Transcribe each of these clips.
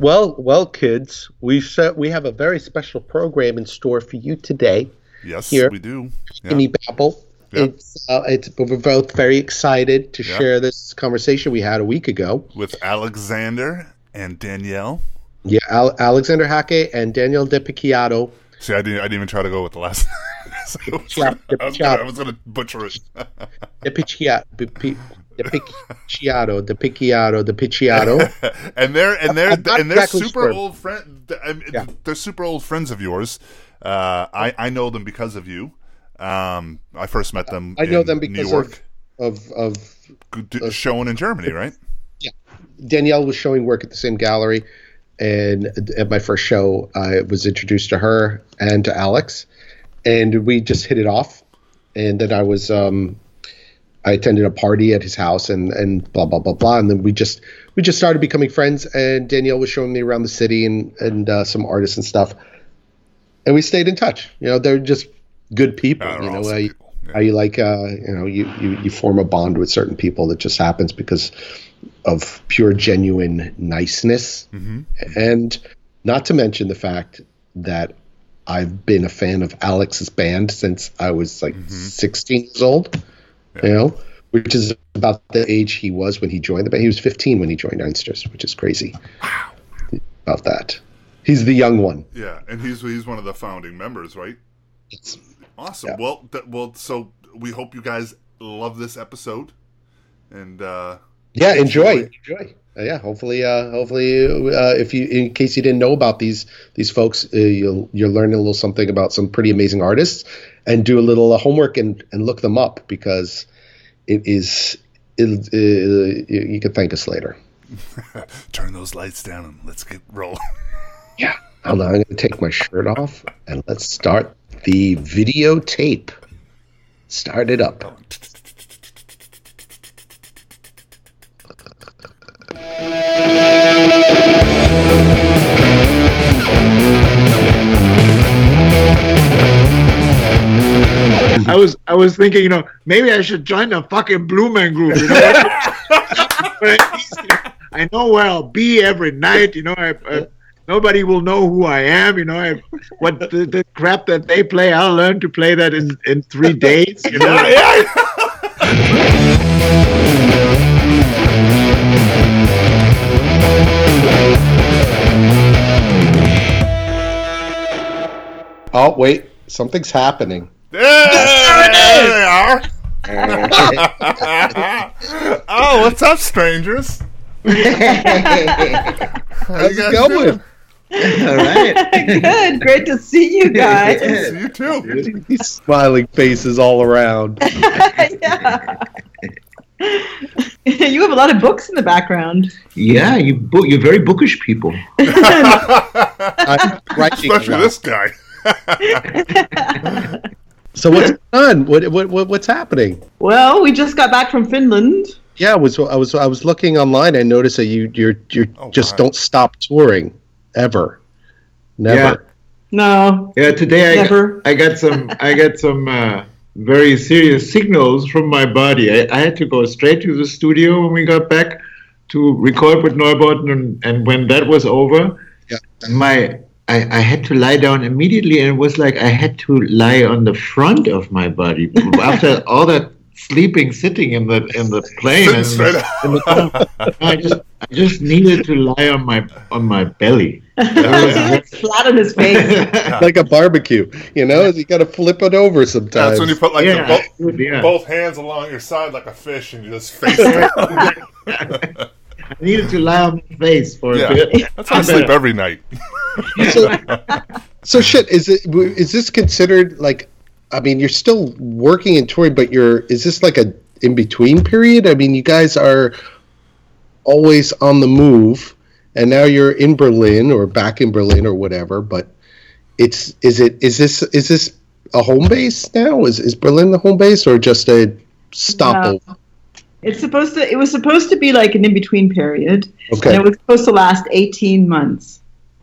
Well, kids, we have a very special program in store for you today. Yes, here, we do. Yeah. Gimme Babel. Yeah. It's we're both very excited to share this conversation we had a week ago with Alexander and Danielle. Yeah, Alexander Hacke and Danielle De Picciotto. See, I didn't even try to go with the last name. So I was going to butcher it. De Picciotto. and they're exactly super old friend. They're super old friends of yours. I know them because of you. I first met them. I know them because New York. of showing in Germany, right? Yeah, Danielle was showing work at the same gallery, and at my first show, I was introduced to her and to Alex, and we just hit it off. And then I was, I attended a party at his house, and blah blah blah blah, and then we just started becoming friends. And Danielle was showing me around the city and some artists and stuff, and we stayed in touch. You know, they're just good people, you know. You form a bond with certain people that just happens because of pure, genuine niceness, and not to mention the fact that I've been a fan of Alex's band since I was 16 years old. Yeah. You know, which is about the age he was when he joined the band. He was 15 when he joined Einstürzende, which is crazy. Wow, about that. He's the young one. Yeah, and he's one of the founding members, right? It's awesome. Yeah. Well, so we hope you guys love this episode, and enjoy. Hopefully, if you, in case you didn't know about these folks, you'll learn a little something about some pretty amazing artists, and do a little homework and look them up, because you can thank us later. Turn those lights down and let's get rolling. Yeah. Hold on, I'm going to take my shirt off, and let's start the videotape. Start it up. I was thinking, you know, maybe I should join the fucking Blue Man Group, you know? But I know where I'll be every night, you know. Nobody will know who I am, you know. What the crap that they play, I'll learn to play that in 3 days. You know? Oh wait, something's happening. There they are. Oh, what's up, strangers? How's it going? All right. Good. Great to see you guys. You too. These smiling faces all around. Yeah. You have a lot of books in the background. Yeah, you're very bookish people. I'm writing. Especially this guy. So what's done? What's happening? Well, we just got back from Finland. Yeah, I was looking online. I noticed that you don't stop touring. Ever, never. Yeah. No. Yeah. Today I got some very serious signals from my body. I had to go straight to the studio when we got back to record with Neubauten, and when that was over, I had to lie down immediately, and it was like I had to lie on the front of my body after all that sleeping, sitting in the plane. I just needed to lie on my belly. It's flat on his face, like a barbecue. You know, you got to flip it over sometimes. That's when you put both hands along your side like a fish, and you just face it. I needed to lie on my face for a bit. That's how I sleep every night. So shit. Is this considered like? I mean, you're still working and touring, but is this like a in-between period? I mean, you guys are always on the move, and now you're in Berlin or back in Berlin or whatever, but is this a home base now? Is Berlin the home base or just a stopover? No. It was supposed to be like an in-between period. Okay. And it was supposed to last 18 months.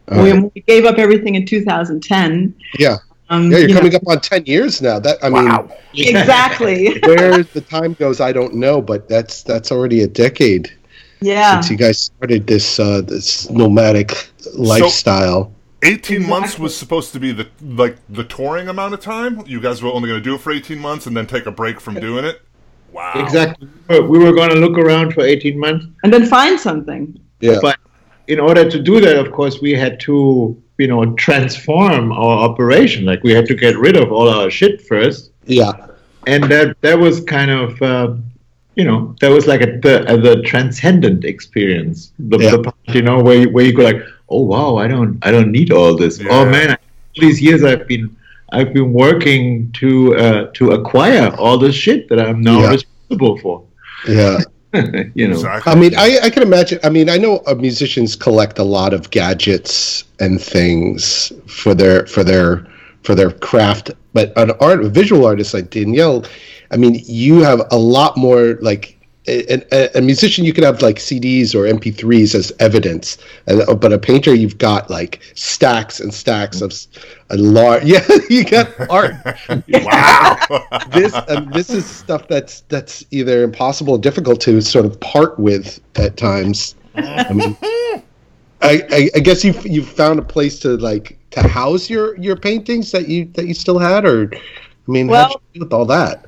We gave up everything in 2010. Yeah. You're coming up on 10 years now. Wow. Exactly. Where the time goes, I don't know, but that's already a decade. Yeah. Since you guys started this this nomadic lifestyle. So 18 months was supposed to be the touring amount of time. You guys were only going to do it for 18 months and then take a break from doing it. Wow. Exactly. We were going to look around for 18 months. And then find something. Yeah. But in order to do that, of course, we had to, you know, transform our operation. Like, we had to get rid of all our shit first. Yeah. And that was kind of, you know, that was like the transcendent experience. The part, you know, where you go like, oh wow, I don't need all this. Yeah. Oh man, all these years I've been working to acquire all this shit that I'm now responsible for. Yeah. You know. Exactly. I mean, I can imagine. I mean, I know musicians collect a lot of gadgets and things for their craft, but visual artist like Danielle, I mean, you have a lot more like. A musician, you could have like CDs or MP3s as evidence, but a painter, you've got like stacks and stacks of a large. Yeah, you got art. Wow, this is stuff that's either impossible or difficult to sort of part with at times. I mean, I guess you've found a place to like to house your paintings that you still had, or I mean, well, how did you deal with all that?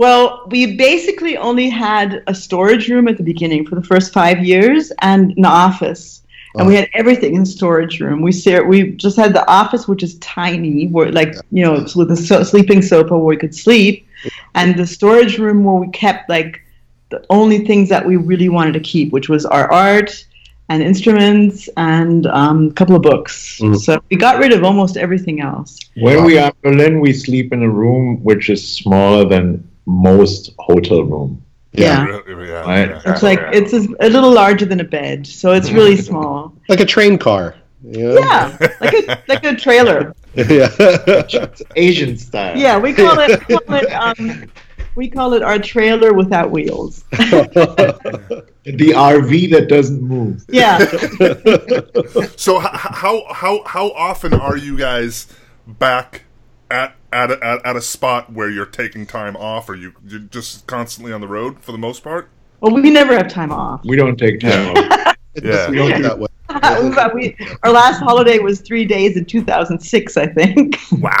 Well, we basically only had a storage room at the beginning for the first 5 years and an office. Oh. And we had everything in the storage room. We just had the office, which is tiny, where like, you know, with a sleeping sofa where we could sleep, and the storage room where we kept like the only things that we really wanted to keep, which was our art and instruments and a couple of books. Mm. So we got rid of almost everything else. When we are in Berlin, we sleep in a room which is smaller than most hotel room. Yeah. Right? It's like it's a little larger than a bed, so it's really small. Like a train car. You know? Yeah, like a trailer. Yeah, Asian style. Yeah, we call it our trailer without wheels. The RV that doesn't move. Yeah. So how often are you guys back at a spot where you're taking time off, or you're just constantly on the road for the most part? Well, we never have time off. We don't take time off. Yeah. We don't do that way. Our last holiday was 3 days in 2006, I think. Wow.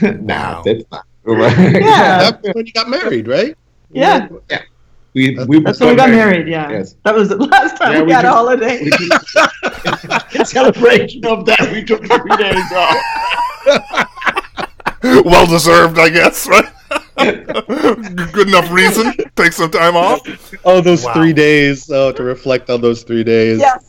Wow. That's not right. Yeah. That's when you got married, right? Yeah. Yeah. That's when we got married, yeah. Yes. That was the last time we got a holiday. In celebration of that, we took 3 days off. Well deserved, I guess, right? Good enough reason. Take some time off. Oh, those 3 days. Oh, to reflect on those 3 days. Yes.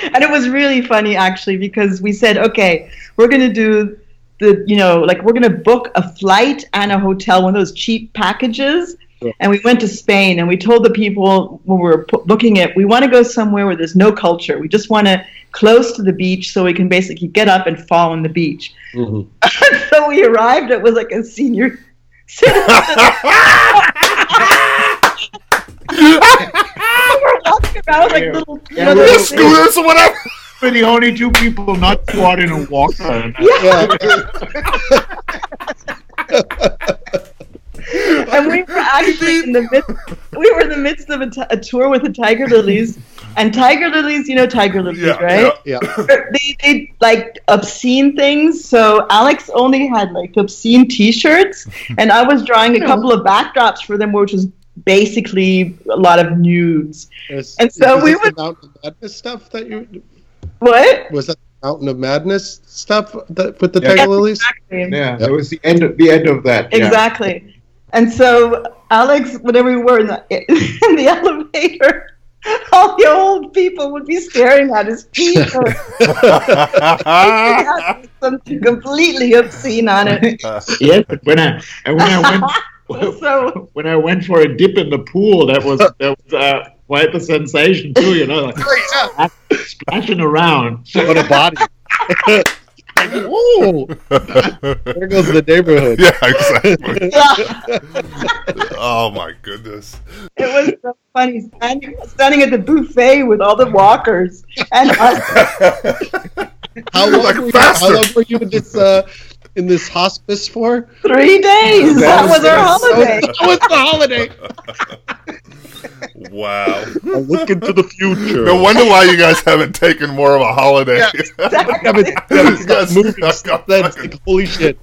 And it was really funny, actually, because we said, okay, we're going to do the, you know, like we're going to book a flight and a hotel, one of those cheap packages. Sure. And we went to Spain and we told the people when we were booking it, we want to go somewhere where there's no culture. We just want to close to the beach so we can basically get up and fall on the beach. Mm-hmm. So we arrived, it was like a senior citizen. We were walking around like little, you know, scooters or whatever. We're the only two people not caught in a walker. Yeah. And we were actually in the midst of a tour with the Tiger Lilies, and Tiger Lilies, you know Tiger Lilies, right? Yeah. They did like obscene things. So Alex only had like obscene T-shirts, and I was drawing a couple of backdrops for them, which was basically a lot of nudes. And so we would. The Mountain of Madness stuff that you. What was that? Mountain of Madness stuff that with the Tiger Lilies. Exactly. Yeah, that was the end of that. Exactly. Yeah. And so, Alex, whenever we were in the elevator, all the old people would be staring at his T-shirt. Something completely obscene on it. Yes, but when I went for a dip in the pool, that was quite the sensation too, you know, like splashing around. What a body. Whoa! There goes the neighborhood. Yeah, exactly. Yeah. Oh my goodness! It was so funny standing at the buffet with all the walkers and us. How long were you in this in this hospice for? 3 days. That was our holiday. That was the holiday. Wow. I look into the future. No wonder why you guys haven't taken more of a holiday. Yeah, exactly. Like, holy shit.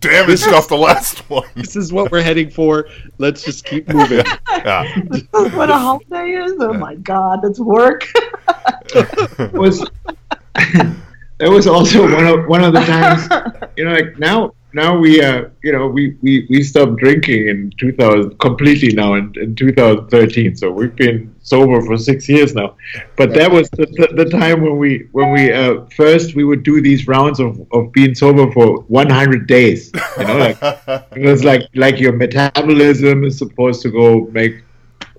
Damn, it's not the last one. This is what we're heading for. Let's just keep moving. Yeah. This is what a holiday is? Oh my God, that's work. That was also one of the times, you know, like now we stopped drinking in 2000 completely now in 2013, so we've been sober for 6 years now. But that was the time when we first we would do these rounds of being sober for 100 days. You know, like, it was like your metabolism is supposed to go make,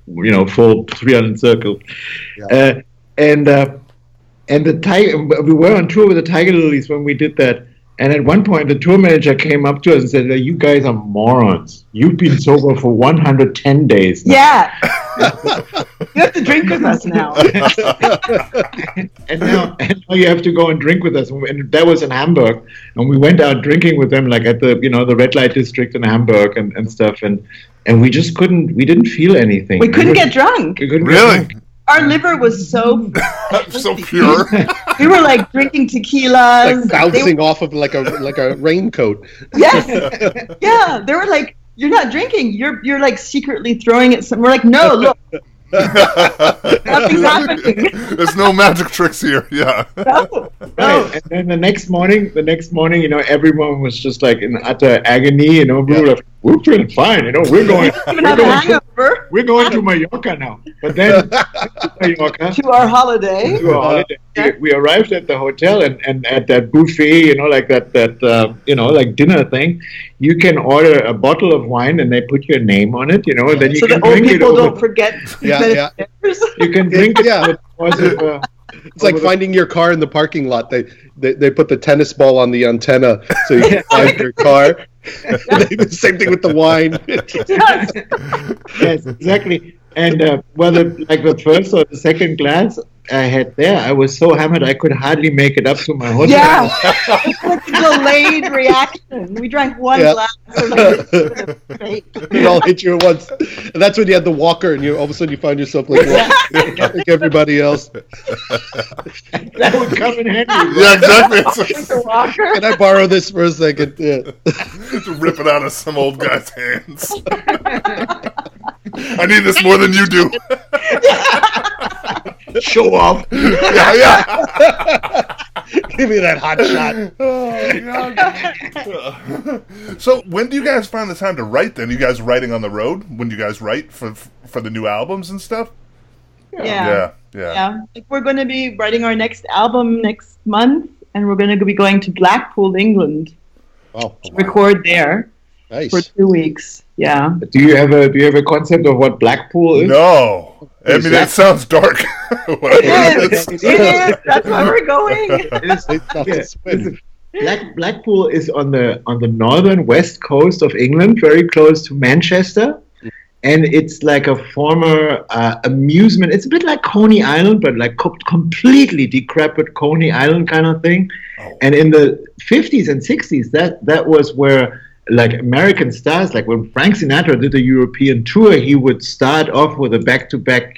you know, full 300 circles, and the tiger, we were on tour with the Tiger Lilies when we did that, and at one point the tour manager came up to us and said, "You guys are morons. You've been sober for 110 days now. Yeah, you have to drink with us now." and now you have to go and drink with us. And that was in Hamburg, and we went out drinking with them, like at the the red light district in Hamburg and stuff, and we just couldn't. We didn't feel anything. We couldn't get drunk. Really. Our liver was so pure. We were like drinking tequilas, like bouncing off of like a raincoat. Yes, yeah. They were like, "You're not drinking. You're like secretly throwing it." We're like, "No, look, nothing's happening. There's no magic tricks here." Yeah. No. Right. And then the next morning, everyone was just like in utter agony. We were like, "We're doing fine. We're going to Mallorca now." But then to our holiday. We arrived at the hotel and at that buffet, like dinner thing. You can order a bottle of wine and they put your name on it, and then you can drink it. So the old people don't forget. Yeah. You can drink it. Yeah. It's like finding your car in the parking lot. They put the tennis ball on the antenna so you can find your car. They do the same thing with the wine. Yes, exactly. And the first or the second glass I had there, I was so hammered I could hardly make it up to my hotel. Yeah, it's like a delayed reaction. We drank one glass. It all hit you at once. And that's when you had the walker, and you all of a sudden you find yourself like everybody else. That would come in handy. Yeah, exactly. The walker. Can I borrow this for a second? Yeah. Just rip it out of some old guy's hands. I need this more than you do. Show off. Yeah. Give me that hot shot. Oh, God. So when do you guys find the time to write then? Are you guys writing on the road? When do you guys write for the new albums and stuff? Yeah. Like, we're going to be writing our next album next month, and we're going to be going to Blackpool, England. Oh, wow. Record there. Nice. For 2 weeks, yeah. Do you have a concept of what Blackpool is? No, that sounds dark. It is. That's where we're going. Blackpool is on the northern west coast of England, very close to Manchester, and it's like a former amusement. It's a bit like Coney Island, but like completely decrepit Coney Island kind of thing. Oh. And in the 50s and 60s, that was where, like, American stars, like when Frank Sinatra did the European tour, he would start off with a back-to-back,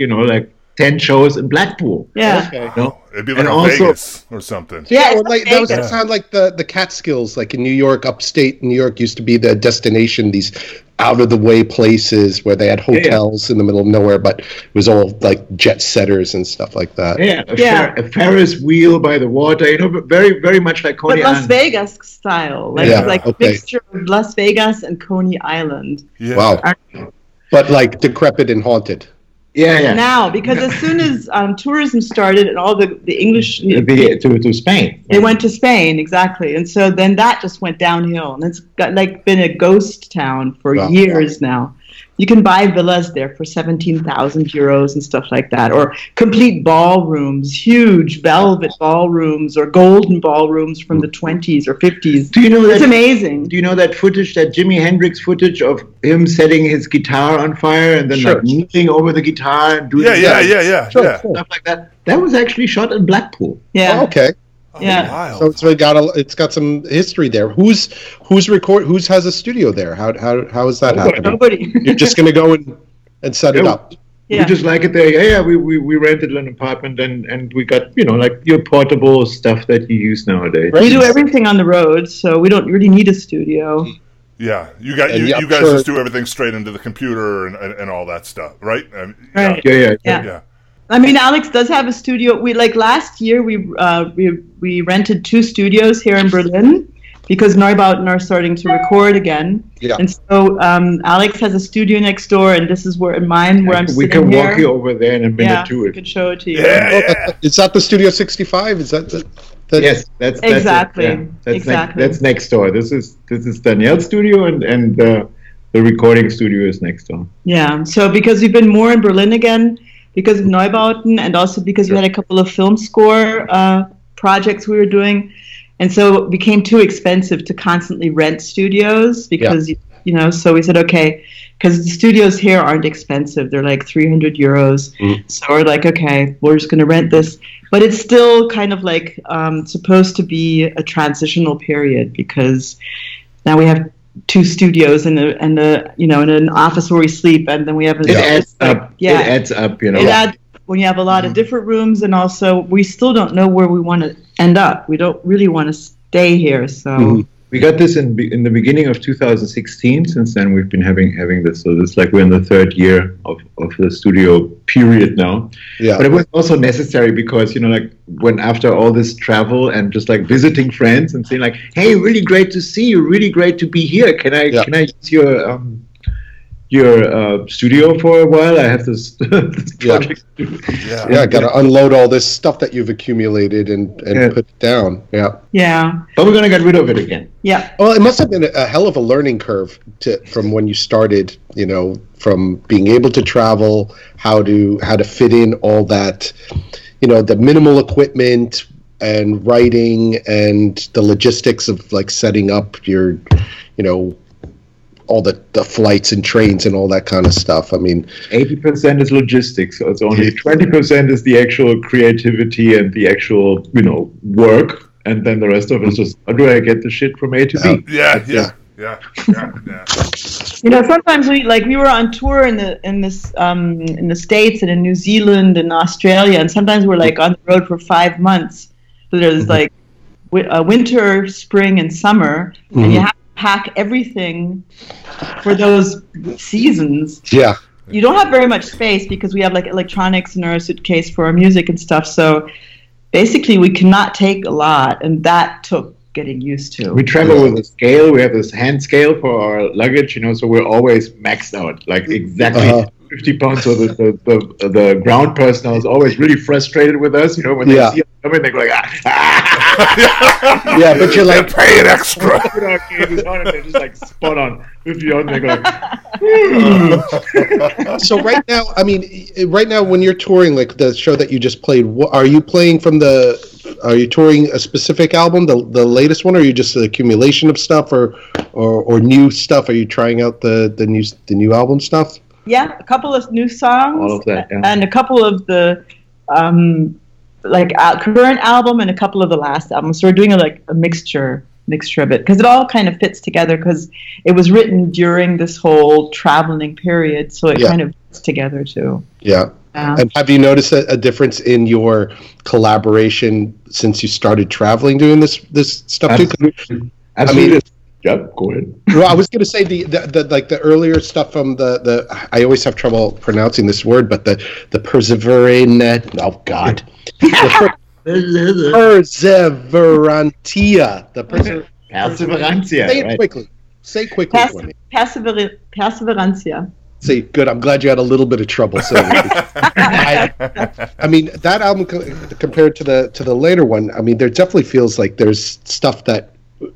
10 shows in Blackpool. Yeah. Okay. It'd be like Vegas or something. Yeah, that was kind of like the Catskills, like in New York, upstate New York used to be the destination, these out-of-the-way places where they had hotels in the middle of nowhere, but it was all like jet-setters and stuff like that. Yeah, a Ferris wheel by the water, very, very much like Coney Island. But Las Vegas style, a mixture of Las Vegas and Coney Island. Yeah. Wow. But like decrepit and haunted. Yeah. Now, because as soon as tourism started and all the English... To Spain. They went to Spain, exactly. And so then that just went downhill. And it's got, been a ghost town for years now. You can buy villas there for 17,000 euros and stuff like that. Or complete ballrooms, huge velvet ballrooms or golden ballrooms from the 20s or 50s. It's amazing. Do you know that footage, that Jimi Hendrix footage of him setting his guitar on fire and then kneeling over the guitar and doing stuff like that? That was actually shot in Blackpool. Yeah. Oh, okay. Oh, yeah. Wild. So it's got some history there. Who has a studio there? How is that happening? Nobody. You're just going to go and set it up. Yeah. We just like it there. Yeah, we rented an apartment and we got, like your portable stuff that you use nowadays. Right. We do everything on the road, so we don't really need a studio. Yeah, you guys just do everything straight into the computer and all that stuff, right? Right. Yeah. I mean, Alex does have a studio. We last year we rented two studios here in Berlin because Neubauten are starting to record again. Yeah. And so Alex has a studio next door, and this is where I'm sitting here. We can walk you over there in a minute too. Yeah, we can show it to you. Yeah. Is that the Studio 65? Is that the... Yes, that's exactly. Yeah, that's next door. This is Danielle's studio, and the recording studio is next door. Yeah. So because we've been more in Berlin again because of Neubauten, and also because we had a couple of film score projects we were doing, and so it became too expensive to constantly rent studios because So we said okay, because the studios here aren't expensive. They're like 300 euros. Mm. So we're like okay, we're just going to rent this. But it's still kind of like supposed to be a transitional period because now we have two studios and an office where we sleep, and then we have it adds up, It adds when you have a lot of different rooms, and also we still don't know where we want to end up. We don't really want to stay here, so. Mm. We got this in the beginning of 2016. Since then, we've been having this. So it's like we're in the third year of the studio period now. Yeah. But it was also necessary because, when after all this travel and just visiting friends and saying hey, really great to see you, really great to be here. Can I use your studio for a while? I have this project. I got to unload all this stuff that you've accumulated and put it down. Yeah. Yeah. But we're going to get rid of it again. Yeah. Well, it must have been a hell of a learning curve from when you started, from being able to travel, how to fit in all that, the minimal equipment and writing and the logistics of setting up your, all the flights and trains and all that kind of stuff. I mean, 80% is logistics, so it's only 20% is the actual creativity and the actual, work, and then the rest of it's just how do I get the shit from A to B? Yeah. Sometimes we were on tour in the States and in New Zealand and Australia, and sometimes we're on the road for 5 months. So there's winter, spring, and summer, and you have pack everything for those seasons. Yeah. You don't have very much space because we have electronics in our suitcase for our music and stuff. So basically we cannot take a lot, and that took getting used to. We travel with a scale. We have this hand scale for our luggage, so we're always maxed out, exactly 50 pounds. So the ground personnel is always really frustrated with us, when they see us coming, they go ah. Yeah, but you're pay it extra. They're just spot on. They go So right now when you're touring, the show that you just played, are you touring a specific album, the latest one, or are you just an accumulation of stuff or new stuff? Are you trying out the new album stuff? Yeah, a couple of new songs, all of that, and a couple of the current album and a couple of the last albums. So we're doing a mixture of it because it all kind of fits together because it was written during this whole traveling period, so it kind of fits together too. Yeah. And have you noticed a difference in your collaboration since you started traveling doing this stuff too? Absolutely. Yep, go ahead. Well, I was going to say the earlier stuff from the I always have trouble pronouncing this word, but the Perseverantia. Oh God, Perseverantia. The Perseverantia. Say it quickly. Say quickly. Perseverantia. See, good. I'm glad you had a little bit of trouble. So, I mean, that album compared to the later one, I mean, there definitely feels like there's stuff that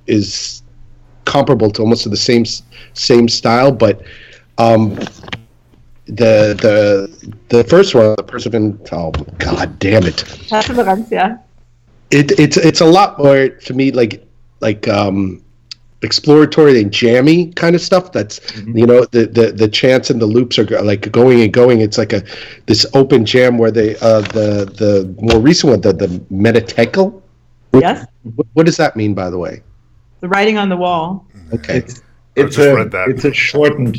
is comparable to almost to the same style, but the first one, the person, oh god damn it, it's a lot more to me exploratory and jammy kind of stuff. That's the chants and the loops are going. It's this open jam where the more recent one, the Menetekel. Yes? What does that mean, by the way? The writing on the wall. Okay. It's a shortened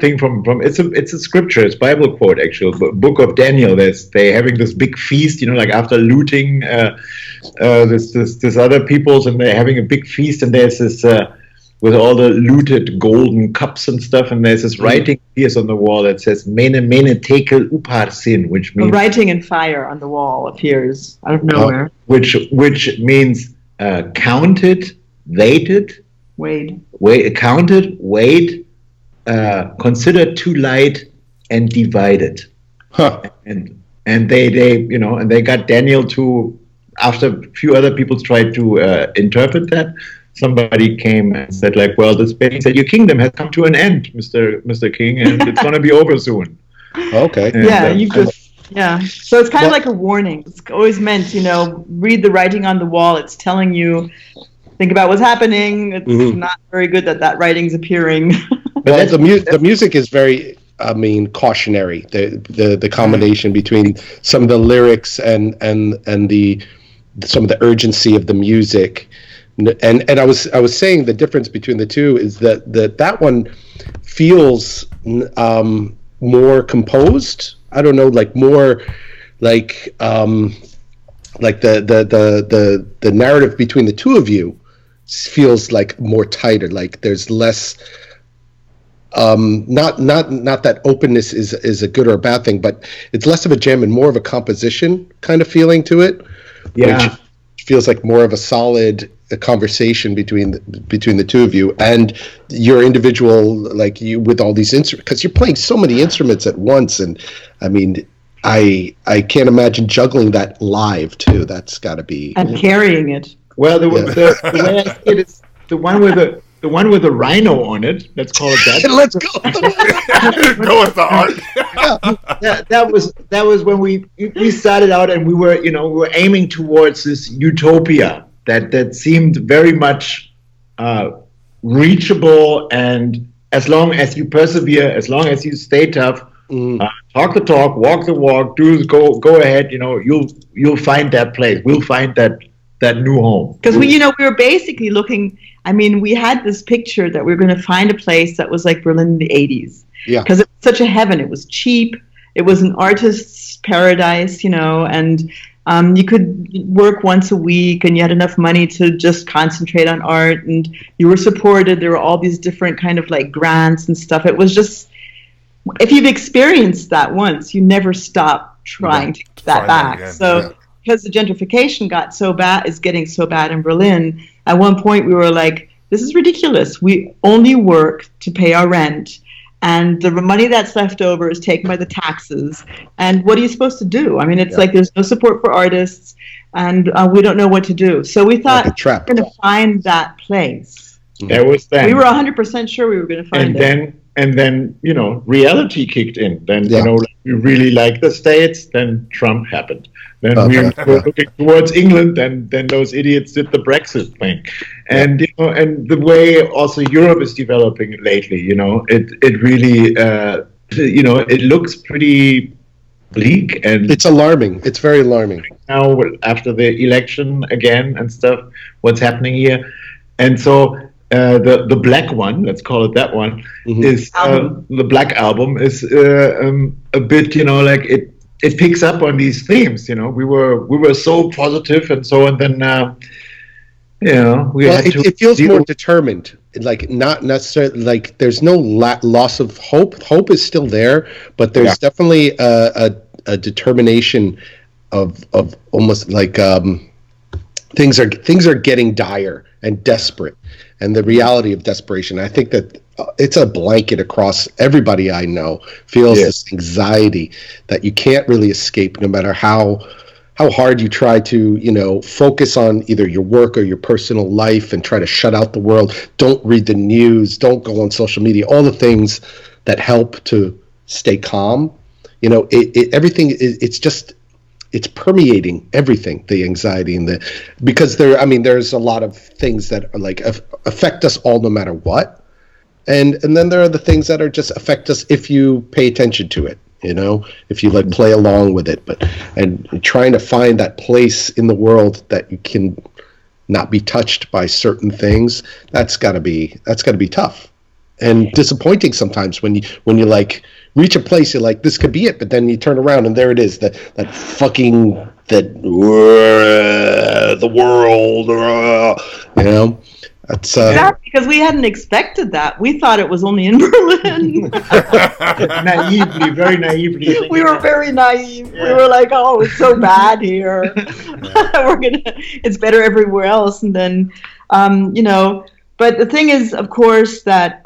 thing from it's a scripture. It's Bible quote, actually, Book of Daniel. They're having this big feast, you know, like after looting this other peoples, and they're having a big feast, and there's this with all the looted golden cups and stuff, and there's this writing appears on the wall that says Menetekel uparsin, which means writing in fire on the wall appears out of nowhere, which means counted, weighed, considered too light, and divided. Huh. And they you know, and they got Daniel to, after a few other people tried to interpret that, somebody came and said, like, well, this basically said your kingdom has come to an end, Mr. King, and it's going to be over soon. Okay. And, so it's kind of like a warning. It's always meant, you know, read the writing on the wall. It's telling you, think about what's happening. It's not very good that writing's appearing. Well, the music is very, I mean, cautionary. The combination between some of the lyrics and the some of the urgency of the music, and I was saying the difference between the two is that one feels more composed. I don't know, like more like the narrative between the two of you feels like more tighter, like there's less not that openness is a good or a bad thing, but it's less of a jam and more of a composition kind of feeling to it, which feels like more of a solid conversation between the two of you and your individual, like you with all these instruments, because you're playing so many instruments at once, and I mean I can't imagine juggling that live too. That's got to be carrying it. Well, the way I see it is the one with the rhino on it. Let's call it that. Let's go. Go with the art. That was when we started out, and we were aiming towards this utopia that seemed very much reachable, and as long as you persevere, as long as you stay tough, talk the talk, walk the walk, go ahead, you know, you'll find that place. We'll find that new home. Because we were basically looking, I mean, we had this picture that we were going to find a place that was like Berlin in the 80s. Yeah. Because it was such a heaven. It was cheap. It was an artist's paradise, you know, and you could work once a week, and you had enough money to just concentrate on art, and you were supported. There were all these different kind of like grants and stuff. It was just, if you've experienced that once, you never stop trying to get that back. Again. So because the gentrification is getting so bad in Berlin, at one point we were like, this is ridiculous. We only work to pay our rent, and the money that's left over is taken by the taxes. And what are you supposed to do? I mean, it's like there's no support for artists, and we don't know what to do. So we thought we're going to find that place. That was that. We were 100% sure we were going to find it. And then, you know, reality kicked in. Then, you know, we really like the States. Then Trump happened. Then we were looking towards England. Then those idiots did the Brexit thing. And, you know, and the way also Europe is developing lately, you know, it really, you know, it looks pretty bleak. And it's alarming. It's very alarming. Now, after the election again and stuff, what's happening here. And so the black one, let's call it that one, is the black album is a bit, you know, like it picks up on these themes. You know, we were so positive and so, and then you know, it feels more determined, like not necessarily like there's no loss of hope. Hope is still there, but there's definitely a determination of almost like things are getting dire and desperate, and the reality of desperation. I think that it's a blanket across everybody I know feels this anxiety that you can't really escape, no matter how hard you try to, you know, focus on either your work or your personal life and try to shut out the world. Don't read the news. Don't go on social media. All the things that help to stay calm. You know, it's permeating everything, the anxiety and because there, I mean, there's a lot of things that are like affect us all no matter what. And then there are the things that are just affect us if you pay attention to it. you know, if you like play along with it. But and trying to find that place in the world that you can not be touched by certain things, that's got to be tough and disappointing sometimes when you like reach a place you're like, this could be it, but then you turn around and there it is, that fucking the world, you know. That's, exactly, because we hadn't expected that. We thought it was only in Berlin. Naively, very naively. We were very naive. Yeah. We were like, oh, it's so bad here. Yeah. It's better everywhere else. And then, you know, but the thing is, of course, that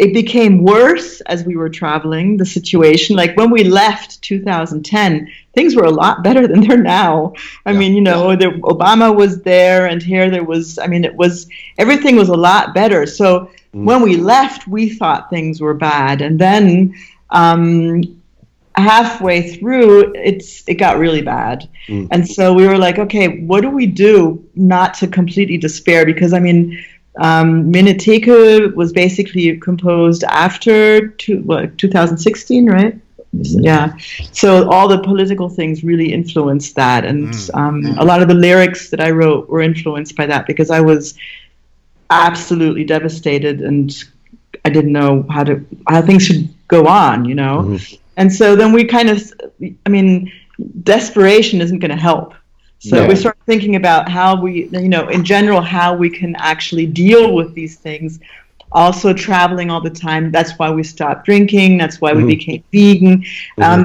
it became worse as we were traveling, the situation. Like when we left 2010, things were a lot better than they're now. I mean, you know, Obama was there, and here there was, I mean, everything was a lot better. So when we left, we thought things were bad. And then halfway through, it got really bad. Mm. And so we were like, okay, what do we do not to completely despair? Because, I mean, Menetekel was basically composed after 2016, right? Yeah. So all the political things really influenced that. And a lot of the lyrics that I wrote were influenced by that, because I was absolutely devastated and I didn't know how things should go on, you know? Mm-hmm. And so then we desperation isn't going to help. So we started thinking about how we, you know, in general, how we can actually deal with these things. Also traveling all the time. That's why we stopped drinking. That's why we became vegan.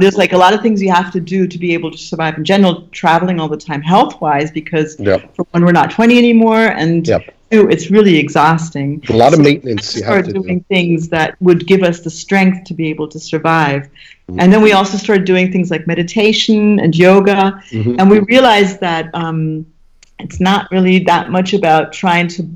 There's like a lot of things you have to do to be able to survive in general, traveling all the time health-wise, because for one, we're not 20 anymore, and two, it's really exhausting. A lot of maintenance you have to do. We started doing things that would give us the strength to be able to survive. Mm-hmm. And then we also started doing things like meditation and yoga, and we realized that it's not really that much about trying to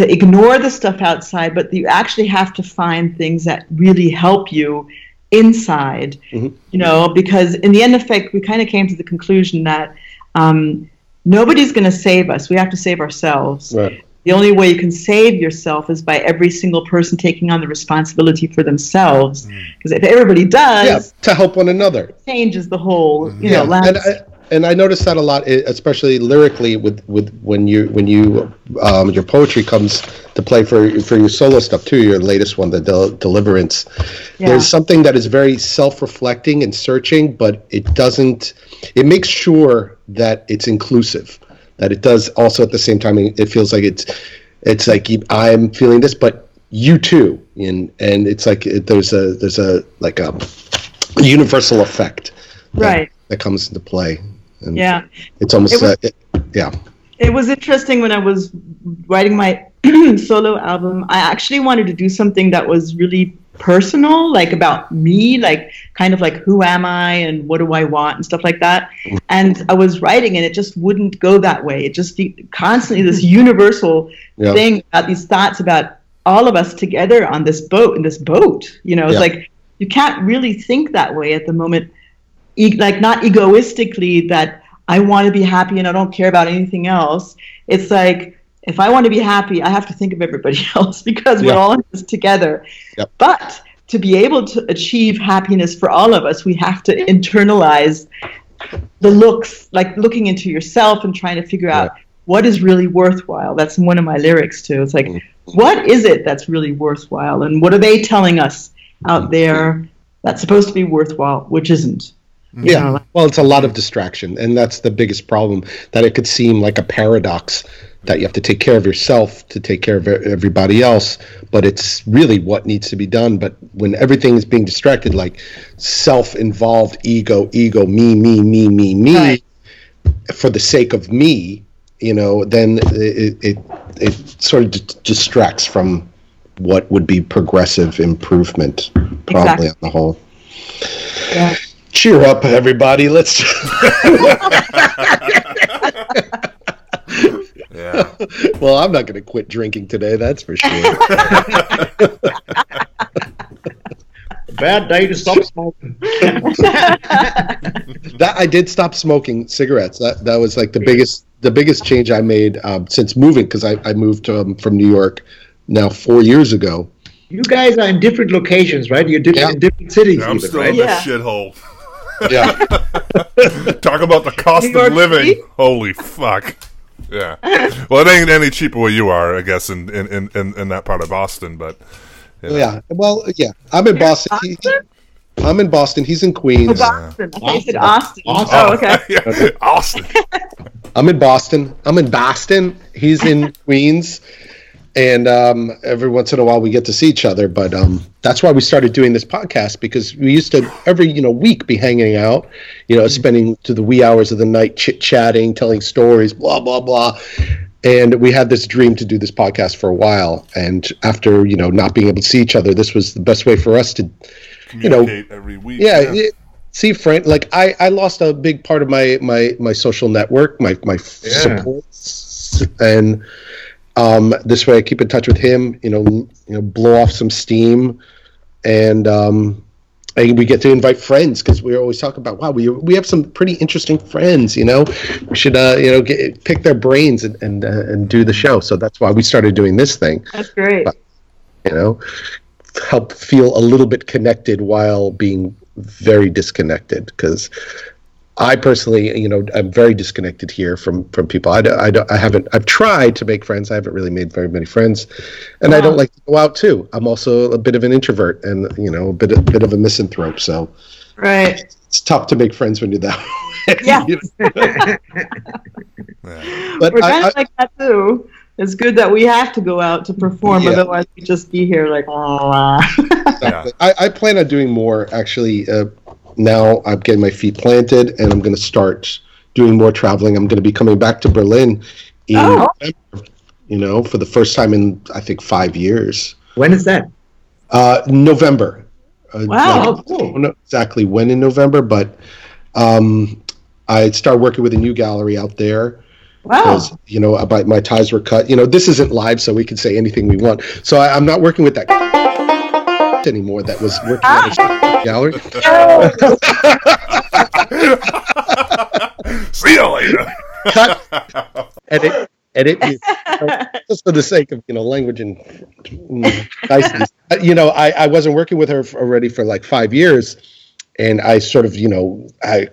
ignore the stuff outside, but you actually have to find things that really help you inside, you know, because in the end effect, we kind of came to the conclusion that nobody's going to save us. We have to save ourselves. Right. The only way you can save yourself is by every single person taking on the responsibility for themselves. Because if everybody does... Yeah, to help one another. It changes the whole, you know, landscape. And I noticed that a lot, especially lyrically, with when your poetry comes to play for your solo stuff too. Your latest one, the Deliverance. Yeah. There's something that is very self-reflecting and searching, but it doesn't. It makes sure that it's inclusive, that it does also at the same time. It feels like it's like I'm feeling this, but you too, and it's like there's a like a universal effect. That comes into play. And it's almost It was interesting when I was writing my solo album. I actually wanted to do something that was really personal, like about me, like kind of like who am I and what do I want and stuff like that. And I was writing, and it just wouldn't go that way. It just constantly this universal thing about these thoughts about all of us together on this boat. You know, it's like you can't really think that way at the moment. Like not egoistically that I want to be happy and I don't care about anything else. It's like, if I want to be happy, I have to think of everybody else, because we're all in this together. Yep. But to be able to achieve happiness for all of us, we have to internalize the looks, like looking into yourself and trying to figure out what is really worthwhile. That's one of my lyrics too. It's like, what is it that's really worthwhile? And what are they telling us out there that's supposed to be worthwhile, which isn't? Yeah, well, it's a lot of distraction, and that's the biggest problem, that it could seem like a paradox that you have to take care of yourself to take care of everybody else, but it's really what needs to be done. But when everything is being distracted, like self-involved ego, me, for the sake of me, you know, then it sort of distracts from what would be progressive improvement, probably, on the whole. Yeah. Cheer up, everybody. Let's Well, I'm not going to quit drinking today, that's for sure. Bad day to stop smoking. I did stop smoking cigarettes. That was like the biggest change I made since moving, because I moved from New York now 4 years ago. You guys are in different locations, right? You're in different cities. Yeah, I'm still in this shithole. Yeah. Talk about the cost of living. City? Holy fuck. Yeah. Well, it ain't any cheaper where you are, I guess, in that part of Boston, but. You know. Yeah. Well, yeah. I'm in Boston. I'm in Boston. He's in Queens. Oh, Boston. Yeah. I said Austin. Oh, okay. Yeah. Austin. I'm in Boston. He's in Queens. And every once in a while we get to see each other, but that's why we started doing this podcast, because we used to every week be hanging out, spending to the wee hours of the night chit-chatting, telling stories, blah, blah, blah. And we had this dream to do this podcast for a while. And after, not being able to see each other, this was the best way for us to, communicate every week. Yeah. See, Frank, like I lost a big part of my social network, my supports, and this way I keep in touch with him, blow off some steam, and we get to invite friends, because we always talk about, wow, we have some pretty interesting friends, we should pick their brains and do the show. So that's why we started doing this thing. That's great. But, help feel a little bit connected while being very disconnected, because I personally, I'm very disconnected here from people. I've tried to make friends. I haven't really made very many friends, and I don't like to go out too. I'm also a bit of an introvert and, a bit of a misanthrope. So, right, it's tough to make friends when you're that way. Yeah, but we're kind of like that too. It's good that we have to go out to perform, otherwise we just be here like. Exactly. I plan on doing more actually. Now I'm getting my feet planted, and I'm going to start doing more traveling. I'm going to be coming back to Berlin in November, for the first time in, I think, 5 years. When is that? November. Wow. Cool. I don't know exactly when in November, but I started working with a new gallery out there. Wow. Because, my ties were cut. This isn't live, so we can say anything we want. So I'm not working with that anymore that was working at a gallery. See you later. Cut. Edit. Just for the sake of language and niceness. I wasn't working with her already for like 5 years, and I sort of I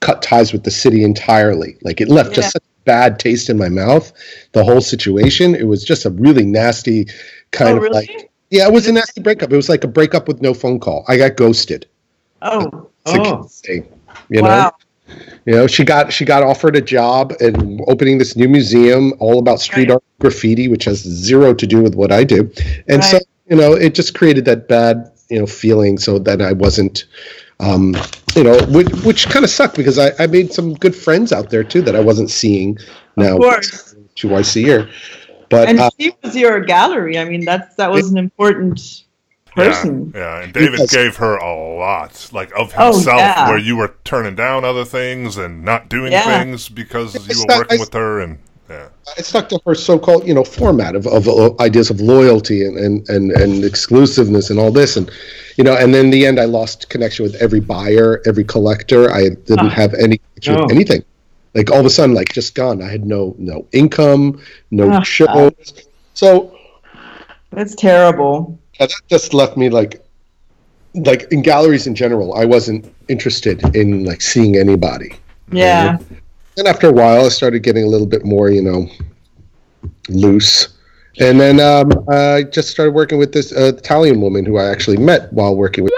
cut ties with the city entirely. Like it left just such a bad taste in my mouth. The whole situation. It was just a really nasty kind of like. Yeah, it was a nasty breakup. It was like a breakup with no phone call. I got ghosted. Wow. She got offered a job and opening this new museum all about street art graffiti, which has zero to do with what I do. And so, it just created that bad, feeling, so that I wasn't which kind of sucked, because I made some good friends out there too that I wasn't seeing now twice a year. But, and she was your gallery. I mean, that was an important person. Yeah, and David gave her a lot, like of himself, where you were turning down other things and not doing things because you were working with her. And I stuck to her so-called, format of ideas of loyalty and exclusiveness and all this, and and then in the end, I lost connection with every buyer, every collector. I didn't have any connection with anything. Like all of a sudden, like just gone. I had no income, no shows. God. So that's terrible. That just left me like in galleries in general. I wasn't interested in like seeing anybody. Yeah. And after a while, I started getting a little bit more, loose. And then I just started working with this Italian woman who I actually met while working with.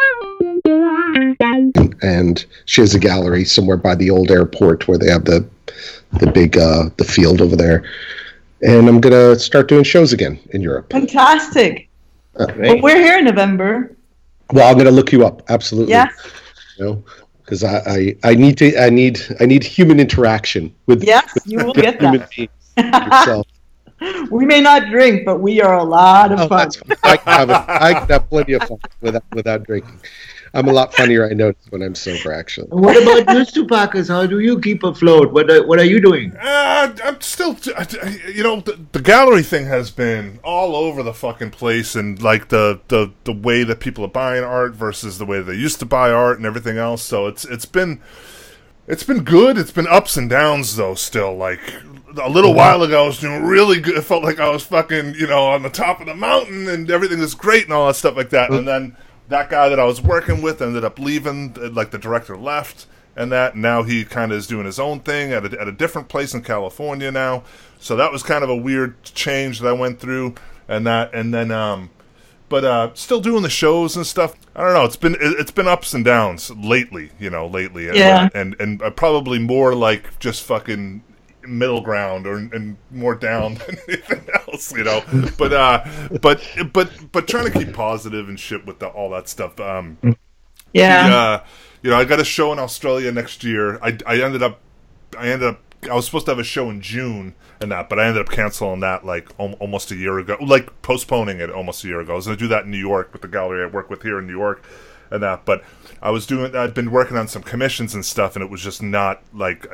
And she has a gallery somewhere by the old airport where they have the big the field over there. And I'm gonna start doing shows again in Europe. Fantastic. Well, we're here in November. Well, I'm gonna look you up. Absolutely. Yeah. Because I need human interaction with. Yes, you will get that. Yourself. We may not drink, but we are a lot of fun. I can have plenty of fun without drinking. I'm a lot funnier, I notice, when I'm sober, actually. What about you, Stupakas? How do you keep afloat? What are you doing? I'm still... the gallery thing has been all over the fucking place, and, like, the way that people are buying art versus the way they used to buy art and everything else. So it's been good. It's been ups and downs, though, still. Like, a little while ago I was doing really good. It felt like I was fucking, you know, on the top of the mountain and everything was great and all that stuff like that. And then that guy that I was working with ended up leaving, like the director left and that. Now he kind of is doing his own thing at a different place in California now. So that was kind of a weird change that I went through and that. And then, but still doing the shows and stuff. I don't know. It's been ups and downs lately. Yeah. And probably more like just fucking middle ground and more down than anything else, you know. But trying to keep positive and shit with all that stuff. Yeah. You know, I got a show in Australia next year. I ended up. I was supposed to have a show in June and that, but I ended up canceling that like almost a year ago, like postponing it almost a year ago. I was going to do that in New York with the gallery I work with here in New York and that, but I'd been working on some commissions and stuff, and it was just not like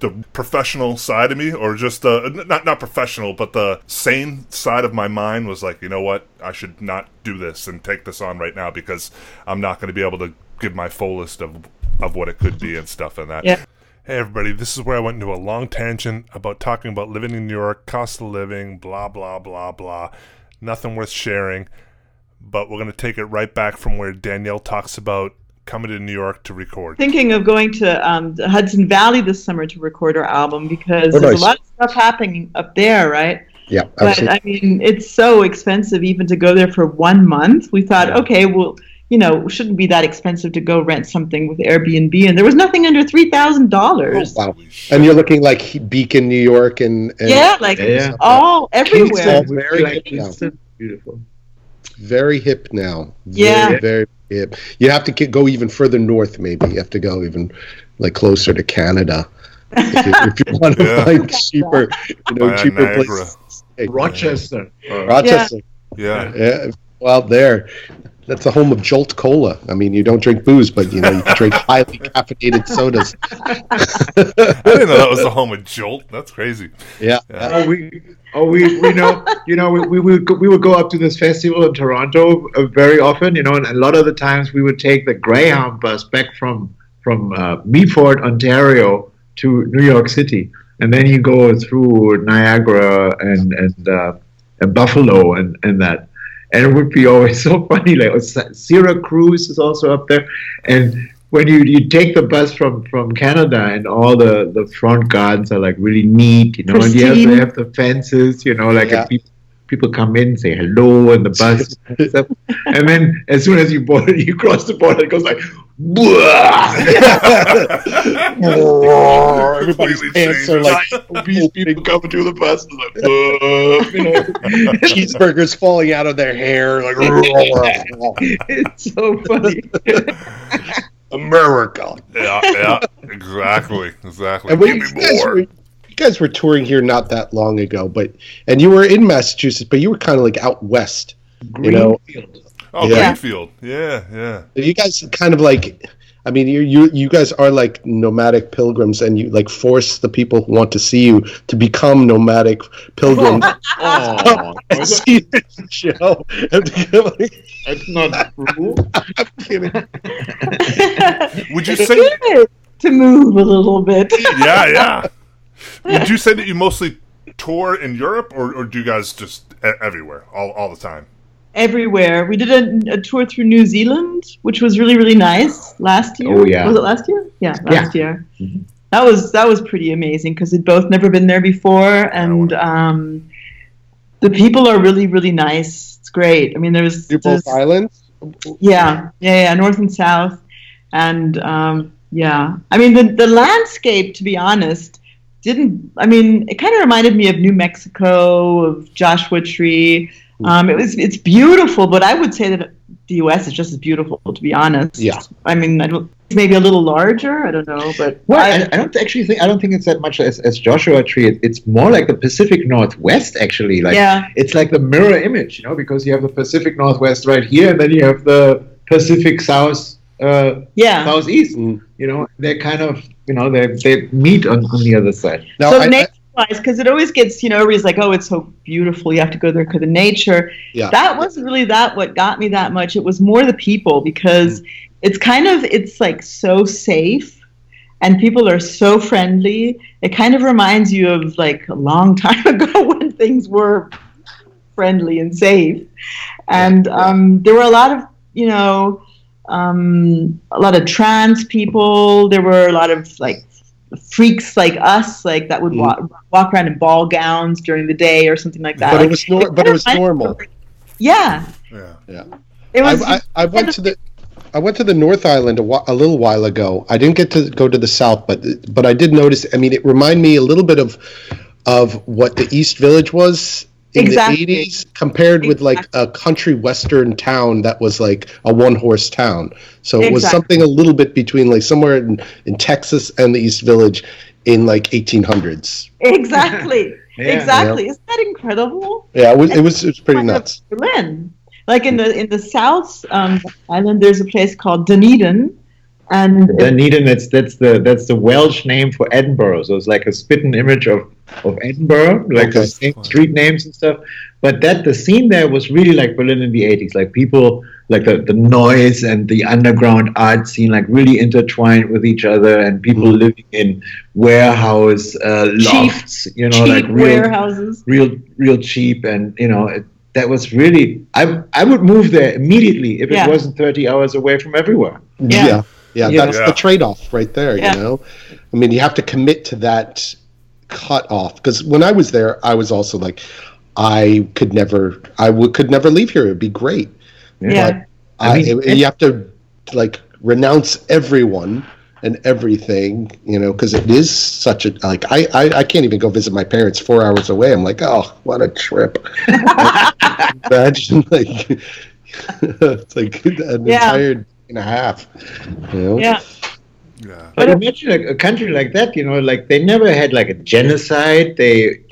the professional side of me, or just the not professional, but the sane side of my mind was like, you know what, I should not do this and take this on right now because I'm not going to be able to give my fullest of what it could be and stuff and that. Yeah. Hey everybody, this is where I went into a long tangent about talking about living in New York, cost of living, blah, blah, blah, blah. Nothing worth sharing, but we're going to take it right back from where Danielle talks about coming to New York to record. Thinking of going to the Hudson Valley this summer to record our album because there's a lot of stuff happening up there, right? Yeah, absolutely. But I mean, it's so expensive even to go there for 1 month. We thought, okay, well, you know, it shouldn't be that expensive to go rent something with Airbnb, and there was nothing under $3,000. Oh, wow. And you're looking like Beacon, New York, and all everywhere. Very beautiful. Very hip now. Very, very hip. You have to go even further north, maybe. You have to go even like closer to Canada if you want to find cheaper, you know, cheaper places. Rochester. Rochester. Yeah. Out there. That's the home of Jolt Cola. I mean, you don't drink booze, but, you know, you drink highly caffeinated sodas. I didn't know that was the home of Jolt. That's crazy. Yeah. We know, you know, we would go up to this festival in Toronto very often, you know, and a lot of the times we would take the Greyhound bus back from Meaford, Ontario to New York City. And then you go through Niagara and Buffalo and that. And it would be always so funny. Like Syracuse is also up there, and when you take the bus from Canada, and all the front gardens are like really neat, you know. Pristine. And yes, they have the fences, you know, like and people come in and say hello, and the bus, and stuff. And then as soon as you cross the border, it goes like, everybody's pants are like obese people coming through the bus, and like, you know, cheeseburgers falling out of their hair, like, it's so funny. America. Yeah, exactly. And you guys were touring here not that long ago, and you were in Massachusetts, but you were kind of like out west, Greenfield. Greenfield. Yeah. You guys kind of like, I mean, you guys are like nomadic pilgrims, and you like force the people who want to see you to become nomadic pilgrims. And see the show. That's not true. I'm kidding. Would you say to move a little bit? Yeah. Would you say that you mostly tour in Europe, or do you guys just everywhere, all the time? Everywhere. We did a tour through New Zealand, which was really, really nice last year. Oh, yeah. Was it last year? Yeah, last year. Mm-hmm. That was pretty amazing because we'd both never been there before, and the people are really, really nice. It's great. I mean, there's... You're both islands? Yeah, north and south. And, I mean, the landscape, to be honest, it kind of reminded me of New Mexico, of Joshua Tree. It's beautiful, but I would say that the U.S. is just as beautiful, to be honest. Yeah. I mean, it's maybe a little larger. I don't know, but I don't think it's that much as Joshua Tree. It's more like the Pacific Northwest, actually. Like, it's like the mirror image, you know, because you have the Pacific Northwest right here, and then you have the Pacific Southeast. You know, they're kind of, you know, they meet on the other side. Now, so because it always gets, you know, everybody's like, oh, it's so beautiful, you have to go there because of nature. Yeah. That wasn't really what got me that much. It was more the people, because it's like so safe. and people are so friendly. It kind of reminds you of like a long time ago when things were friendly and safe. And there were a lot of, you know, a lot of trans people. There were a lot of like freaks like us, like that would walk around in ball gowns during the day or something like that. But like, it was normal. Yeah. Yeah. Yeah. It was. I went to the North Island a little while ago. I didn't get to go to the South, but I did notice. I mean, it reminded me a little bit of what the East Village was in the 80s compared with like a country western town that was like a one-horse town. So it was something a little bit between like somewhere in Texas and the East Village in like 1800s. Exactly. Yeah. Exactly. Yeah. Isn't that incredible? Yeah, it was pretty nuts. Berlin. Like in the South Island, there's a place called Dunedin. And Dunedin, that's the Welsh name for Edinburgh. So it's like a spitting image of Edinburgh, like the same street names and stuff. But the scene there was really like Berlin in the 80s. Like people, like the noise and the underground art scene, like really intertwined with each other, and people living in warehouse lofts, you know, like real cheap, and you know. That was really. I would move there immediately if it wasn't 30 hours away from everywhere. Yeah, yeah, yeah, that's the trade-off right there. Yeah. You know, I mean, you have to commit to that cutoff, because when I was there, I was also like, I could never leave here. It'd be great. Yeah, but you have to like renounce everyone and everything, you know, because it is such a, like, I can't even go visit my parents 4 hours away. I'm like, oh, what a trip. Imagine, like, it's like an entire day and a half, you know? Yeah. Yeah. But imagine like, a country like that, you know, like, they never had, like, a genocide.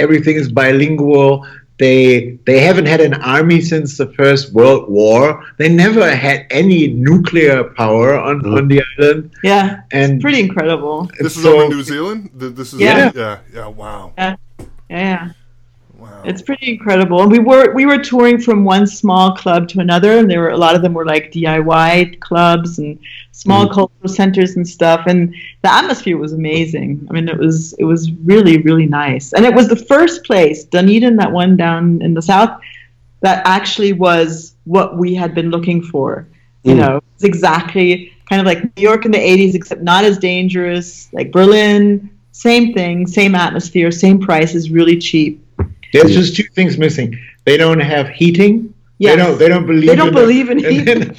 Everything is bilingual. They haven't had an army since the First World War. They never had any nuclear power on the island. Yeah, it's pretty incredible. This is over New Zealand? This is wow. Yeah. Wow. It's pretty incredible. And we were touring from one small club to another, and there were a lot of them were like DIY clubs and small cultural centers and stuff. And the atmosphere was amazing. I mean, it was really, really nice. And it was the first place, Dunedin, that one down in the South, that actually was what we had been looking for. You know, it's exactly kind of like New York in the 80s, except not as dangerous, like Berlin, same thing, same atmosphere, same prices, really cheap. There's just two things missing. They don't have heating. Yes. They don't believe in heating.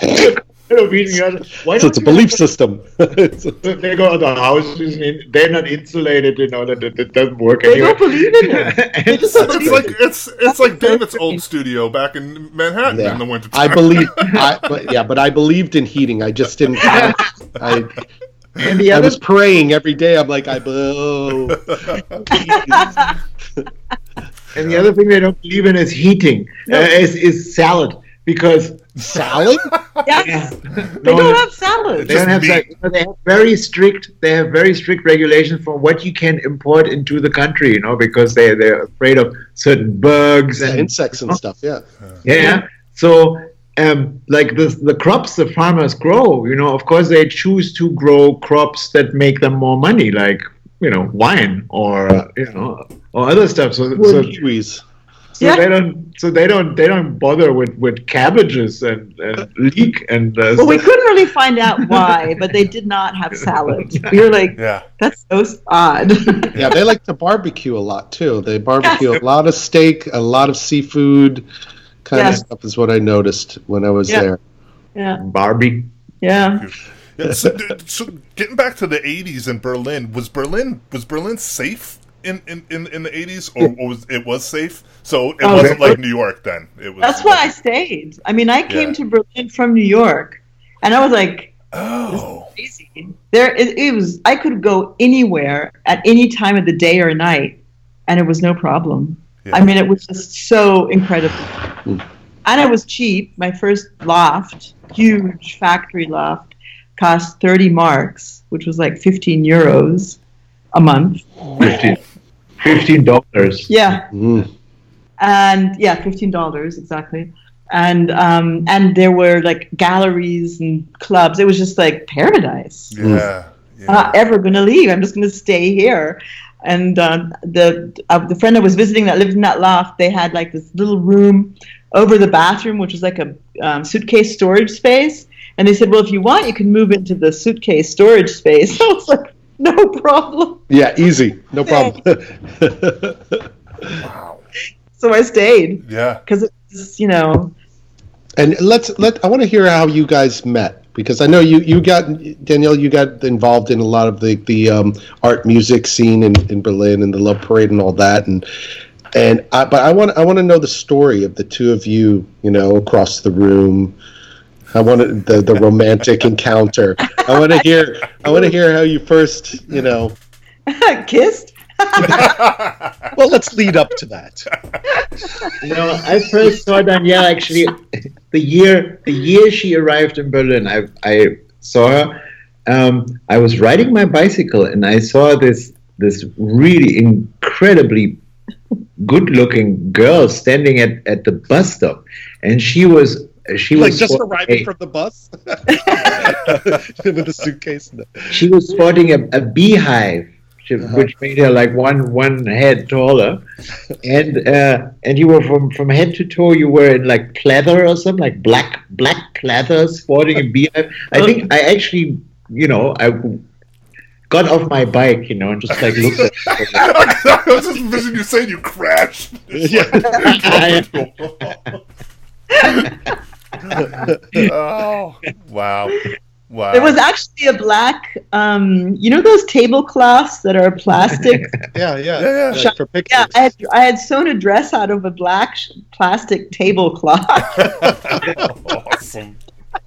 Why so it's a belief system. They go to the houses and they're not insulated, you know, that doesn't work anyway. They don't believe in it. It's like David's old studio back in Manhattan in the winter time. But I believed in heating. I just didn't. I was praying every day. I'm like, I blew. And the other thing they don't believe in is heating. No. Is salad, because salad? Yes. They don't have salad. They have very strict regulations for what you can import into the country, you know, because they're afraid of certain bugs and insects and stuff. Yeah. So like the crops the farmers grow, you know, of course they choose to grow crops that make them more money, like, you know, wine or, you know, or other stuff. They don't bother with cabbages and leek and. Well, we couldn't really find out why, but they did not have salad. We were like, that's so odd. Yeah, they like to barbecue a lot too. They barbecue a lot of steak, a lot of seafood, kind of stuff is what I noticed when I was there. Yeah. Barbie. Yeah. So getting back to the 80s in Berlin, was Berlin safe? In the 80s, or was it was safe? So it wasn't like New York then. That's why I stayed. I mean, I came to Berlin from New York, and I was like, this is crazy. It was. I could go anywhere at any time of the day or night, and it was no problem. Yeah. I mean, it was just so incredible, and it was cheap. My first loft, huge factory loft, cost 30 marks, which was like 15 euros a month. $15. Yeah. And $15 exactly. And there were like galleries and clubs. It was just like paradise. Yeah. I'm not ever going to leave. I'm just going to stay here. And the friend I was visiting that lived in that loft, they had like this little room over the bathroom, which was like a suitcase storage space. And they said, well, if you want, you can move into the suitcase storage space. So I was like, no problem. Yeah, easy. No problem. Wow. So I stayed. Yeah. Because it's, you know. And I want to hear how you guys met. Because I know you got, Danielle, involved in a lot of the art music scene in Berlin and the Love Parade and all that. But I want to know the story of the two of you, you know, across the room. I wanted the romantic encounter. I want to hear how you first, you know, kissed. Well, let's lead up to that. You know, I first saw Danielle actually the year she arrived in Berlin. I saw her. I was riding my bicycle and I saw this really incredibly good-looking girl standing at the bus stop, and she was just arriving from the bus with a suitcase. She was sporting a beehive, which made her like one head taller, and you were from head to toe. You were in like pleather or something, like black pleather, sporting a beehive. I think I actually, you know, I got off my bike, you know, and just like looked at her. I was just envisioning you saying you crashed. Yeah. Oh, wow. There was actually a black, you know those tablecloths that are plastic? Yeah. Like for pictures. Yeah, I had sewn a dress out of a black plastic tablecloth.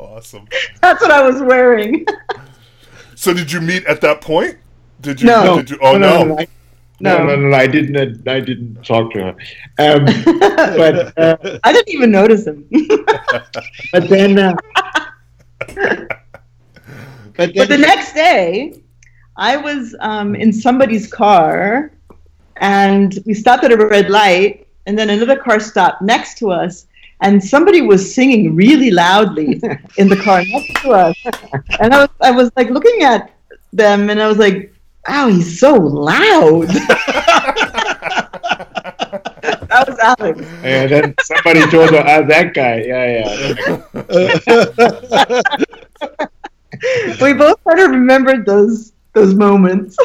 Awesome. That's what I was wearing. So did you meet at that point? Did you? No. Did you, No, I didn't talk to her. But I didn't even notice him. But the next day, I was in somebody's car, and we stopped at a red light, and then another car stopped next to us, and somebody was singing really loudly in the car next to us, and I was like looking at them, and I was like, wow, he's so loud. That was Alex. And then somebody told her, that guy. Yeah. We both kind of remembered those moments.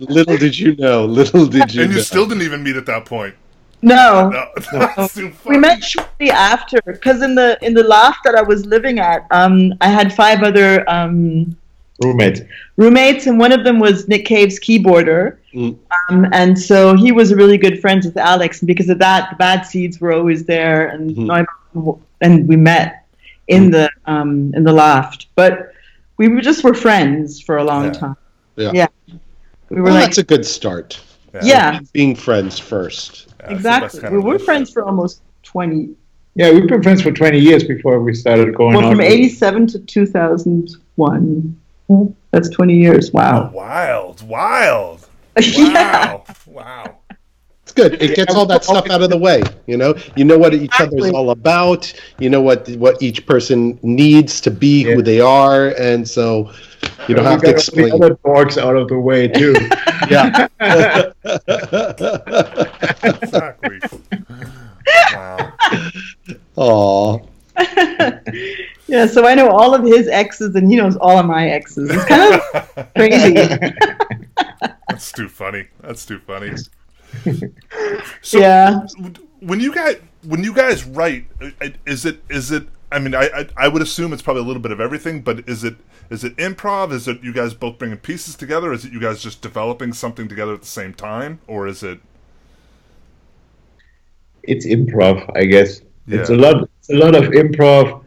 Little did you know. And you still didn't even meet at that point. No. So we met shortly after, because in the loft that I was living at, I had five other roommates, and one of them was Nick Cave's keyboarder, and so he was really good friends with Alex, and because of that, the Bad Seeds were always there, and and we met in the loft, but we were friends for a long time. Yeah. Well, that's a good start. Yeah. Being friends first. Yeah, exactly. We were friends for almost 20. Yeah, we've been friends for 20 years before we started going on. Well, from 87 to 2001. That's 20 years. Wow. Oh, wild. Yeah. Wow. It's good. It gets all that stuff out of the way, you know? You know what each other's all about. You know what each person needs to be who they are. And so you don't have to explain. We got other dogs out of the way, too. Yeah. Exactly. Wow. Aww. Yeah, so I know all of his exes, and he knows all of my exes. It's kind of crazy. That's too funny. So yeah. When you guys write, is it? I mean, I would assume it's probably a little bit of everything, but is it improv? Is it you guys both bringing pieces together? Is it you guys just developing something together at the same time, or is it? It's improv, I guess. Yeah. It's a lot of improv,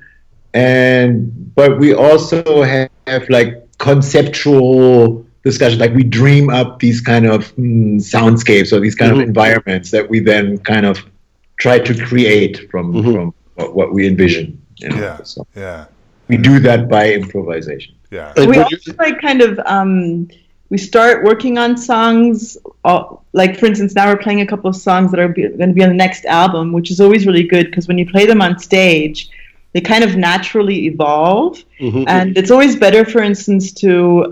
but we also have like conceptual discussions. Like we dream up these kind of soundscapes or these kind of environments that we then kind of try to create from what we envision. You know? Yeah, so we do that by improvisation. Yeah, we also like kind of we start working on songs. Like, for instance, now we're playing a couple of songs that are going to be on the next album, which is always really good because when you play them on stage, they kind of naturally evolve. Mm-hmm. And it's always better, for instance, to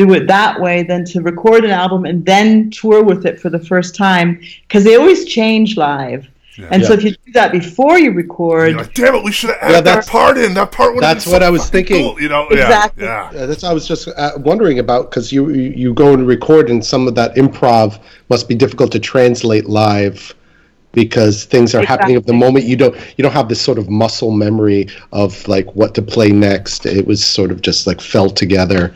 do it that way than to record an album and then tour with it for the first time, because they always change live. Yeah. And so if you do that before you record, like, damn it, we should have added that part in. That part would have been so what I was thinking. Cool, you know? Exactly. Yeah. Yeah. That's what I was just wondering about, because you go and record, and some of that improv must be difficult to translate live, because things are happening at the moment. You don't have this sort of muscle memory of like what to play next. It was sort of just like fell together,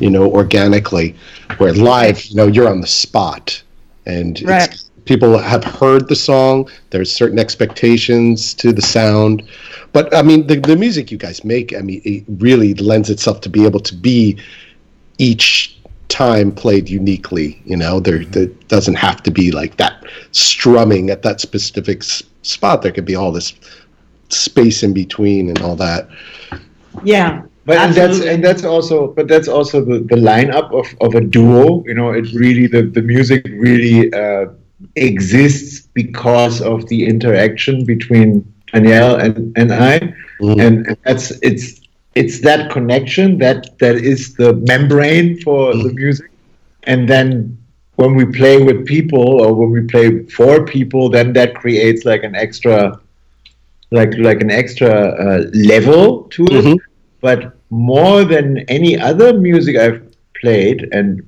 you know, organically. Where live, you know, you're on the spot, and it's, people have heard the song. There's certain expectations to the sound, but I mean, the music you guys make, I mean, it really lends itself to be able to be each time played uniquely, you know. There doesn't have to be like that strumming at that specific spot. There could be all this space in between and all that. Yeah, but that's also the lineup of a duo. You know, it really the music really exists because of the interaction between Danielle and I, and that's it's. It's that connection that is the membrane for the music. And then when we play with people, or when we play for people, then that creates like an extra, level to it. But more than any other music I've played, and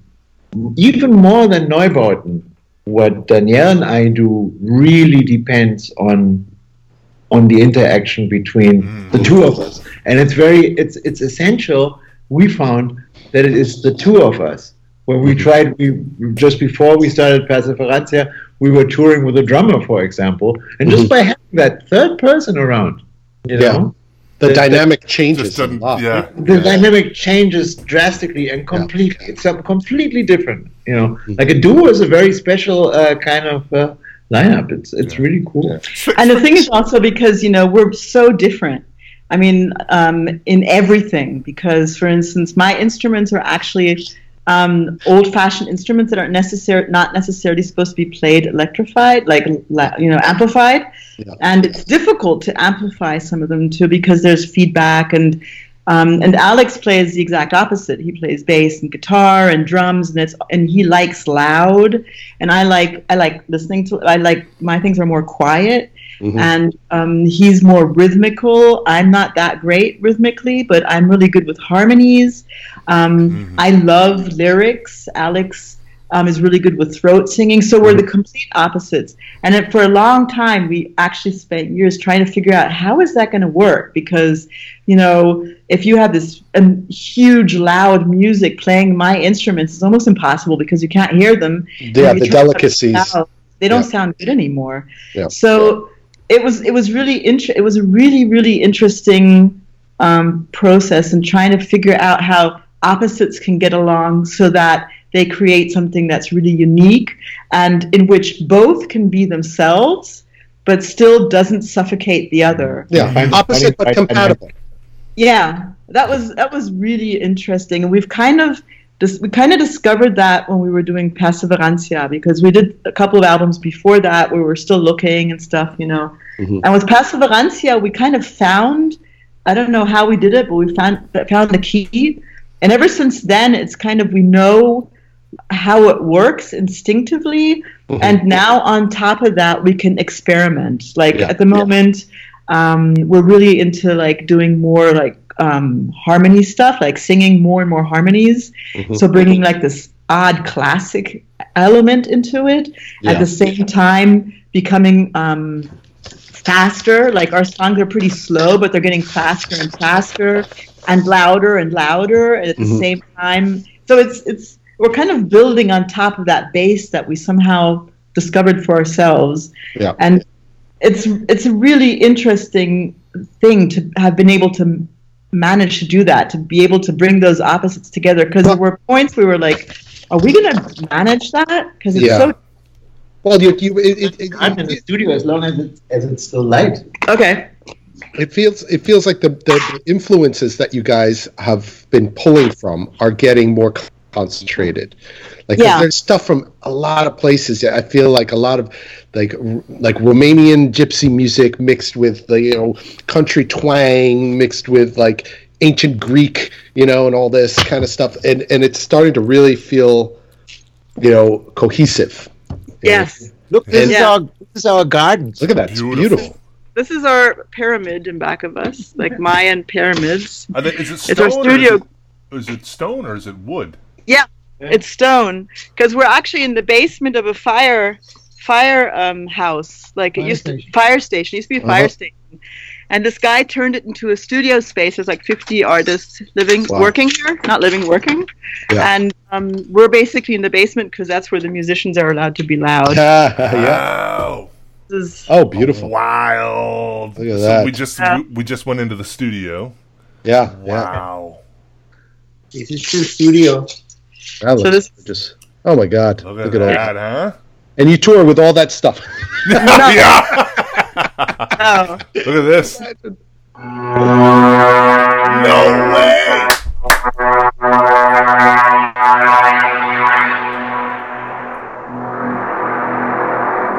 even more than Neubauten, what Danielle and I do really depends on the interaction between the two of us. And it's essential. We found that it is the two of us. When we tried, just before we started Perseverantia, we were touring with a drummer, for example, and just by having that third person around, you know, the dynamic changes a lot. Yeah. The dynamic changes drastically and completely. Yeah. It's completely different, you know. Like a duo is a very special kind of lineup. It's really cool. Yeah. And the thing is also because, you know, we're so different. I mean, in everything, because, for instance, my instruments are actually old-fashioned instruments that aren't not necessarily supposed to be played electrified, like, you know, amplified. Yeah. And it's difficult to amplify some of them, too, because there's feedback. And Alex plays the exact opposite. He plays bass and guitar and drums, and he likes loud. And I like listening to. My things are more quiet. Mm-hmm. And he's more rhythmical. I'm not that great rhythmically, but I'm really good with harmonies. I love lyrics. Alex is really good with throat singing. So we're the complete opposites. And for a long time, we actually spent years trying to figure out how is that going to work? Because, you know, if you have this huge loud music playing my instruments, it's almost impossible because you can't hear them. Yeah, the delicacies. They don't sound good anymore. Yeah. So it was a really, really interesting process in trying to figure out how opposites can get along so that they create something that's really unique and in which both can be themselves but still doesn't suffocate the other. Yeah, opposite but compatible. Yeah, that was really interesting, and we kind of discovered that when we were doing Perseverantia, because we did a couple of albums before that where we were still looking and stuff, you know. Mm-hmm. And with Perseverantia, we kind of found, I don't know how we did it, but we found the key. And ever since then, it's kind of, we know how it works instinctively. Mm-hmm. And now on top of that, we can experiment. Like at the moment, we're really into like doing more like harmony stuff, like singing more and more harmonies. Mm-hmm. So bringing like this odd classic element into it, at the same time becoming faster. Like our songs are pretty slow, but they're getting faster and faster and louder and louder at the same time. So it's we're kind of building on top of that base that we somehow discovered for ourselves. Yeah. And it's a really interesting thing to have been able to managed to do that, to be able to bring those opposites together, because there were points we were like, are we going to manage that? Because it's so... Well, I'm in the studio as long as it's still light. Okay. It feels like the influences that you guys have been pulling from are getting more concentrated. Like there's stuff from a lot of places. I feel like a lot of like Romanian gypsy music mixed with the country twang mixed with like ancient Greek, you know, and all this kind of stuff. And it's starting to really feel, you know, cohesive. Yes. And, look, this is our garden. Look at that. It's beautiful. This is our pyramid in back of us, like Mayan pyramids. It's our studio. Is it stone or is it wood? Yeah, it's stone. Because we're actually in the basement of a fire house. Like it used to fire station. It used to be a fire station. And this guy turned it into a studio space. There's like 50 artists working here, not living, working. Yeah. And we're basically in the basement because that's where the musicians are allowed to be loud. Wow. Oh, beautiful. Wild. Look at that. So we just went into the studio. Yeah. Wow. Yeah. This is true studio. That looks gorgeous. Oh, my God. Look at that, huh? And you tour with all that stuff. Yeah. Oh. Look at this. No way!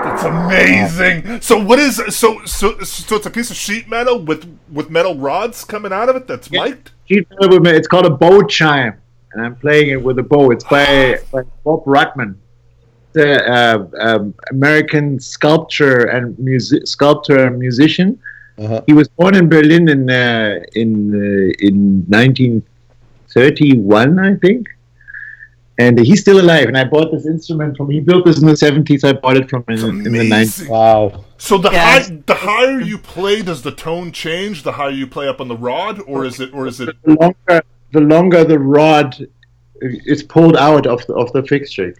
That's amazing. So what is so it's a piece of sheet metal with metal rods coming out of it that's mic'd? Sheet metal with me. It's called a bow chime, and I'm playing it with a bow. It's by Bob Rutman. The American sculptor and musician. Uh-huh. He was born in Berlin in 1931, I think, and he's still alive. And I bought this instrument from. He built this in the 70s. I bought it from him in the 90s. Wow! So the higher you play, does the tone change? The higher you play up on the rod, or is it the longer the rod is pulled out of the fixture?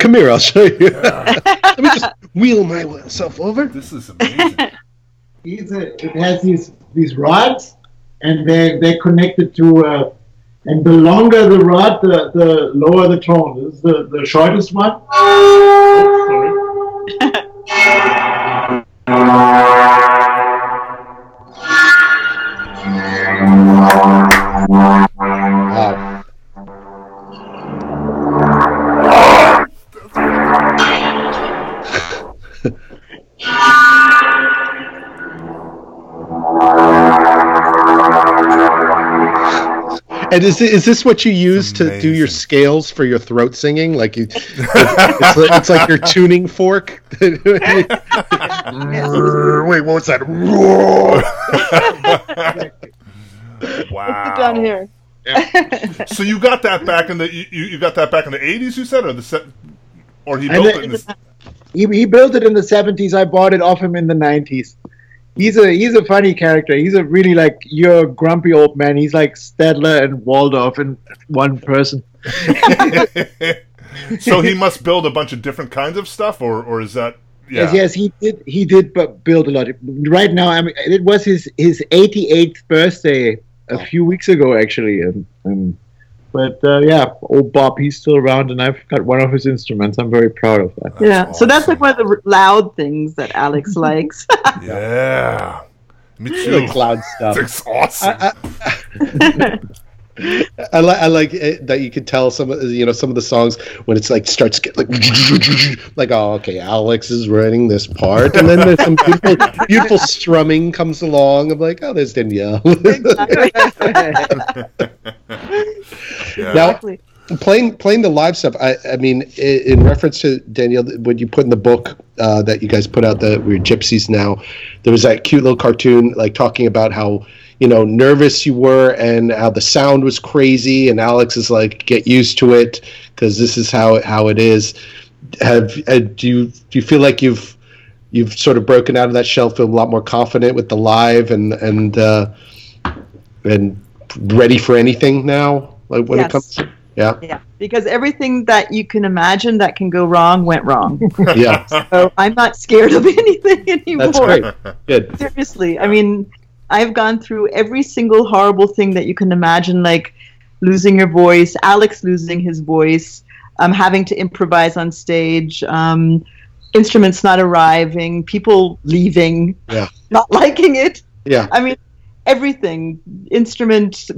Come here, I'll show you. Yeah. Let me just wheel myself over. This is amazing. It has these rods, and they're connected to. And the longer the rod, the lower the tone. This is the shortest one. Wow. And is this what you use to do your scales for your throat singing? Like you, it's like your tuning fork. Wait, what's that? Wow! What's down here. Yeah. So you got that back in the you got that back in the 80s. You said, or he built it. He built it in the 70s. I bought it off him in the 90s. He's a funny character. He's a really like you're a grumpy old man. He's like Stedler and Waldorf in one person. So he must build a bunch of different kinds of stuff, or is that? Yeah. Yes, he did build a lot. Right now, I mean, it was his 88th birthday a few weeks ago, actually, and but yeah, old Bob, he's still around, and I've got one of his instruments. I'm very proud of that. That's awesome. So that's like one of the loud things that Alex likes. Yeah, me too. Like loud stuff. It's awesome. I like it, that you could tell some of the songs when it's like starts get like oh okay, Alex is writing this part, and then there's some beautiful strumming comes along. I'm like oh, there's Danielle. Exactly. Yeah. Now, exactly. Playing the live stuff. I mean, in reference to Danielle, when you put in the book that you guys put out, that we're gypsies now, there was that cute little cartoon like talking about how you know nervous you were and how the sound was crazy, and Alex is like, get used to it because this is how it is. Do you feel like you've sort of broken out of that shell, feel a lot more confident with the live and ready for anything now? Like when it comes to Yeah, because everything that you can imagine that can go wrong went wrong. Yeah. So I'm not scared of anything anymore. That's great. Good. Seriously. I mean, I've gone through every single horrible thing that you can imagine, like losing your voice, Alex losing his voice, having to improvise on stage, instruments not arriving, people leaving, not liking it. Yeah. I mean, everything, instruments,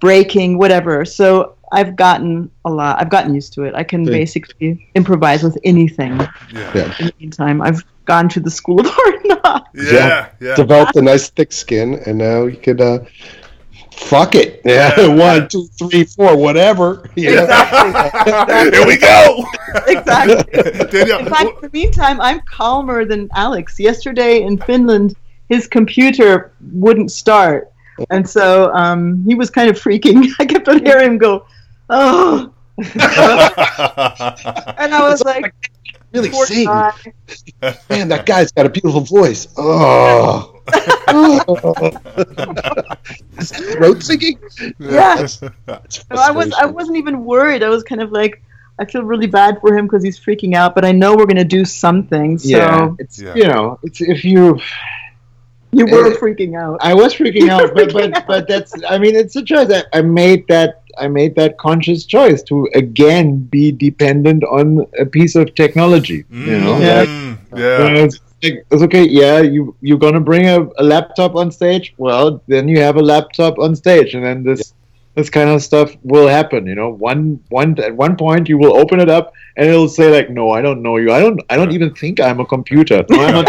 breaking, whatever. So I've gotten a lot. I've gotten used to it. I can basically improvise with anything. Yeah. In the meantime, I've gone to the school or not. Yeah. Developed a nice thick skin, and now you could fuck it. Yeah. 1, 2, 3, 4, whatever. Yeah. Exactly. Here we go. Exactly. Danielle, in fact, in the meantime, I'm calmer than Alex. Yesterday in Finland, his computer wouldn't start. And so he was kind of freaking. I kept on hearing him go, oh. And I was like, really sing. Man, that guy's got a beautiful voice. Oh. Is that throat singing? Yeah. I wasn't even worried. I was kind of like, I feel really bad for him because he's freaking out, but I know we're going to do something. So, You were freaking out. I was freaking out, but that's, I mean, it's a choice. I made that conscious choice to again be dependent on a piece of technology. It's okay. Yeah, you're gonna bring a laptop on stage. Well, then you have a laptop on stage, and then this kind of stuff will happen. You know, at one point you will open it up and it'll say like, "No, I don't know you. I don't even think I'm a computer. No, I'm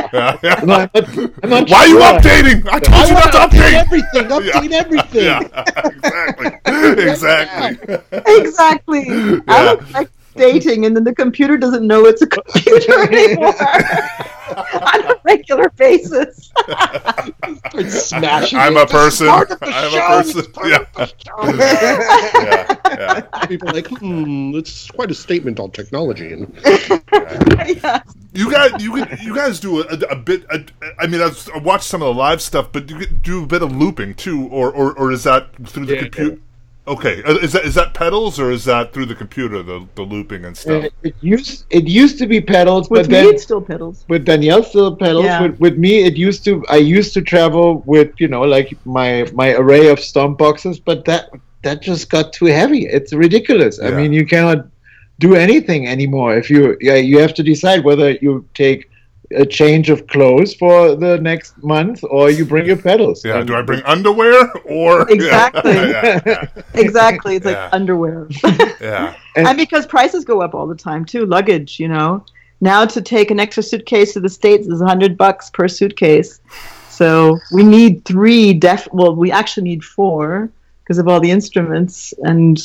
not. I'm not why sure. Are you updating? I told you not to update everything. Update everything. Exactly. Yeah. I was like dating, and then the computer doesn't know it's a computer anymore. On a regular basis. I'm a person. Yeah. People are like, it's quite a statement on technology. And You guys do a bit. I mean, I've watched some of the live stuff, but you do a bit of looping too, or is that through the computer? Yeah. Okay, is that pedals or is that through the computer, the looping and stuff? It used to be pedals, with but me then it's still pedals. With Danielle, still pedals. Yeah. With me, I used to travel with like my array of stomp boxes, but that just got too heavy. It's ridiculous. Yeah. I mean, you cannot do anything anymore. If you have to decide whether you take a change of clothes for the next month, or you bring your pedals. Yeah, do I bring underwear or... Exactly. Exactly, it's like underwear. Yeah. And because prices go up all the time, too. Luggage, Now to take an extra suitcase to the States is $100 per suitcase. So we need we actually need 4 because of all the instruments, and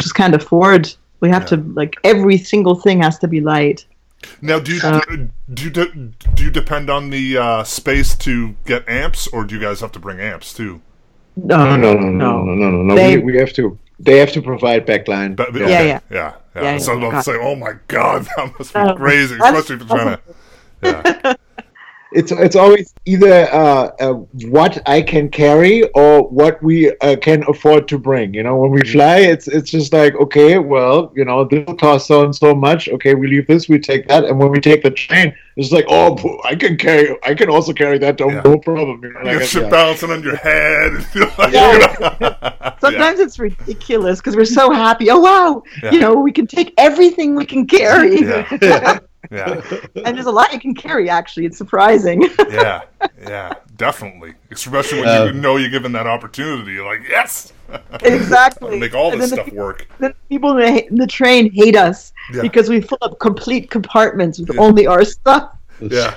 just can't afford. We have to, every single thing has to be light. Now, do you depend on the space to get amps, or do you guys have to bring amps too? No. We have to. They have to provide backline. Yeah. Some of them say, "Oh my God, that must be crazy," especially for China. Yeah. It's always either what I can carry or what we can afford to bring. When we fly, it's just like, okay, well, this will cost so and so much. Okay, we leave this, we take that, and when we take the train, it's like, oh, I can also carry that. No problem. You're bouncing on your head. Sometimes it's ridiculous because we're so happy. Oh wow, we can take everything we can carry. Yeah. Yeah, and there's a lot you can carry. Actually, it's surprising. Yeah, definitely. Especially when you you're given that opportunity. You're like, yes, exactly. Make all this stuff work. The people in the train hate us because we fill up complete compartments with only our stuff. Yeah.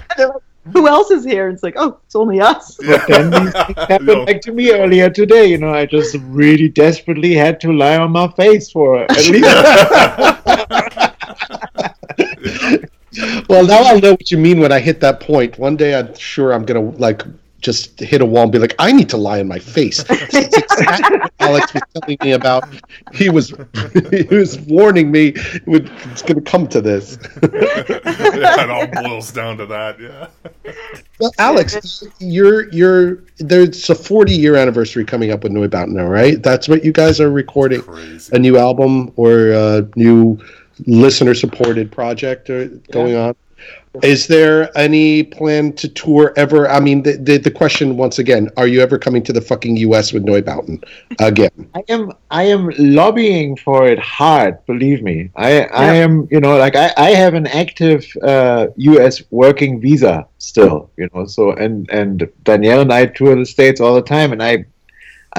Who else is here? And it's like, oh, it's only us. Yeah. But then these things happened like to me earlier today. I just really desperately had to lie on my face for at least. Well, now I know what you mean when I hit that point. One day I'm sure I'm going to, just hit a wall and be like, I need to lie on my face. This is exactly what Alex was telling me about. He was warning me it's going to come to this. It all boils down to that, yeah. Well, Alex, there's a 40-year anniversary coming up with Neubauten now, right? That's what you guys are recording. Crazy. A new album or a new listener-supported project going on. Is there any plan to tour ever? I mean, the question once again: are you ever coming to the fucking U.S. with Neubauten again? I am lobbying for it hard. Believe me, I am. I have an active U.S. working visa still. So and Danielle and I tour the States all the time, and I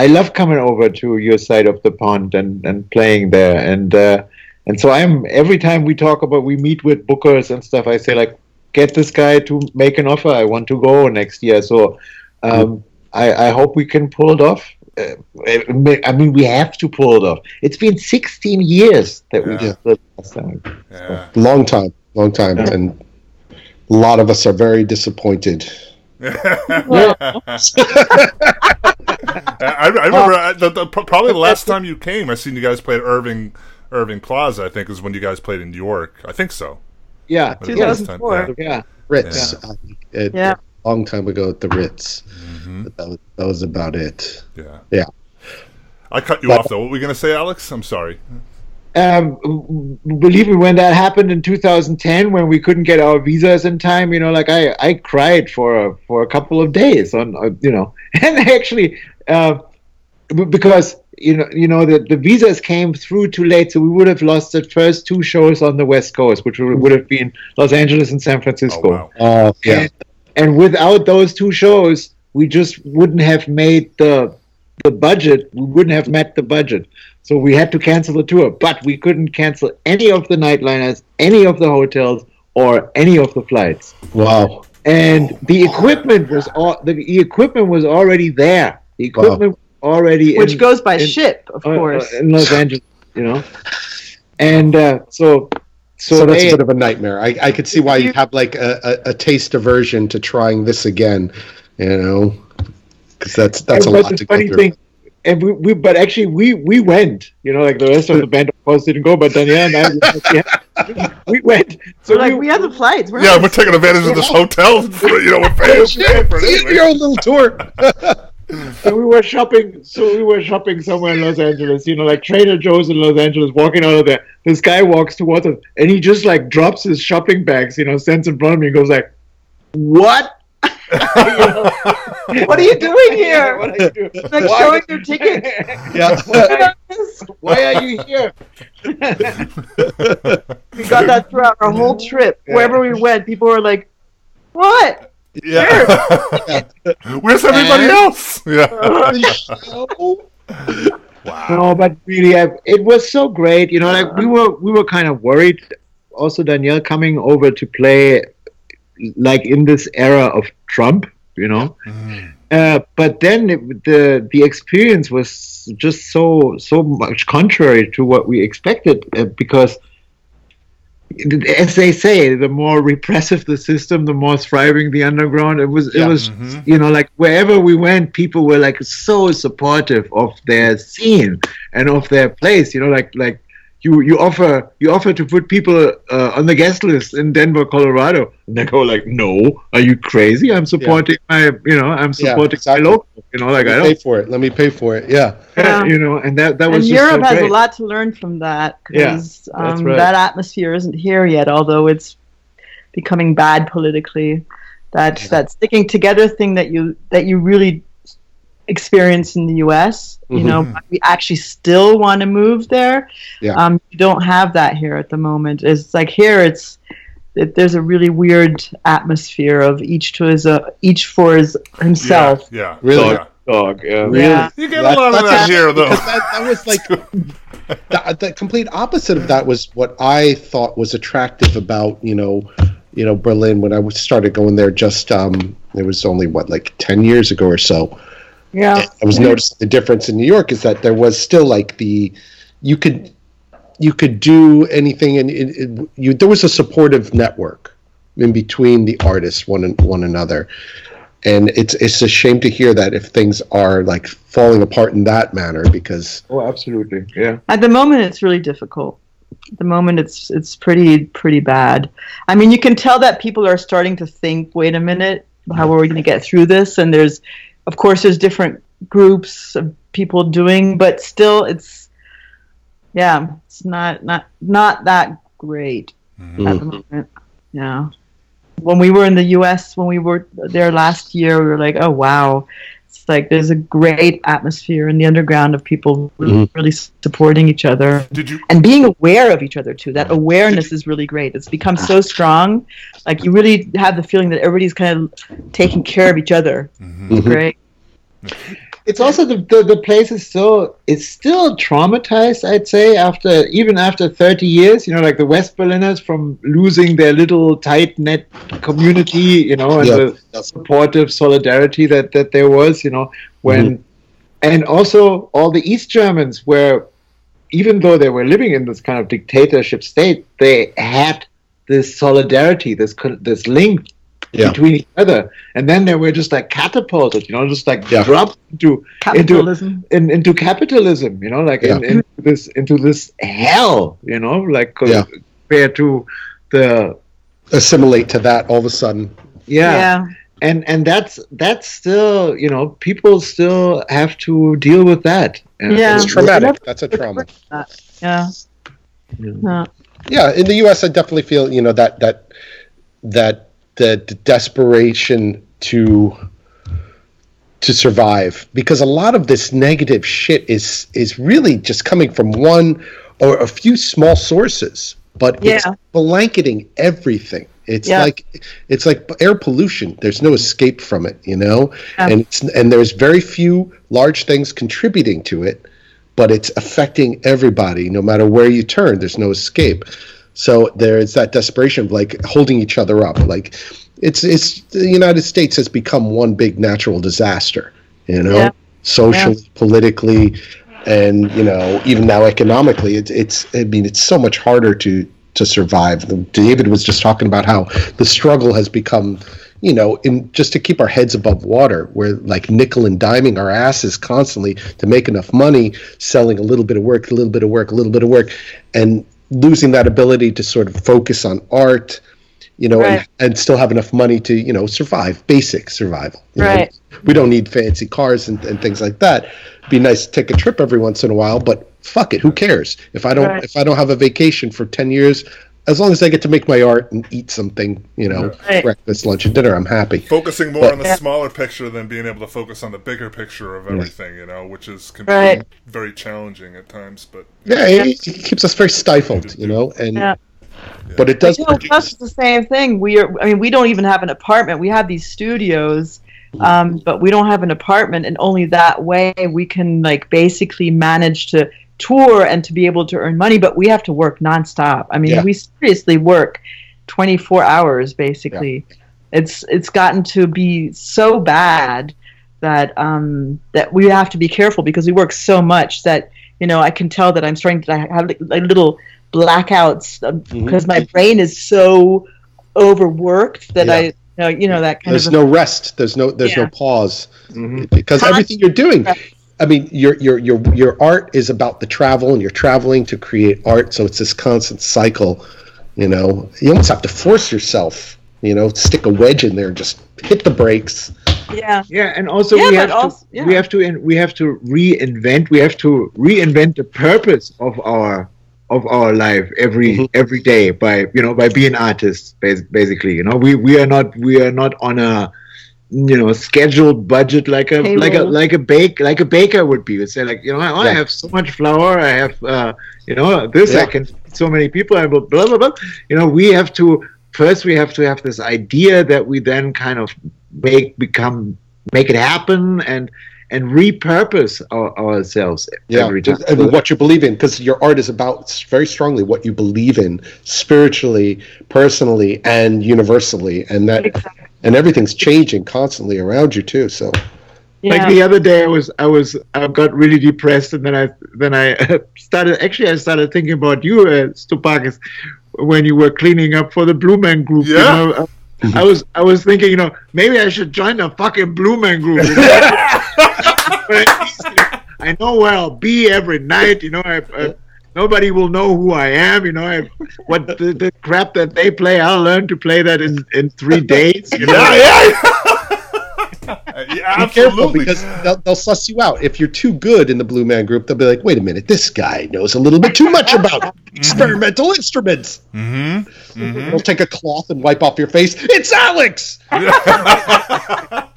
love coming over to your side of the pond and playing there and. And so every time we meet with bookers and stuff, I say, get this guy to make an offer. I want to go next year. So I hope we can pull it off. I mean, we have to pull it off. It's been 16 years that we just did last time. Yeah. Long time. Yeah. And a lot of us are very disappointed. I remember probably the last time you came, I seen you guys play at Irving Plaza, I think, is when you guys played in New York. I think so. Yeah, 2004. Yeah. Ritz. Yeah. A long time ago at the Ritz. Mm-hmm. That was about it. Yeah. Yeah. I cut you off, though. What were we going to say, Alex? I'm sorry. Believe me, when that happened in 2010, when we couldn't get our visas in time, I cried for a couple of days and actually, because the visas came through too late, so we would have lost the first two shows on the West Coast, which would have been Los Angeles and San Francisco. Oh, wow. And without those two shows, we just wouldn't have made the budget. We wouldn't have met the budget. So we had to cancel the tour, but we couldn't cancel any of the nightliners, any of the hotels, or any of the flights. Wow! And the equipment was already there. The equipment was already, which goes by ship, of course, in Los Angeles. And so that's a bit of a nightmare. I could see why you have like a taste aversion to trying this again. Because that's a lot to go through. And we went, the rest of the band, of course, didn't go, but Danielle and I, we went. So we had the flights. We're taking advantage of this hotel. We're paying for it anyway. Your own little tour. So we were shopping somewhere in Los Angeles, Trader Joe's in Los Angeles, walking out of there. This guy walks towards us, and he just, drops his shopping bags, stands in front of me and goes like, what? What are you doing here? What are you doing? It's like showing your ticket. Yeah. Why are you here? We got that throughout our whole trip. Yeah. Wherever we went, people were like, what? Yeah. Where's everybody else? Yeah. Wow. No, but really, it was so great. We were kind of worried. Also, Danielle coming over to play in this era of Trump, but then the experience was just so much contrary to what we expected, because, as they say, the more repressive the system, the more thriving the underground. It was wherever we went, people were so supportive of their scene and of their place. You offer to put people on the guest list in Denver, Colorado, and they go no, are you crazy? I'm supporting my local. Let me pay for it. Yeah. And that was. And just Europe has a lot to learn from that, because that atmosphere isn't here yet, although it's becoming bad politically. That sticking together thing that you really experience in the U.S. We actually still want to move there. You don't have that here at the moment. It's here there's a really weird atmosphere of each for his himself. Yeah, really. Dog. Yeah. Really? You get a lot of that here, though. That was the complete opposite of that was what I thought was attractive about Berlin when I started going there. Just it was only 10 years ago or so. Yeah, I was noticing the difference in New York is that there was still you could do anything, and there was a supportive network in between the artists one another, and it's a shame to hear that if things are falling apart in that manner, because absolutely, yeah. At the moment, it's really difficult. At the moment, it's pretty bad. I mean, you can tell that people are starting to think, wait a minute, how are we going to get through this? And there's. Of course, there's different groups of people doing, but still, it's not that great at the moment. Yeah, when we were in the U.S., when we were there last year, we were like, oh wow, it's there's a great atmosphere in the underground of people really supporting each other and being aware of each other too. That awareness is really great. It's become so strong. You really have the feeling that everybody's kind of taking care of each other. Mm-hmm. Great. It's also the place is so, it's still traumatized, I'd say, even after 30 years, you know, like the West Berliners from losing their little tight-knit community, you know, and the supportive solidarity that there was, you know, when, and also all the East Germans were, even though they were living in this kind of dictatorship state, they had this solidarity, this link between each other, and then they were just like catapulted, you know, just like dropped into capitalism, you know, like into this hell, you know, like compared to the assimilate to that all of a sudden. And that's still, you know, people still have to deal with that. It's traumatic. That's a trauma. Yeah. In the U.S., I definitely feel, you know, that the desperation to survive, because a lot of this negative shit is really just coming from one or a few small sources, but it's blanketing everything. It's like air pollution. There's no escape from it, you know? And there's very few large things contributing to it, but it's affecting everybody. No matter where you turn, there's no escape. So there is that desperation of, like, holding each other up. Like, it's the United States has become one big natural disaster, you know? Yeah. Socially, politically, and, you know, even now economically. It's so much harder to survive. David was just talking about how the struggle has become, you know, in just to keep our heads above water. We're like nickel and diming our asses constantly to make enough money, selling a little bit of work, a little bit of work, a little bit of work, and losing that ability to sort of focus on art, you know, and still have enough money to, you know, survive, basic survival. You know? We don't need fancy cars and things like that. Be nice to take a trip every once in a while, but fuck it, who cares? If I don't have a vacation for 10 years, as long as I get to make my art and eat something, you know, breakfast, lunch, and dinner, I'm happy. Focusing more on the smaller picture than being able to focus on the bigger picture of everything, you know, which can be very challenging at times. But it keeps us very stifled, you know, and but it does. That's the same thing. We don't even have an apartment. We have these studios. But we don't have an apartment, and only that way we can, like, basically manage to tour and to be able to earn money. But we have to work nonstop. I mean, we seriously work 24 hours basically. Yeah. It's gotten to be so bad that that we have to be careful because we work so much that, you know, I can tell that I'm starting to have like little blackouts because my brain is so overworked that I. You know, that kind there's no rest. There's no pause because everything you're doing. I mean, your art is about the travel, and you're traveling to create art. So it's this constant cycle. You know, you almost have to force yourself. You know, stick a wedge in there, and just hit the brakes. And also we have to reinvent the purpose of our life every day by being artists, basically, you know. We are not on a, you know, scheduled budget like a table. like a baker would be. You'd say, like, you know, I have so much flour, I have you know this, I can feed so many people, I will blah blah blah. You know, we have to have this idea that we then kind of make it happen and repurpose ourselves every time. And what you believe in, because your art is about very strongly what you believe in spiritually, personally, and universally, and that and everything's changing constantly around you too. So, like the other day, I got really depressed, and then I started thinking about you, Stupakas, when you were cleaning up for the Blue Man Group. Yeah. You know? I was thinking, you know, maybe I should join the fucking Blue Man Group. You know? I know where I'll be every night. You know, nobody will know who I am. You know, what the crap that they play, I'll learn to play that in 3 days. You know? Yeah, absolutely. Be careful, because they'll suss you out. If you're too good in the Blue Man Group, they'll be like, wait a minute, this guy knows a little bit too much about experimental instruments. Mm-hmm. Mm-hmm. They'll take a cloth and wipe off your face. It's Alex! I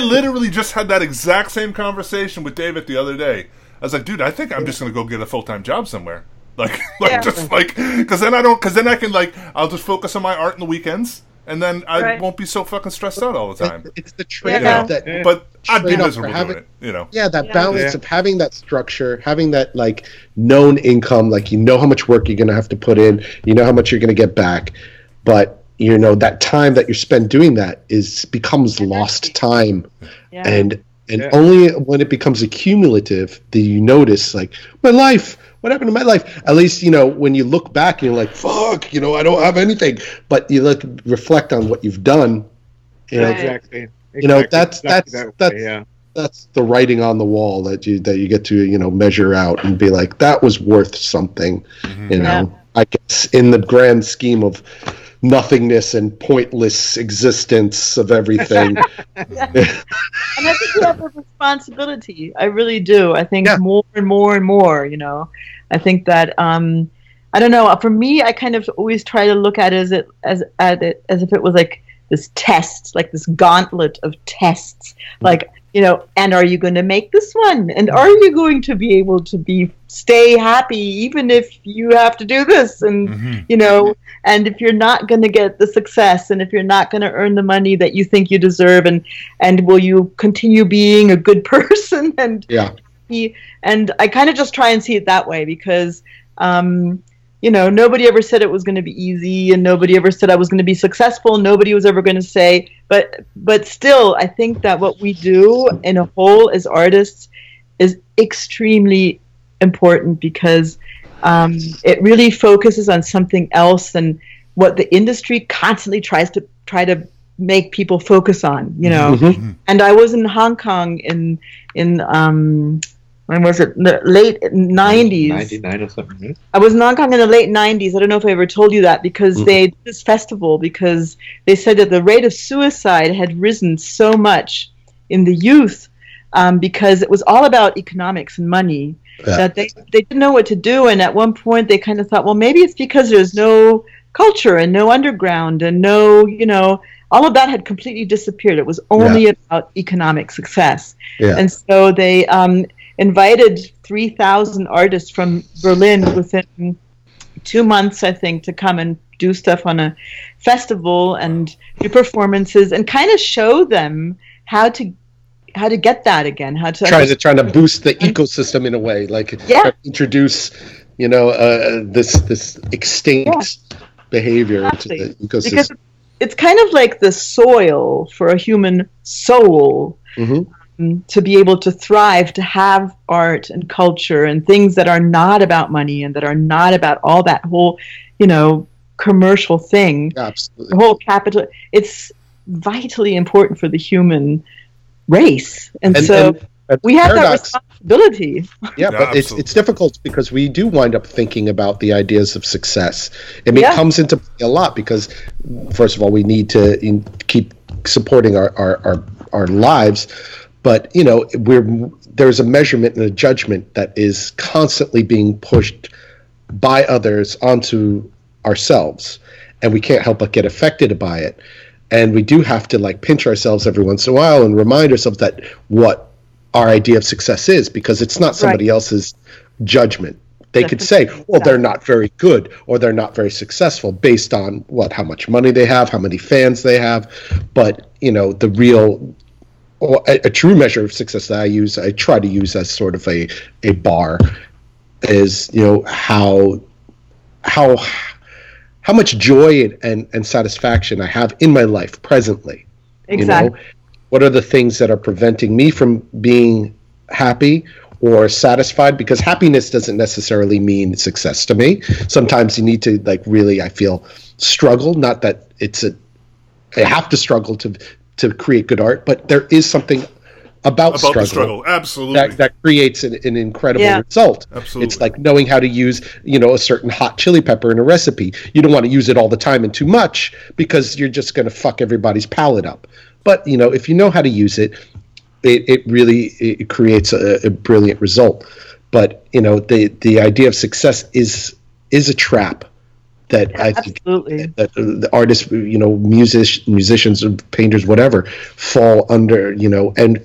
literally just had that exact same conversation with David the other day. I was like, dude, I think I'm just going to go get a full-time job somewhere. Like just like, because then I can, like, I'll just focus on my art in the weekends. and then I won't be so fucking stressed out all the time. It's the trade-off that, but I'd be miserable doing it, you know. Yeah, that balance of having that structure, having that like known income, like you know how much work you're going to have to put in, you know how much you're going to get back, but you know that time that you spend doing that is becomes lost time, and only when it becomes accumulative do you notice like my life. What happened to my life? At least, you know, when you look back and you're like, fuck, you know, I don't have anything. But you look, reflect on what you've done. You know, you know, that's the writing on the wall that you get to, you know, measure out and be like, that was worth something, you know. I guess in the grand scheme of nothingness and pointless existence of everything. And I think you have a responsibility. I really do. I think more and more and more, you know. I think that, I don't know, for me, I kind of always try to look at it as if it was like this test, like this gauntlet of tests. Like, you know, and are you going to make this one? And are you going to be able to stay happy even if you have to do this? And, you know, and if you're not going to get the success and if you're not going to earn the money that you think you deserve, and will you continue being a good person? And and I kind of just try and see it that way because, you know, nobody ever said it was going to be easy and nobody ever said I was going to be successful. Nobody was ever going to say, but still, I think that what we do in a whole as artists is extremely important because it really focuses on something else than what the industry constantly tries to make people focus on, you know. And I was in Hong Kong in when was it? The late 90s. 99 or something. I was in Hong Kong in the late 90s. I don't know if I ever told you that because they did this festival because they said that the rate of suicide had risen so much in the youth because it was all about economics and money that they didn't know what to do. And at one point they kind of thought, well, maybe it's because there's no culture and no underground and no, you know, all of that had completely disappeared. It was only about economic success. Yeah. And so they... invited 3,000 artists from Berlin within 2 months, I think, to come and do stuff on a festival and do performances and kind of show them how to get that again, trying to boost the ecosystem in a way, like introduce, you know, this extinct behavior to the ecosystem. Because it's kind of like the soil for a human soul. To be able to thrive, to have art and culture and things that are not about money and that are not about all that whole, you know, commercial thing. Absolutely. The whole capital. It's vitally important for the human race. And so we have paradox. That responsibility. Yeah, but it's difficult because we do wind up thinking about the ideas of success. It comes into play a lot because, first of all, we need to keep supporting our lives. But, you know, there's a measurement and a judgment that is constantly being pushed by others onto ourselves, and we can't help but get affected by it. And we do have to, like, pinch ourselves every once in a while and remind ourselves that what our idea of success is, because it's not somebody else's judgment. They could say, well, they're not very good or they're not very successful based on, how much money they have, how many fans they have. But, you know, the real... a true measure of success that I try to use as sort of a bar, is, you know, how much joy and satisfaction I have in my life presently. Exactly. You know? What are the things that are preventing me from being happy or satisfied? Because happiness doesn't necessarily mean success to me. Sometimes you need to, like, really, I feel, struggle. Not that it's I have to struggle to create good art, but there is something about struggle absolutely that creates an incredible result. Absolutely. It's like knowing how to use, you know, a certain hot chili pepper in a recipe. You don't want to use it all the time and too much because you're just going to fuck everybody's palate up. But, you know, if you know how to use it, it really creates a brilliant result. But, you know, the idea of success is a trap. I think that the artists, you know, musicians, painters, whatever, fall under, you know, and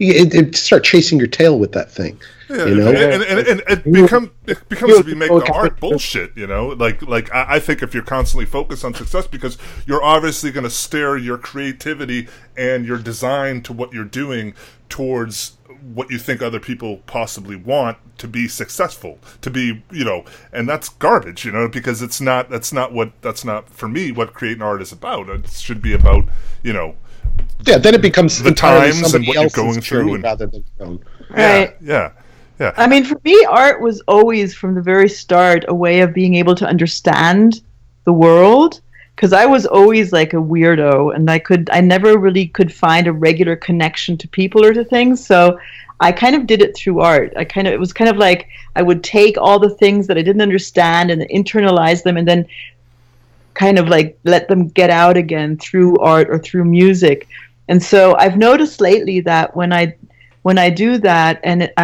it start chasing your tail with that thing. Yeah, you know? And it becomes if you make the art bullshit, you know? Like I think if you're constantly focused on success, because you're obviously going to steer your creativity and your design to what you're doing towards what you think other people possibly want to be successful, to be, you know, and that's garbage, you know, because that's not for me what creating art is about. It should be about, you know, then it becomes the times and what you're going through, and rather than your own. Right. Yeah. I mean, for me, art was always from the very start a way of being able to understand the world, because I was always like a weirdo, and I never really could find a regular connection to people or to things. So I kind of did it through art. It was kind of like I would take all the things that I didn't understand and internalize them, and then kind of like let them get out again through art or through music. And so I've noticed lately that when I do that, and it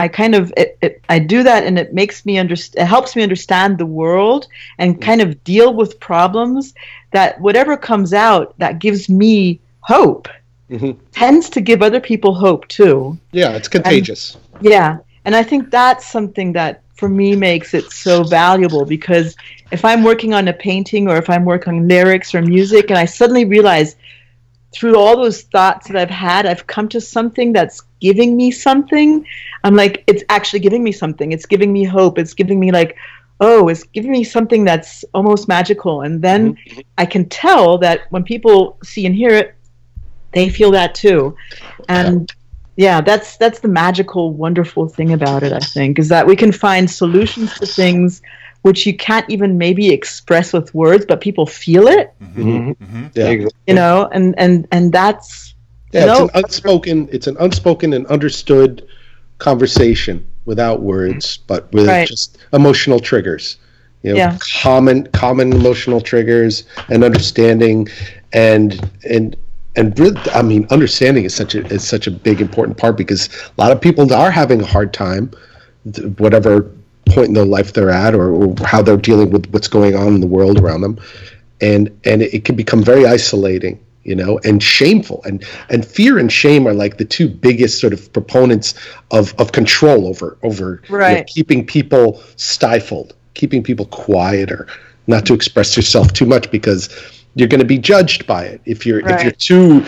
makes me it helps me understand the world and kind of deal with problems, that whatever comes out, that gives me hope, tends to give other people hope too. Yeah, it's contagious. And I think that's something that for me makes it so valuable, because if I'm working on a painting or if I'm working on lyrics or music, and I suddenly realize through all those thoughts that I've had, I've come to something that's giving me something. I'm like, it's actually giving me something. It's giving me hope. It's giving me it's giving me something that's almost magical. And then I can tell that when people see and hear it, they feel that too. And yeah, that's the magical, wonderful thing about it, I think, is that we can find solutions to things which you can't even maybe express with words, but people feel it. You know, and that's it's an unspoken and understood conversation without words, but with just emotional triggers. You know, common emotional triggers and understanding, and I mean, understanding is such a big important part, because a lot of people are having a hard time, whatever point in their life they're at, or how they're dealing with what's going on in the world around them, and it can become very isolating, you know, and shameful, and fear and shame are like the two biggest sort of proponents of control over you know, keeping people stifled, keeping people quieter, not to express yourself too much, because you're going to be judged by it if you're too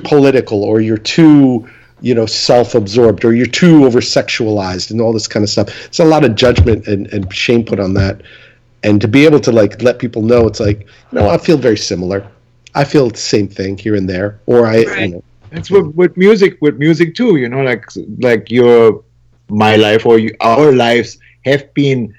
political, or you're too, you know, self-absorbed, or you're too over-sexualized and all this kind of stuff. It's a lot of judgment and shame put on that. And to be able to, like, let people know, it's like, no, I feel very similar. I feel the same thing here and there. Or I, you know. It's with music too, you know, like my life or our lives have been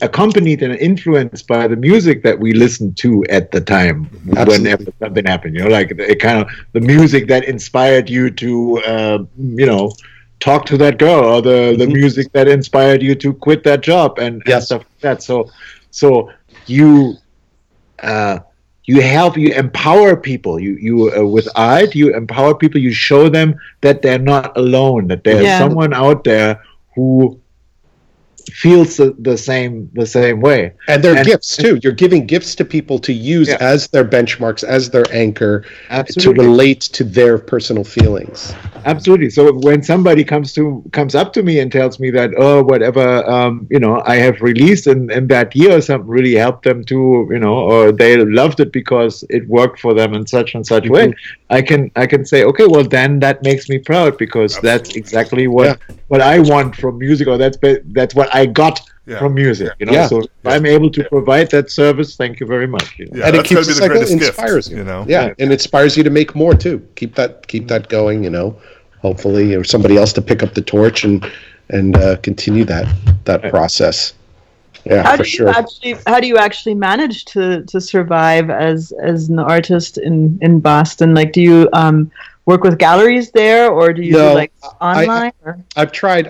accompanied and influenced by the music that we listened to at the time. Absolutely. Whenever something happened, you know, like it kind of the music that inspired you to, you know, talk to that girl, or the music that inspired you to quit that job and stuff like that. So you empower people. You with art, you empower people. You show them that they're not alone. That there's someone out there who feels the same way, and they're gifts too. You're giving gifts to people to use as their benchmarks, as their anchor, to relate to their personal feelings. Absolutely. So when somebody comes up to me and tells me that you know, I have released in that year, something really helped them to, you know, or they loved it because it worked for them in such and such way, I can say, okay, well then that makes me proud, because that's exactly what I want from music, or that's what I got from music, you know. Yeah. So if I'm able to provide that service, thank you very much. You know? Yeah, and it keeps the cycle, inspires you, you know. Yeah, and inspires you to make more too. Keep that going, you know. Hopefully, or somebody else to pick up the torch and continue that process. Yeah, how do you actually manage to survive as an artist in Boston? Like, do you work with galleries there, or do you do like online? I've tried,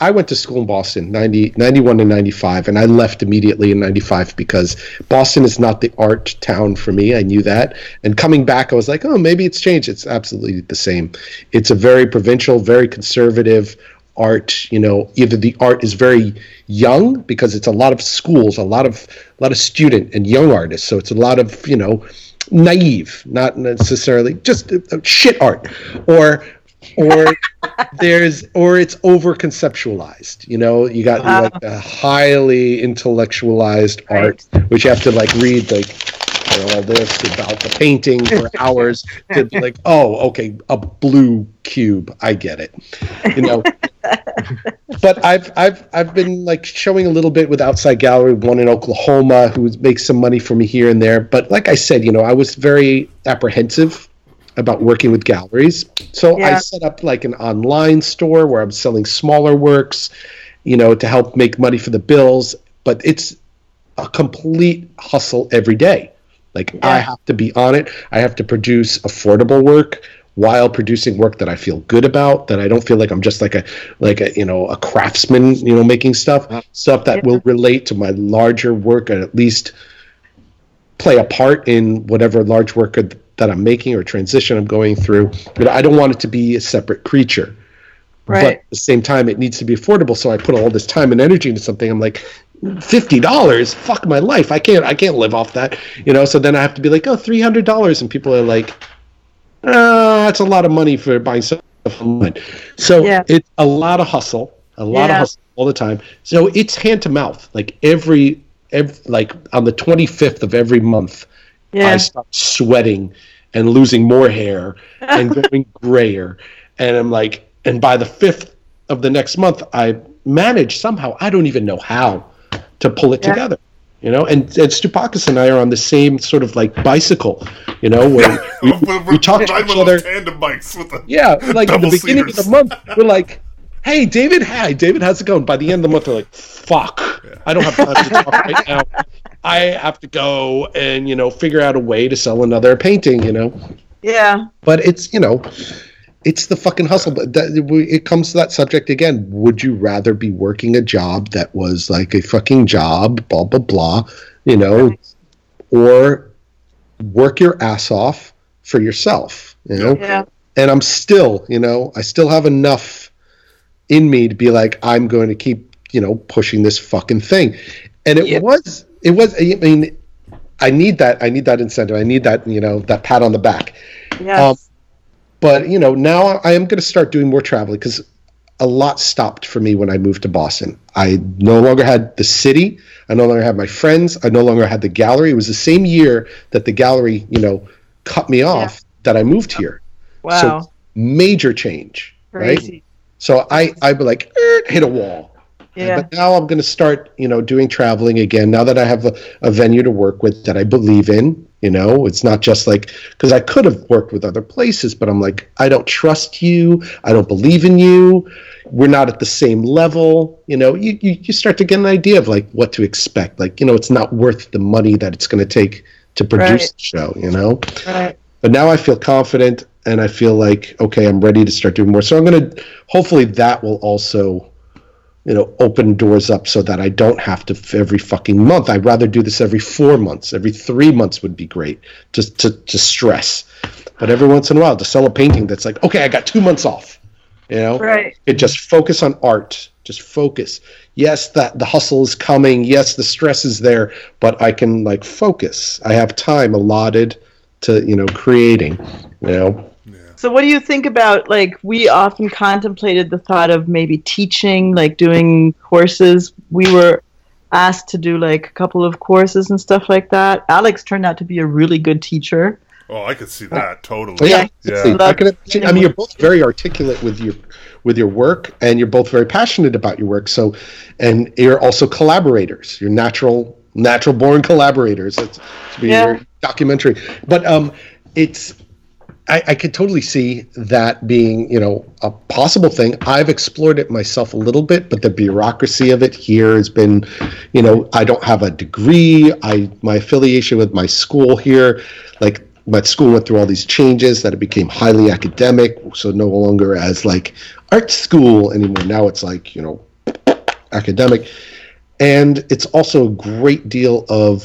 I went to school in Boston, 91 to 95, and I left immediately in 95 because Boston is not the art town for me. I knew that. And coming back, I was like, oh, maybe it's changed. It's absolutely the same. It's a very provincial, very conservative art. You know, either the art is very young, because it's a lot of schools, a lot of student and young artists. So it's a lot of, you know, naive, not necessarily just shit art, or or it's over conceptualized. You know, you got like a highly intellectualized art, which you have to like read all this about the painting for hours to be like, oh, okay, a blue cube, I get it, you know. But I've been like showing a little bit with Outside Gallery, one in Oklahoma, who makes some money for me here and there. But like I said, you know, I was very apprehensive about working with galleries, so I set up like an online store where I'm selling smaller works, you know, to help make money for the bills. But it's a complete hustle every day. Like, I have to be on it. I have to produce affordable work while producing work that I feel good about, that I don't feel like I'm just like a you know, a craftsman, you know, making stuff that will relate to my larger work, and at least play a part in whatever large work that I'm making or transition I'm going through. But I don't want it to be a separate creature. Right. But at the same time, it needs to be affordable. So I put all this time and energy into something. I'm like, $50, fuck my life. I can't live off that, you know. So then I have to be like, oh, $300, and people are like, that's a lot of money for buying stuff online. So it's a lot of hustle, all the time. So it's hand to mouth. Like every like on the 25th of every month, I start sweating and losing more hair and going grayer, and I'm like, and by the 5th of the next month, I manage somehow. I don't even know how to pull it together, you know. And Stupakis and I are on the same sort of like bicycle, you know, where we talk to each other. Tandem bikes with the like at the beginning of the month, we're like, "Hey, David, hi, David, how's it going?" By the end of the month, we're like, "Fuck, I don't have time to talk right now. I have to go and, you know, figure out a way to sell another painting, you know." Yeah, but it's, you know, it's the fucking hustle. But it comes to that subject again. Would you rather be working a job that was like a fucking job, blah, blah, blah, you know, or work your ass off for yourself, you know? Yeah. And I'm still, you know, I still have enough in me to be like, I'm going to keep, you know, pushing this fucking thing. And it was, I mean, I need that incentive. I need that, you know, that pat on the back. Yes. But, you know, now I am going to start doing more traveling, because a lot stopped for me when I moved to Boston. I no longer had the city. I no longer had my friends. I no longer had the gallery. It was the same year that the gallery, you know, cut me off that I moved here. Wow. So major change, right? So I'd be like, hit a wall. Yeah. But now I'm going to start, you know, doing traveling again. Now that I have a venue to work with that I believe in, you know, it's not just like, because I could have worked with other places, but I'm like, I don't trust you. I don't believe in you. We're not at the same level. You know, you start to get an idea of like what to expect. Like, you know, it's not worth the money that it's going to take to produce the show, you know. Right. But now I feel confident, and I feel like, okay, I'm ready to start doing more. So I'm going to, hopefully that will also, you know, open doors up so that I don't have to every fucking month. I'd rather do this every 4 months. Every 3 months would be great, just to stress. But every once in a while, to sell a painting that's like, okay, I got 2 months off, you know? Right. It just focus on art. Just focus. Yes, that the hustle is coming. Yes, the stress is there, but I can like focus. I have time allotted to, you know, creating, you know? So what do you think about, like, we often contemplated the thought of maybe teaching, like doing courses. We were asked to do like a couple of courses and stuff like that. Alex turned out to be a really good teacher. Oh, I could see that totally. Yeah. I mean, you're both very articulate with your work, and you're both very passionate about your work. So, and you're also collaborators. You're natural born collaborators. That's to be your documentary. But it's. I could totally see that being, you know, a possible thing. I've explored it myself a little bit, but the bureaucracy of it here has been, you know, I don't have a degree. My affiliation with my school here, like my school went through all these changes that it became highly academic, so no longer as like art school anymore. Now it's like, you know, academic. And it's also a great deal of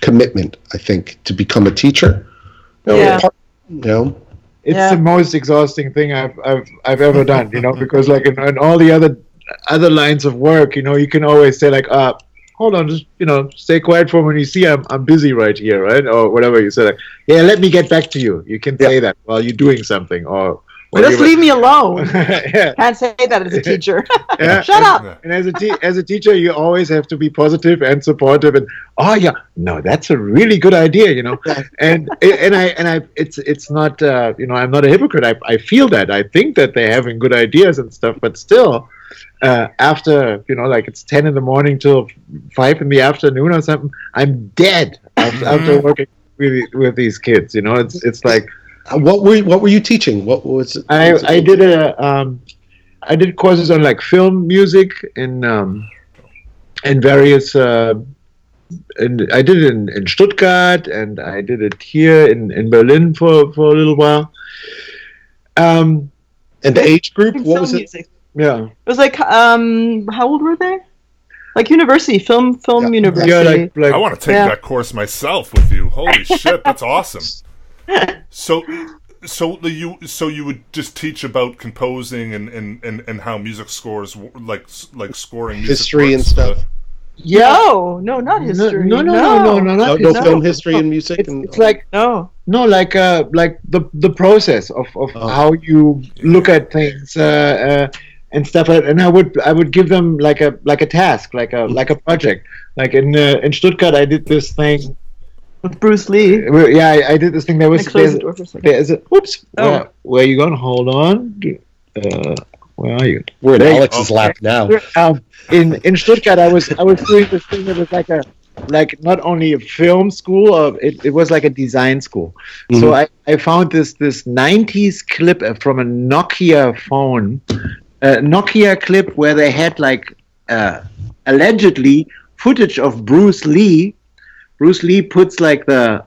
commitment, I think, to become a teacher. You know, No, it's the most exhausting thing I've ever done, you know, because like in all the other lines of work, you know, you can always say like, hold on, just, you know, stay quiet for when you see I'm busy right here, right, or whatever you say, like, yeah, let me get back to you. You can say that while you're doing something, or Just leave me alone. Yeah. Can't say that as a teacher. Yeah. Shut up. And as a teacher, you always have to be positive and supportive. And oh yeah, no, that's a really good idea, you know. And I it's not you know, I'm not a hypocrite. I feel that. I think that they're having good ideas and stuff, but still. After, you know, like it's 10 in the morning till 5 in the afternoon or something, I'm dead after working with these kids, you know. It's like, what were you teaching? I did courses on like film music and various and I did it in Stuttgart, and I did it here in Berlin for a little while. And the age group, what was it? Yeah, it was like, how old were they? Like university, film yeah. University. Yeah, like, I want to take that course myself with you. Holy shit, that's awesome. So you would just teach about composing and how music scores, like scoring music history and stuff. Yeah. No, not history. No, film history and music. It's like the process of how you look at things. And stuff, and I would give them like a task, like a project. Like in Stuttgart, I did this thing with Bruce Lee. Yeah, I did this thing. Where are you going? Hold on. Where are you? We're in Alex's lap now. In Stuttgart, I was doing this thing that was like not only a film school, it was like a design school. Mm-hmm. So I found this 90s clip from a Nokia phone. Nokia clip where they had allegedly footage of Bruce Lee. Bruce Lee puts like the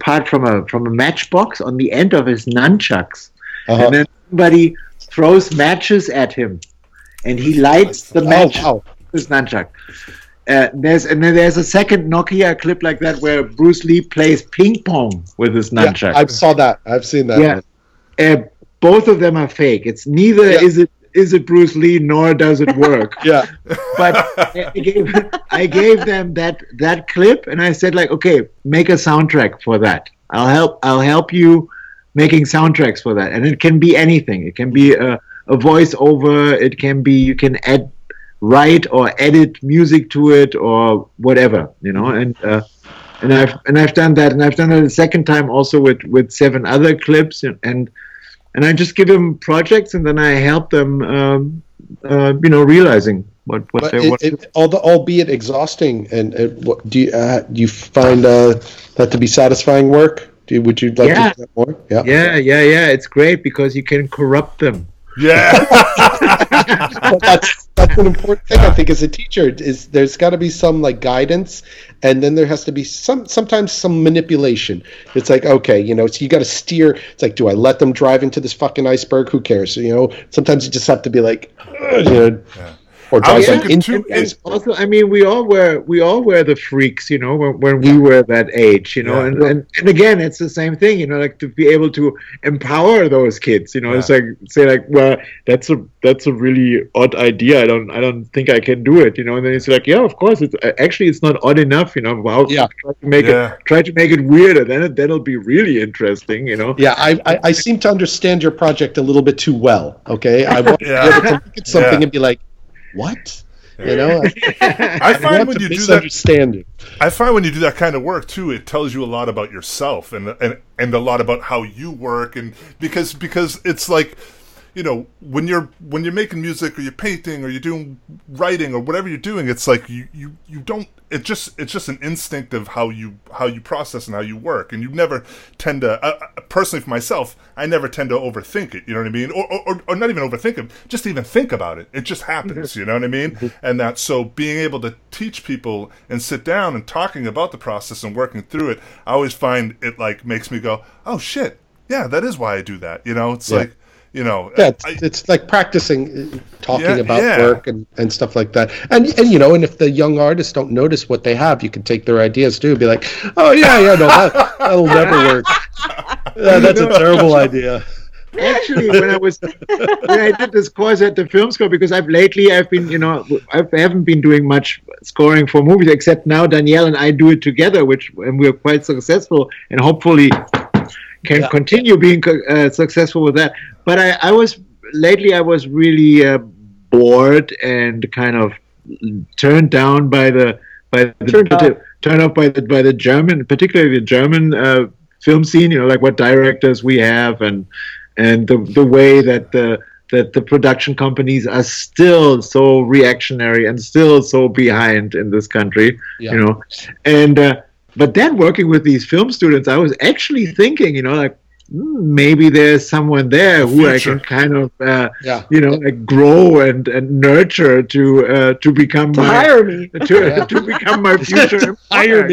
part from a matchbox on the end of his nunchucks, and then somebody throws matches at him, and he lights the match with his nunchuck. There's a second Nokia clip like that where Bruce Lee plays ping pong with his nunchuck. Yeah, I saw that. I've seen that. Yeah. Both of them are fake. It's neither is it Bruce Lee nor does it work. Yeah. But I gave them that clip, and I said like, okay, make a soundtrack for that. I'll help you making soundtracks for that. And it can be anything. It can be a voiceover. It can be you can write or edit music to it or whatever, you know. And I've done that, and I've done it a second time also with 7 other clips and I just give them projects, and then I help them, you know, realizing what they want. Albeit exhausting, and what, do you find that to be satisfying work? Would you like to do that more? Yeah. It's great because you can corrupt them. Yeah, that's an important thing. I think as a teacher, is there's got to be some like guidance, and then there has to be sometimes some manipulation. It's like, okay, you know, so you got to steer. It's like, do I let them drive into this fucking iceberg? Who cares? You know, sometimes you just have to be like, you know, or drive into. And also, I mean, we all were the freaks, you know, when we were that age, you know, and again, it's the same thing, you know, like to be able to empower those kids, you know, it's like say like, well, that's a really odd idea. I don't think I can do it, you know, and then it's like, yeah, of course, it's not odd enough, you know. Wow, try to make it weirder, then that'll be really interesting, you know. Yeah, I seem to understand your project a little bit too well. Okay, I want to be able to look at something and be like, what? You know, I find when you do that, kind of work too, it tells you a lot about yourself and a lot about how you work, and because it's like, you know, when you're making music or you're painting or you're doing writing or whatever you're doing, it's like you don't. It's just an instinct of how you process and how you work, and you never tend to. Personally, for myself, I never tend to overthink it. You know what I mean, or not even overthink it. Just even think about it. It just happens. You know what I mean. And that so being able to teach people and sit down and talking about the process and working through it, I always find it like makes me go, oh shit, yeah, that is why I do that. You know, it's like. You know, it's like practicing talking about work and stuff like that. And you know, and if the young artists don't notice what they have, you can take their ideas too and be like, oh, no, that'll never work. That's a terrible idea. Actually, when I did this course at the film school, because I've been, you know, I haven't been doing much scoring for movies, except now Danielle and I do it together, and we're quite successful, and hopefully can continue being successful with that. But I was really bored and kind of turned down by the German, particularly the German film scene. You know, like what directors we have, and the way that the production companies are still so reactionary and still so behind in this country. Yeah. You know, and but then working with these film students, I was actually thinking, you know, like, maybe there's someone there who I can kind of, grow and nurture to become my hire me to become my future employer.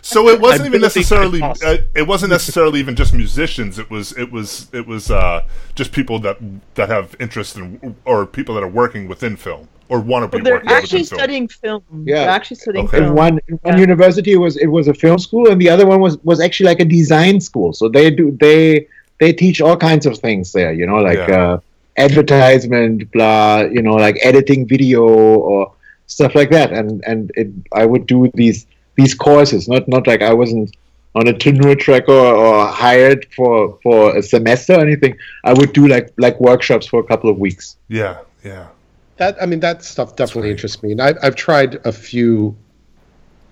So it wasn't even necessarily even just musicians. It was just people that have interest in, or people that are working within film. Or want to be working with film. They're actually studying film. In one university it was a film school, and the other one was actually like a design school. So they teach all kinds of things there. You know, like advertisement, blah. You know, like editing video or stuff like that. And I would do these courses. Not like I wasn't on a tenure track or hired for a semester or anything. I would do like workshops for a couple of weeks. Yeah. Yeah. That stuff definitely interests me. And I've tried a few,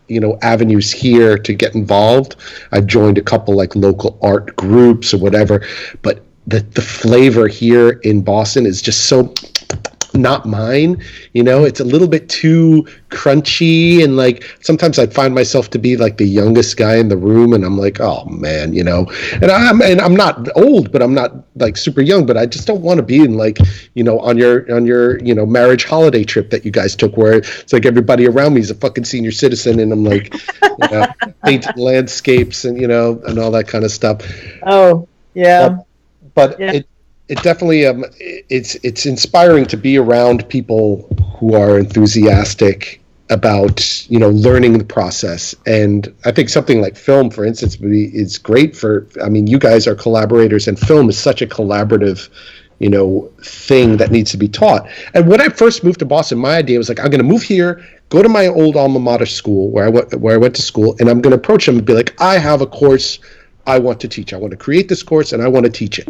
you know, avenues here to get involved. I've joined a couple like local art groups or whatever, but the flavor here in Boston is just so not mine. You know, it's a little bit too crunchy, and like sometimes I find myself to be like the youngest guy in the room, and I'm like, oh man, you know. And I'm not old, but I'm not like super young, but I just don't want to be in like, you know, on your you know, marriage holiday trip that you guys took, where it's like everybody around me is a fucking senior citizen, and I'm like, you know, painted landscapes and, you know, and all that kind of stuff. Oh yeah, but yeah. It definitely it's inspiring to be around people who are enthusiastic about, you know, learning the process. And I think something like film, for instance, is great for. I mean, you guys are collaborators, and film is such a collaborative, you know, thing that needs to be taught. And when I first moved to Boston, my idea was like, I'm going to move here, go to my old alma mater school where I went to school, and I'm going to approach them and be like, I have a course I want to teach. I want to create this course, and I want to teach it.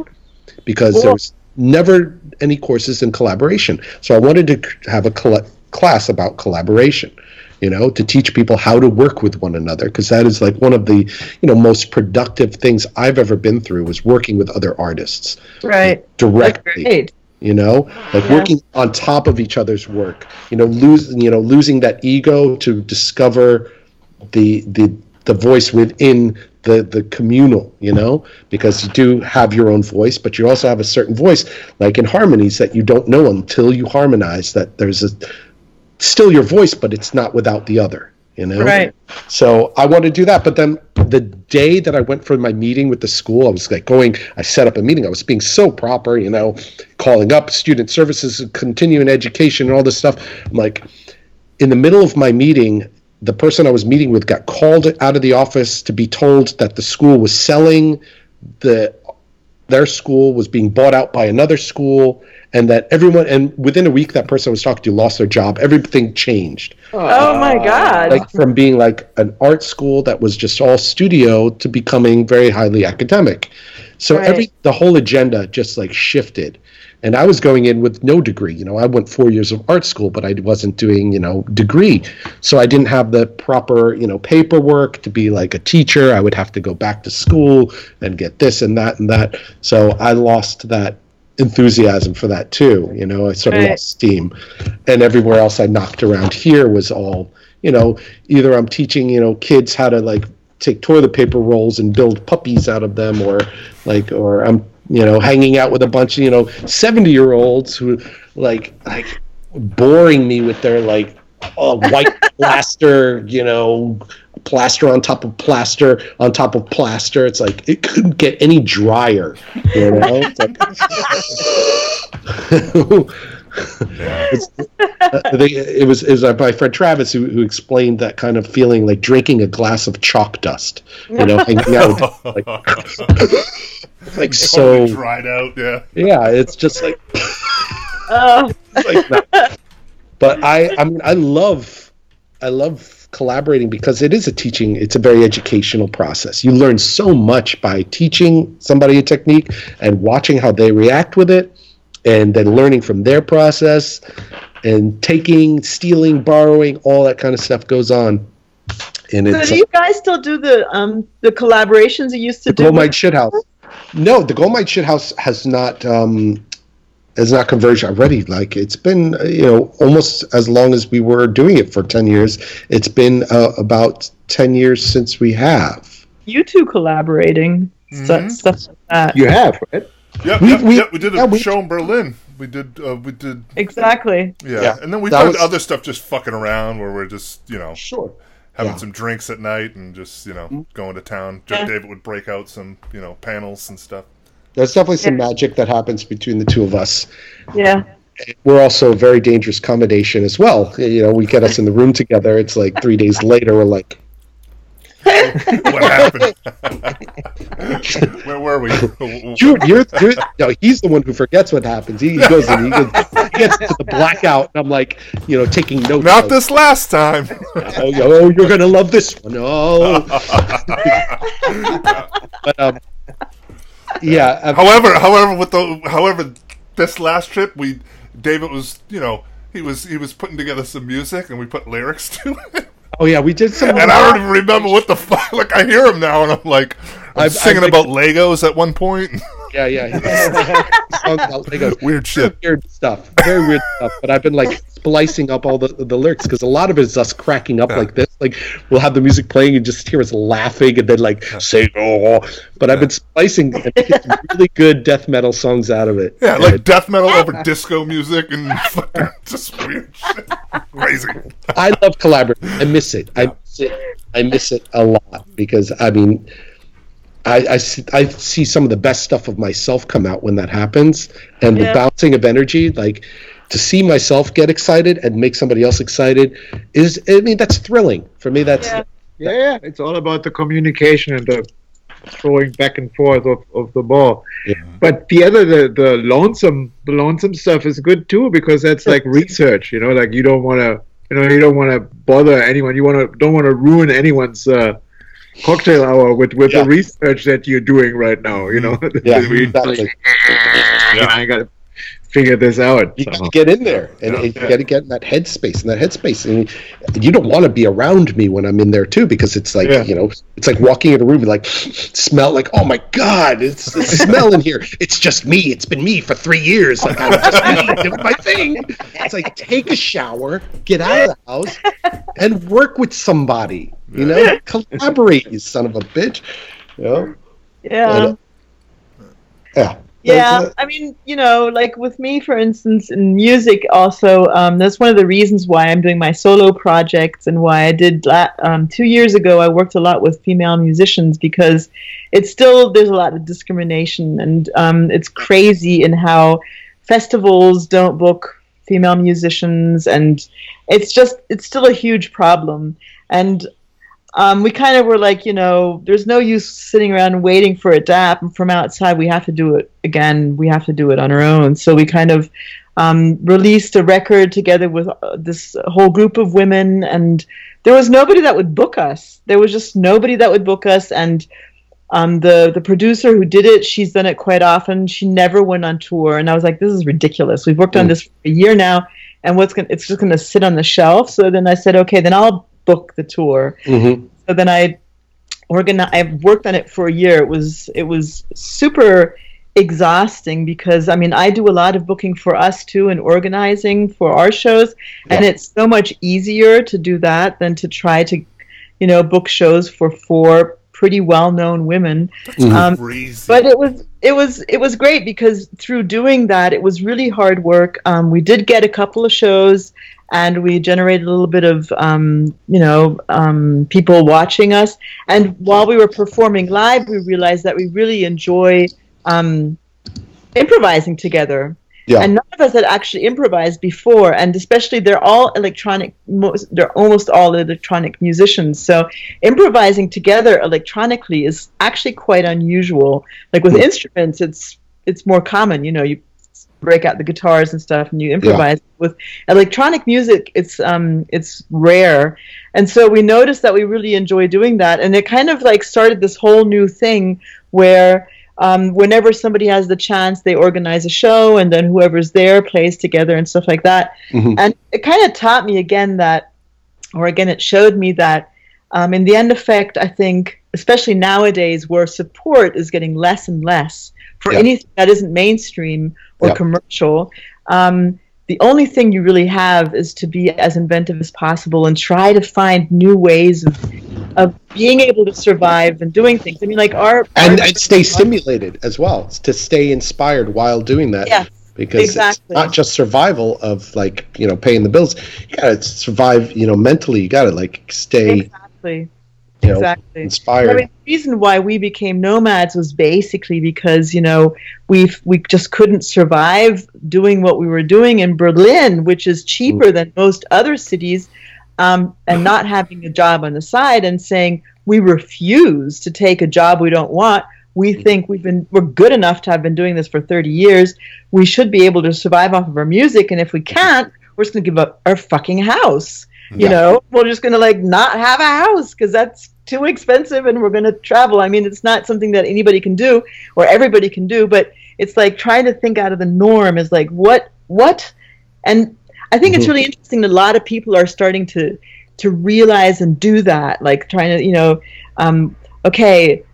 Because there was never any courses in collaboration. So I wanted to have a class about collaboration, you know, to teach people how to work with one another. Because that is like one of the, you know, most productive things I've ever been through, was working with other artists. Right. Directly. You know, like working on top of each other's work, you know, losing that ego to discover the voice within the communal, you know, because you do have your own voice, but you also have a certain voice, like in harmonies, that you don't know until you harmonize, that there's still your voice, but it's not without the other, you know? Right. So I want to do that. But then the day that I went for my meeting with the school, I was like I set up a meeting. I was being so proper, you know, calling up student services, continuing education and all this stuff. I'm like, in the middle of my meeting, the person I was meeting with got called out of the office to be told that the school was selling, their school was being bought out by another school, and that everyone, and within a week that person I was talking to lost their job. Everything changed. Oh my God. Like from being like an art school that was just all studio to becoming very highly academic. So the whole agenda just like shifted. And I was going in with no degree. You know, I went 4 years of art school, but I wasn't doing, you know, degree. So I didn't have the proper, you know, paperwork to be like a teacher. I would have to go back to school and get this and that and that. So I lost that enthusiasm for that too. You know, I sort of lost steam. And everywhere else I knocked around here was all, you know, either I'm teaching, you know, kids how to like take toilet paper rolls and build puppies out of them, or I'm, you know, hanging out with a bunch of, you know, 70-year-olds who like boring me with their like white plaster, you know, plaster on top of plaster on top of plaster. It's like it couldn't get any drier, you know. It was my friend Travis who explained that kind of feeling like drinking a glass of chalk dust, you know, hanging out like, like so dried out, it's just like, oh. It's like that. But I mean, I love collaborating, because it is a teaching, it's a very educational process. You learn so much by teaching somebody a technique and watching how they react with it, and then learning from their process, and taking, stealing, borrowing, all that kind of stuff goes on. And so do you guys still do the collaborations you used to do? The Goldmine Shithouse. No, the Goldmine Shithouse has not converged already. Like, it's been, almost as long as we were doing it for 10 years. It's been about 10 years since we have. You two collaborating, mm-hmm. stuff like that. You have, right? Yeah, we did a show in Berlin. We did exactly. Yeah. And then we did other stuff, just fucking around, where we're just sure having some drinks at night and just going to town. David would break out some panels and stuff. There's definitely some magic that happens between the two of us. Yeah. We're also a very dangerous combination as well. We get us in the room together. It's like 3 days later, we're like, what happened? Where were we? He's the one who forgets what happens. He goes and he gets to the blackout, and I'm like, taking notes. Not like, this last time. Oh, you're gonna love this one. Oh. But, yeah. However, this last trip, David was, he was putting together some music, and we put lyrics to it. Oh, yeah, we did some... And I don't even remember what the fuck... Like, I hear him now, and I'm like... I'm singing about Legos at one point. Yeah. Songs about Legos. Weird shit. Weird stuff. Very weird stuff. But I've been, like, splicing up all the lyrics, because a lot of it is us cracking up like this. Like, we'll have the music playing and just hear us laughing, and then, like, say, oh... But I've been splicing and getting really good death metal songs out of it. Yeah, like death metal over disco music and fucking just weird shit. Crazy. I love collaborating. I miss it. I miss it a lot, because, I mean... I see some of the best stuff of myself come out when that happens, and the bouncing of energy, like to see myself get excited and make somebody else excited that's thrilling for me. That's it's all about the communication and the throwing back and forth of the ball. Yeah. But the lonesome stuff is good too, because that's like research. Like you don't want to, bother anyone. You don't want to ruin anyone's. Cocktail hour with the research that you're doing right now, exactly. I gotta figure this out. You gotta get in there, and you gotta get in that headspace. And you don't want to be around me when I'm in there too, because it's like it's like walking in a room and like smell like, oh my god, it's the smell in here. It's just me. It's been me for 3 years. Like I'm just me doing my thing. It's like take a shower, get out of the house, and work with somebody. Collaborate, you son of a bitch. I mean, like with me, for instance, in music also, that's one of the reasons why I'm doing my solo projects, and why I did 2 years ago, I worked a lot with female musicians, because it's still, there's a lot of discrimination, and it's crazy in how festivals don't book female musicians, and it's still a huge problem. And we kind of were like, there's no use sitting around waiting for it to happen from outside. We have to do it again. We have to do it on our own. So we kind of released a record together with this whole group of women, and there was nobody that would book us. There was just nobody that would book us. And the producer who did it, she's done it quite often. She never went on tour. And I was like, this is ridiculous. We've worked on this for a year now, and it's just going to sit on the shelf. So then I said, okay, then I'll book the tour. Mm-hmm. So then I worked on it for a year. It was super exhausting, because I mean, I do a lot of booking for us too, and organizing for our shows, and it's so much easier to do that than to try to book shows for four pretty well-known women. But it was great, because through doing that, it was really hard work. We did get a couple of shows, and we generated a little bit of, people watching us. And while we were performing live, we realized that we really enjoy improvising together. Yeah. And none of us had actually improvised before. And especially they're all electronic, they're almost all electronic musicians. So improvising together electronically is actually quite unusual. Like with instruments, it's more common, you break out the guitars and stuff, and you improvise. Yeah. With electronic music, it's rare, and so we noticed that we really enjoy doing that, and it kind of like started this whole new thing where whenever somebody has the chance, they organize a show, and then whoever's there plays together and stuff like that. Mm-hmm. And it kind of taught me again that, or again, it showed me that in the end effect, I think, especially nowadays where support is getting less and less for yeah. anything that isn't mainstream or yeah. commercial, the only thing you really have is to be as inventive as possible and try to find new ways of being able to survive and doing things. I mean, like and stay stimulated as well, to stay inspired while doing that. Yes, because exactly. It's not just survival of like, you know, paying the bills. You got to survive, you know, mentally. You got to like stay exactly. You know, exactly. Inspired. I mean, the reason why we became nomads was basically because, you know, we just couldn't survive doing what we were doing in Berlin, which is cheaper than most other cities, and not having a job on the side and saying we refuse to take a job we don't want. We think we're good enough to have been doing this for 30 years. We should be able to survive off of our music, and if we can't, we're just going to give up our fucking house. You yeah. know, we're just going to like not have a house because that's too expensive, and we're going to travel. I mean, it's not something that anybody can do or everybody can do, but it's like trying to think out of the norm is like, what? And I think mm-hmm. it's really interesting that a lot of people are starting to realize and do that, like trying to, you know, okay,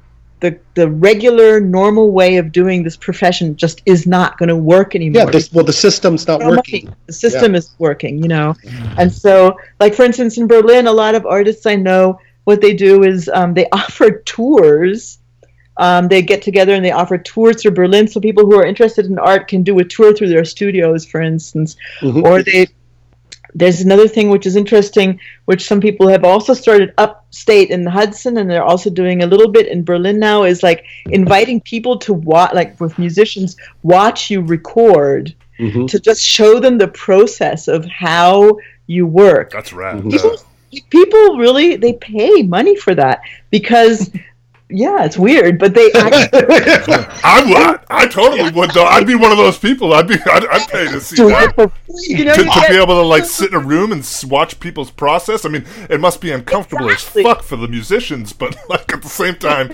the regular normal way of doing this profession just is not going to work anymore. Yeah, the system's not working. The system yeah. is working, you know. And so, like, for instance, in Berlin, a lot of artists I know, what they do is they offer tours. They get together and they offer tours through Berlin, so people who are interested in art can do a tour through their studios, for instance. Mm-hmm. Or there's another thing which is interesting, which some people have also started upstate in the Hudson, and they're also doing a little bit in Berlin now, is like inviting people to watch, like with musicians, watch you record mm-hmm. to just show them the process of how you work. That's right. People really, they pay money for that because... Yeah, it's weird, but they. I totally would though. I'd be one of those people. I'd pay to see that. You know, to be able to like sit in a room and watch people's process. I mean, it must be uncomfortable exactly. as fuck for the musicians, but like at the same time,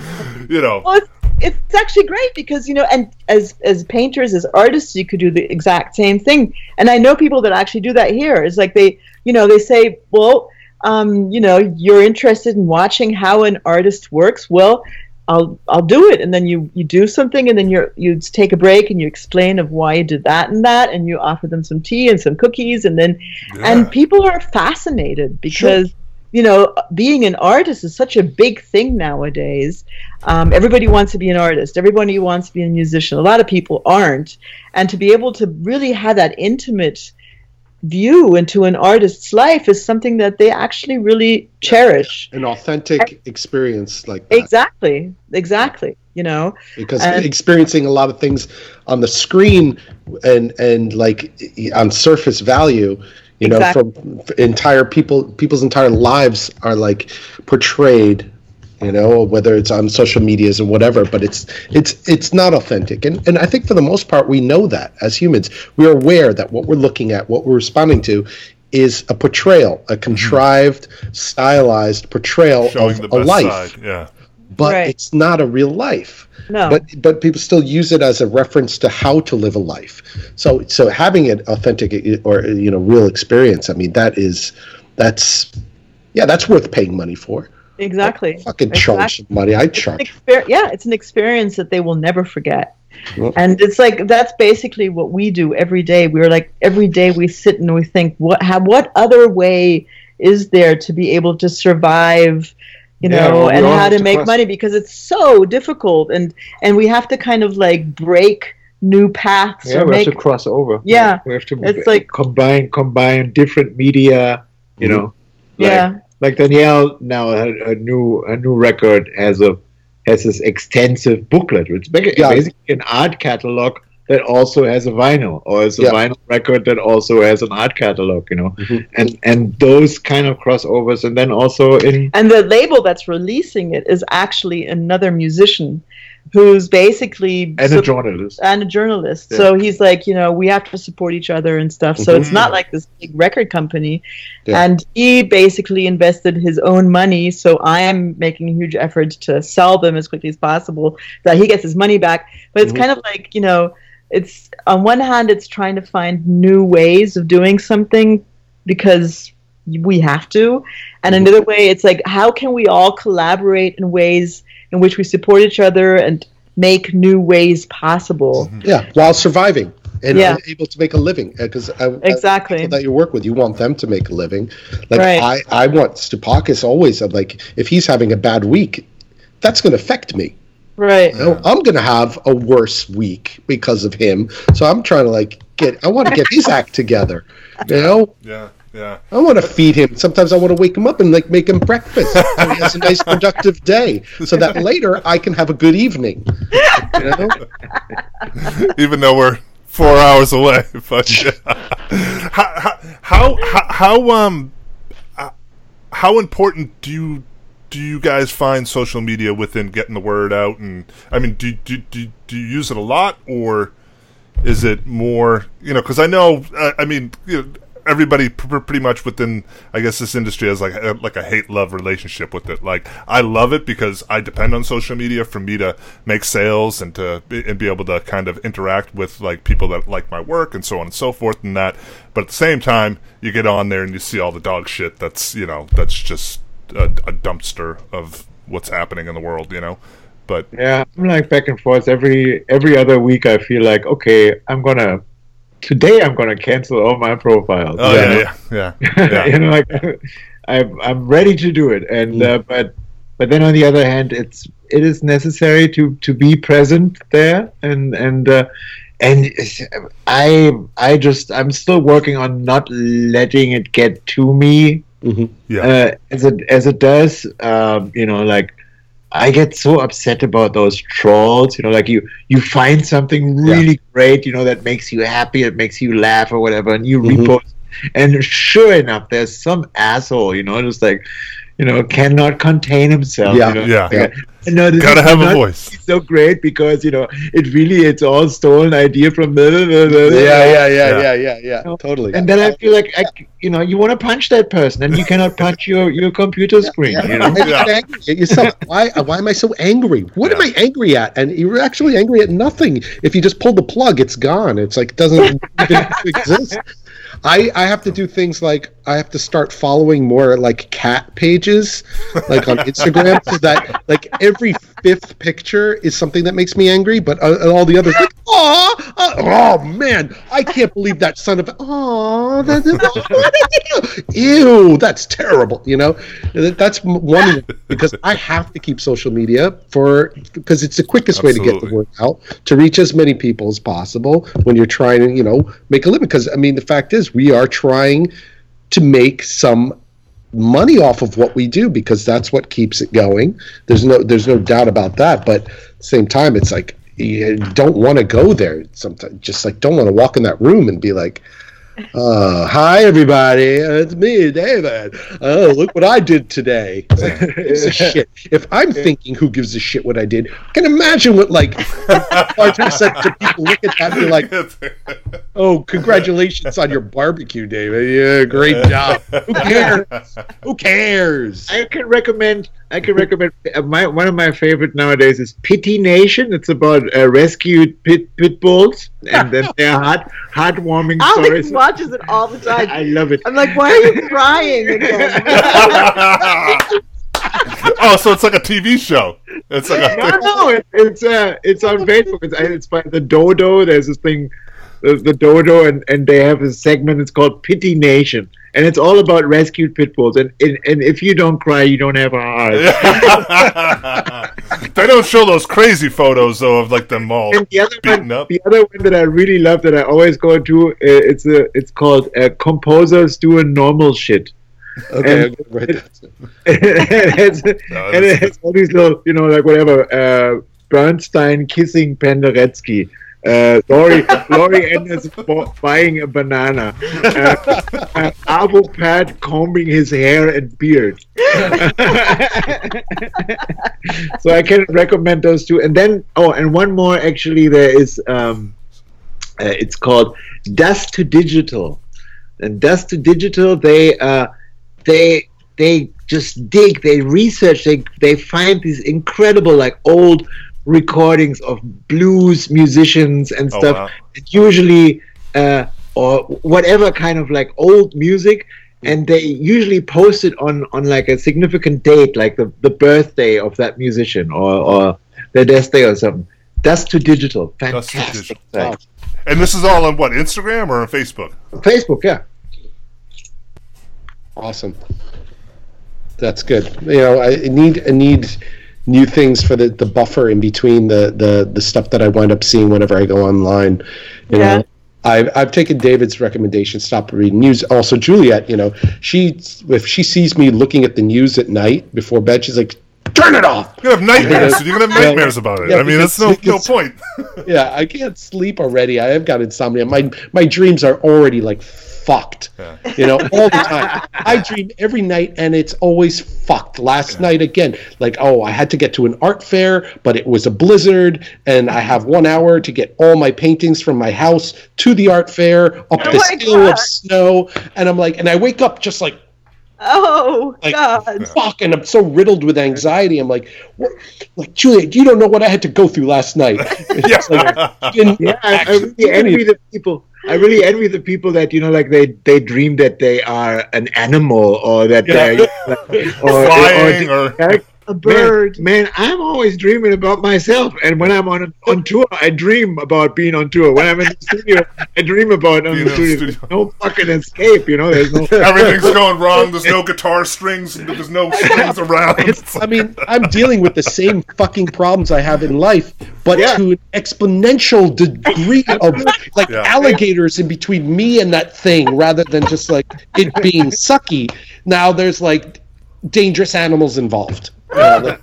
you know. Well, it's actually great because, you know, and as painters, as artists, you could do the exact same thing. And I know people that actually do that here. It's like they, you know, they say, well. You know, you're interested in watching how an artist works. Well, I'll do it, and then you do something, and then you take a break and you explain of why you did that and that, and you offer them some tea and some cookies, and then yeah. and people are fascinated because sure. you know, being an artist is such a big thing nowadays. Everybody wants to be an artist. Everybody wants to be a musician. A lot of people aren't, and to be able to really have that intimate view into an artist's life is something that they actually really cherish. An authentic experience like that. Exactly. You know, because experiencing a lot of things on the screen and like on surface value, you exactly. know, from entire people's entire lives are like portrayed, you know, whether it's on social medias or whatever, but it's not authentic. And I think for the most part, we know that as humans. We're aware that what we're looking at, what we're responding to, is a portrayal, a contrived, stylized portrayal showing of the a life. Side. Yeah. But right. it's not a real life. No. But people still use it as a reference to how to live a life. So having an authentic or, you know, real experience, I mean, that's worth paying money for. Exactly. I fucking charge money. I charge. It's an experience that they will never forget. Well, and it's like, that's basically what we do every day. We're like, every day we sit and we think, what other way is there to be able to survive, you know, and how to make money, because it's so difficult. And we have to kind of like break new paths. Yeah, we have to cross over. Yeah. We have to combine different media, you know. Like, yeah. Like Danielle now had a new record has this extensive booklet, which is basically an art catalog that also has a vinyl, or it's a vinyl record that also has an art catalog, you know, mm-hmm. and those kind of crossovers, and then also in and the label that's releasing it is actually another musician. who's basically a journalist. Yeah. So he's like, you know, we have to support each other and stuff. So it's not like this big record company. Yeah. And he basically invested his own money. So I am making a huge effort to sell them as quickly as possible so that he gets his money back. But it's kind of like, you know, it's on one hand, it's trying to find new ways of doing something because we have to. And another way, it's like, how can we all collaborate in ways in which we support each other and make new ways possible? Yeah, while surviving and able to make a living. Because exactly. People that you work with, you want them to make a living. Like I want Stupakis always, I'm like, if he's having a bad week, that's going to affect me. Right. You know, I'm going to have a worse week because of him. So I'm trying to like I want to get his act together. You know? Yeah. Yeah. I want to feed him. Sometimes I want to wake him up and like make him breakfast. So he has a nice productive day so that later I can have a good evening. You know? Even though we're 4 hours away. But how important do you guys find social media within getting the word out? And I mean, do you use it a lot, or is it more, you know, because I know, I mean, you know, everybody pretty much within, I guess, this industry has like a hate-love relationship with it. Like, I love it because I depend on social media for me to make sales and to be able to kind of interact with like people that like my work and so on and so forth and that. But at the same time, you get on there and you see all the dog shit that's, you know, that's just a dumpster of what's happening in the world, you know. But yeah, I'm like back and forth every other week. I feel like, okay, today I'm gonna cancel all my profiles. Oh yeah. You know, like I'm ready to do it, and but then on the other hand, it is necessary to be present there, and I'm still working on not letting it get to me. As it does, you know, like I get so upset about those trolls, you know, like you find something really great, you know, that makes you happy, it makes you laugh or whatever, and you repost, and sure enough, there's some asshole, you know, just like, you know, cannot contain himself. Yeah, you know? No, gotta have a voice. It's so great because, you know, it's all stolen idea from the... Yeah, totally. And then I feel like, you know, you want to punch that person and you cannot punch your computer screen. Yeah. You know? Yourself. Why am I so angry? What am I angry at? And you're actually angry at nothing. If you just pull the plug, it's gone. It's like, it doesn't exist. I have to do things like I have to start following more like cat pages, like on Instagram, so that like every fifth picture is something that makes me angry, but all the others like, oh man, I can't believe that son of ew, that's terrible, you know. That's one, because I have to keep social media because it's the quickest way to get the word out, to reach as many people as possible when you're trying to, you know, make a living. Because I mean, the fact is, we are trying to make some money off of what we do, because that's what keeps it going. There's no doubt about that. But at the same time, it's like you don't want to go there sometimes. Just like don't want to walk in that room and be like, hi everybody, it's me, David. Oh, look what I did today. It's like, it's a shit. If I'm thinking, who gives a shit what I did? I can imagine what like 5% of people look at that and be like, oh, congratulations on your barbecue, David. Yeah, great job. Who cares? Who cares? I can recommend one of my favorite nowadays is Pity Nation. It's about rescued pit bulls and then their heartwarming stories. Watches it all the time. I love it. I'm like, why are you crying again? Oh, so it's like a TV show. It's like it's on Facebook. It's by the Dodo. There's this thing, the Dodo, and they have a segment. It's called Pity Nation, and it's all about rescued pit bulls. And if you don't cry, you don't have a heart. They don't show those crazy photos though of like them all beaten up. The other one that I really love that I always go to, it's called Composers Doing Normal Shit. Okay, and it has all these little, you know, like whatever, Bernstein kissing Penderecki. Laurie Anderson buying a banana. Abo Pat combing his hair and beard. So I can recommend those two. And then, and one more actually there is, it's called Dust to Digital. And Dust to Digital, they just dig, they research, they find these incredible like old recordings of blues musicians and stuff. Wow. Usually or whatever kind of like old music, and they usually post it on like a significant date, like the birthday of that musician or their death day or something. Dust to Digital, fantastic. Dust to Digital. Wow. And this is all on what, Instagram or on Facebook? Facebook, yeah. Awesome. That's good. You know, I need new things for the buffer in between the stuff that I wind up seeing whenever I go online. You know, I've taken David's recommendation, stop reading news. Also, Juliet, you know, if she sees me looking at the news at night before bed, she's like, turn it off. You're going to have nightmares. You're going to have nightmares about it. Yeah, I mean, that's no point. Yeah, I can't sleep already. I have got insomnia. My dreams are already like fucked, you know, all the time. I dream every night, and it's always fucked. Last night, again, like, I had to get to an art fair, but it was a blizzard, and I have 1 hour to get all my paintings from my house to the art fair, up this hill of snow, and I'm like, and I wake up just like, God! Fuck, and I'm so riddled with anxiety. I'm like, what? Like, Julia, you don't know what I had to go through last night. I really envy the people that, you know, like they dream that they are an animal or that they're flying or like a bird. Man, I'm always dreaming about myself. And when I'm on tour, I dream about being on tour. When I'm in the studio, I dream about being on the studio. There's no fucking escape, you know. There's no everything's going wrong. There's no guitar strings. There's no strings around. I mean, I'm dealing with the same fucking problems I have in life, but to an exponential degree of like alligators in between me and that thing, rather than just like it being sucky. Now there's like dangerous animals involved. I'm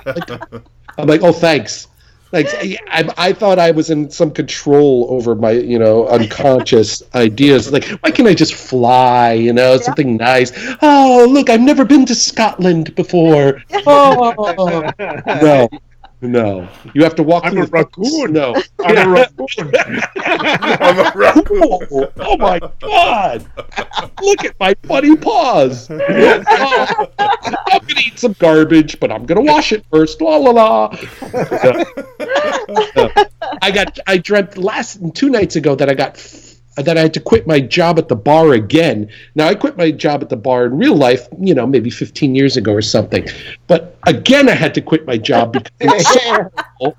like, thanks. Like, I thought I was in some control over my, you know, unconscious ideas. Like, why can't I just fly? You know, something nice. Oh, look, I've never been to Scotland before. Oh, no. You have to walk through a raccoon. No, I'm a raccoon. I'm a raccoon. Oh my God! Look at my funny paws. I'm gonna eat some garbage, but I'm gonna wash it first. La la la. I dreamt two nights ago that that I had to quit my job at the bar again. Now, I quit my job at the bar in real life, you know, maybe 15 years ago or something. But again, I had to quit my job because it was so horrible.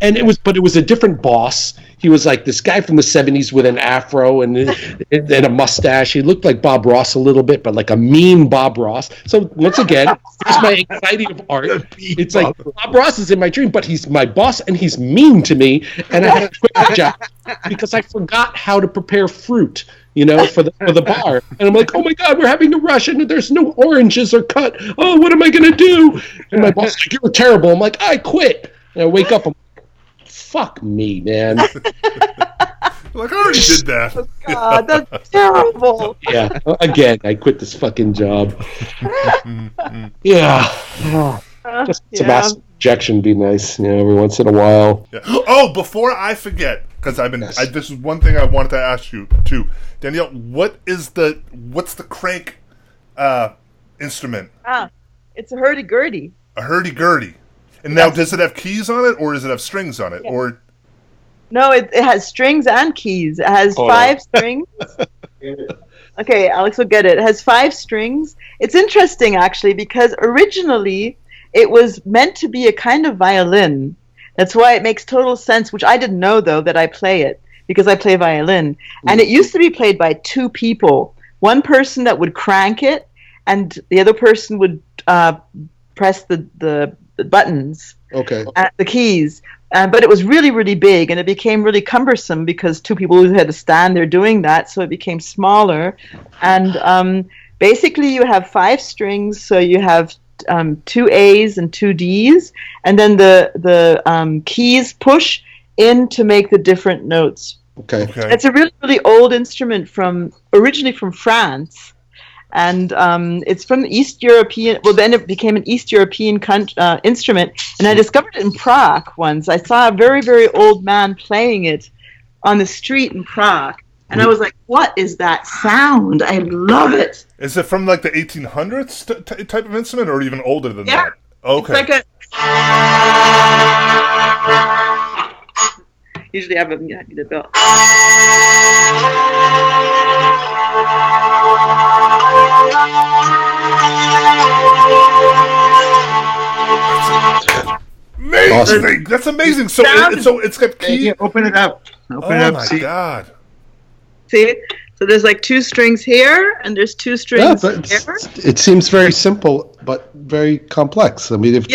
And it was a different boss. He was like this guy from the 70s with an afro and a mustache. He looked like Bob Ross a little bit, but like a mean Bob Ross. So once again, it's my anxiety of art. It's like Bob Ross is in my dream, but he's my boss and he's mean to me. And I had to quit my job because I forgot how to prepare fruit, you know, for the bar. And I'm like, oh my God, we're having to rush and there's no oranges or cut. Oh, what am I going to do? And my boss is like, you're terrible. I'm like, I quit. And I wake up, I'm like, fuck me, man. Like, I already did that. Oh, God, that's terrible. Yeah, again, I quit this fucking job. Yeah. Just some acid injection would be nice, you know, every once in a while. Yeah. Oh, before I forget, because I've been, this is one thing I wanted to ask you, too. Danielle, what's the crank instrument? It's a hurdy-gurdy. A hurdy-gurdy. And now, does it have keys on it, or does it have strings on it? Yeah. Or no, it has strings and keys. It has five strings. Okay, Alex will get it. It has five strings. It's interesting, actually, because originally it was meant to be a kind of violin. That's why it makes total sense, which I didn't know, though, that I play it, because I play violin. And it used to be played by two people. One person that would crank it, and the other person would press the buttons, the keys, but it was really, really big, and it became really cumbersome because two people had to stand there doing that, so it became smaller. And basically, you have five strings, so you have two A's and two D's, and then the keys push in to make the different notes. Okay. It's a really, really old instrument originally from France. And it's from the East European. Well, then it became an East European instrument, and I discovered it in Prague once. I saw a very, very old man playing it on the street in Prague, and I was like, "What is that sound? I love it." Is it from like the 1800s type of instrument, or even older than that? Okay. It's like usually I have a bell. Amazing! Awesome. That's amazing. So, it's got key. Yeah, open it up. Open it up. Oh my God! See, so there's like two strings here, and there's two strings here. It seems very simple, but very complex. I mean, here's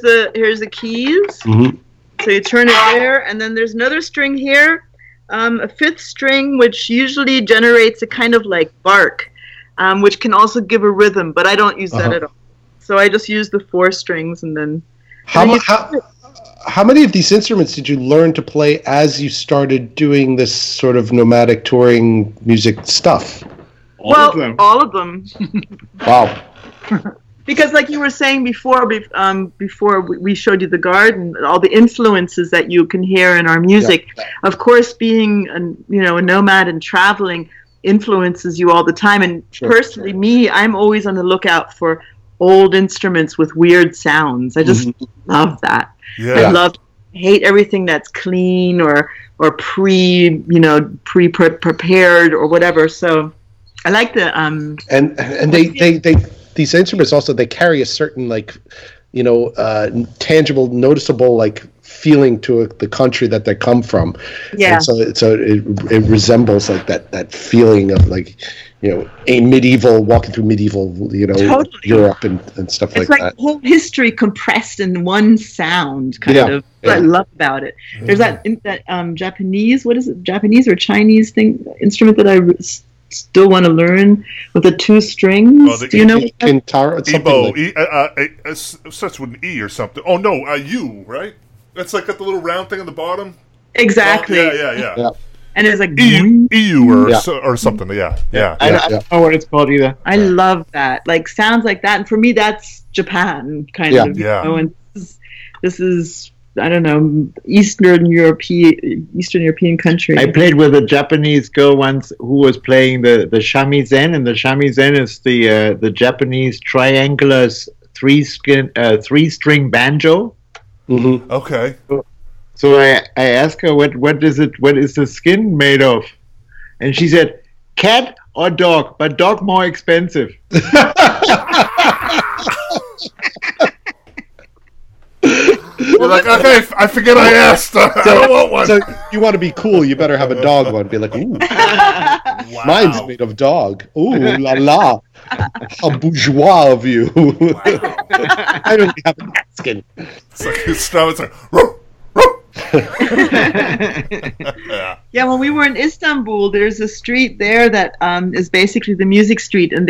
the keys. Mm-hmm. So you turn it there, and then there's another string here. A fifth string, which usually generates a kind of like bark, which can also give a rhythm, but I don't use that at all. So I just use the four strings, and then... How many of these instruments did you learn to play as you started doing this sort of nomadic touring music stuff? All of them. Wow. Because like you were saying before we showed you the garden, all the influences that you can hear in our music, of course, being a nomad and traveling influences you all the time. And personally, me, I'm always on the lookout for old instruments with weird sounds. I just love that. Yeah. I hate everything that's clean or pre-prepared or whatever. So I like the and they these instruments also, they carry a certain tangible, noticeable feeling to the country that they come from. Yeah. And so it resembles that feeling of walking through medieval Europe and stuff like that. It's like whole history compressed in one sound kind of. What I love about it. Mm-hmm. There's that Japanese. What is it? Japanese or Chinese instrument that I still want to learn with the two strings. Well, do you know? Kintaro, starts with an E or something. Oh no, U, right? That's got the little round thing on the bottom. Exactly. Oh, yeah. And it's like EU or something. Yeah. I don't know what it's called either. I love that. Like sounds like that, and for me, that's Japan kind of. Yeah. You know? And this is I don't know, Eastern European country. I played with a Japanese girl once who was playing the shamisen, and the shamisen is the Japanese triangular three-string banjo. Mm-hmm. Okay. So I asked her, what is the skin made of? And she said, cat or dog, but dog more expensive. You're like, okay, I forget I asked. I don't want one. So you want to be cool, you better have a dog one. Be like, ooh, wow. Mine's made of dog. Ooh, la la. How bourgeois of you. Wow. I don't have a skin. It's like his stomach's like, roo, roo. Yeah, when we were in Istanbul, there's a street there that is basically the music street, and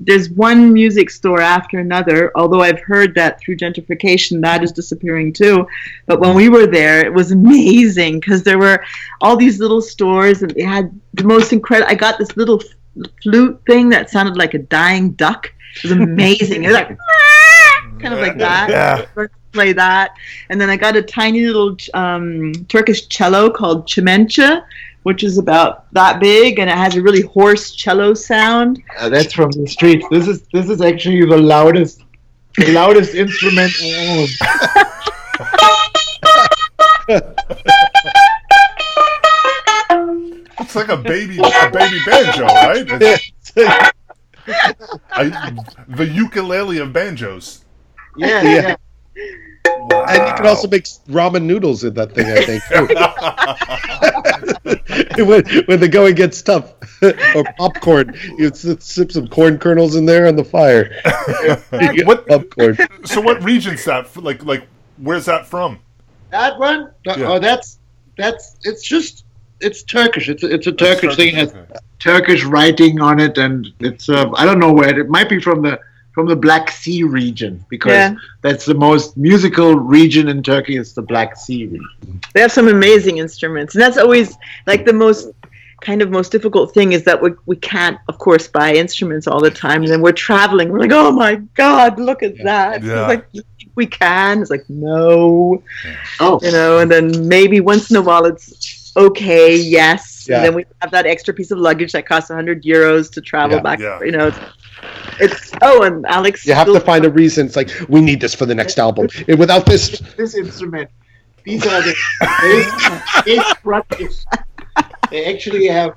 there's one music store after another, although I've heard that through gentrification that is disappearing too. But when we were there, it was amazing because there were all these little stores, and they had the most incredible... I got this little flute thing that sounded like a dying duck. It was amazing. It was like... kind of like that. Yeah. Play that, and then I got a tiny little Turkish cello called çimençe, which is about that big, and it has a really hoarse cello sound. That's from the streets. This is actually the loudest instrument I own. It's like a baby banjo, right? The ukulele of banjos. Yeah. Wow. And you can also make ramen noodles in that thing, I think. when the going gets tough, or popcorn, you sip some corn kernels in there on the fire. Popcorn. So, what region's that? Where's that from? That one? Yeah. Oh, that's. It's Turkish. It's a Turkish thing. It has Turkish writing on it, and it's. I don't know where it might be from the from the Black Sea region, because that's the most musical region in Turkey, is the Black Sea region. They have some amazing instruments, and that's always like the most difficult thing, is that we can't, of course, buy instruments all the time, and then we're traveling, we're like, oh my god, look at that. It's like, we can, it's like, no, you know, and then maybe once in a while it's okay, and then we have that extra piece of luggage that costs 100 euros to travel back, you know, and Alex, you have to find a reason. It's like, we need this for the next album, and without this instrument, these are the big crutches. They actually have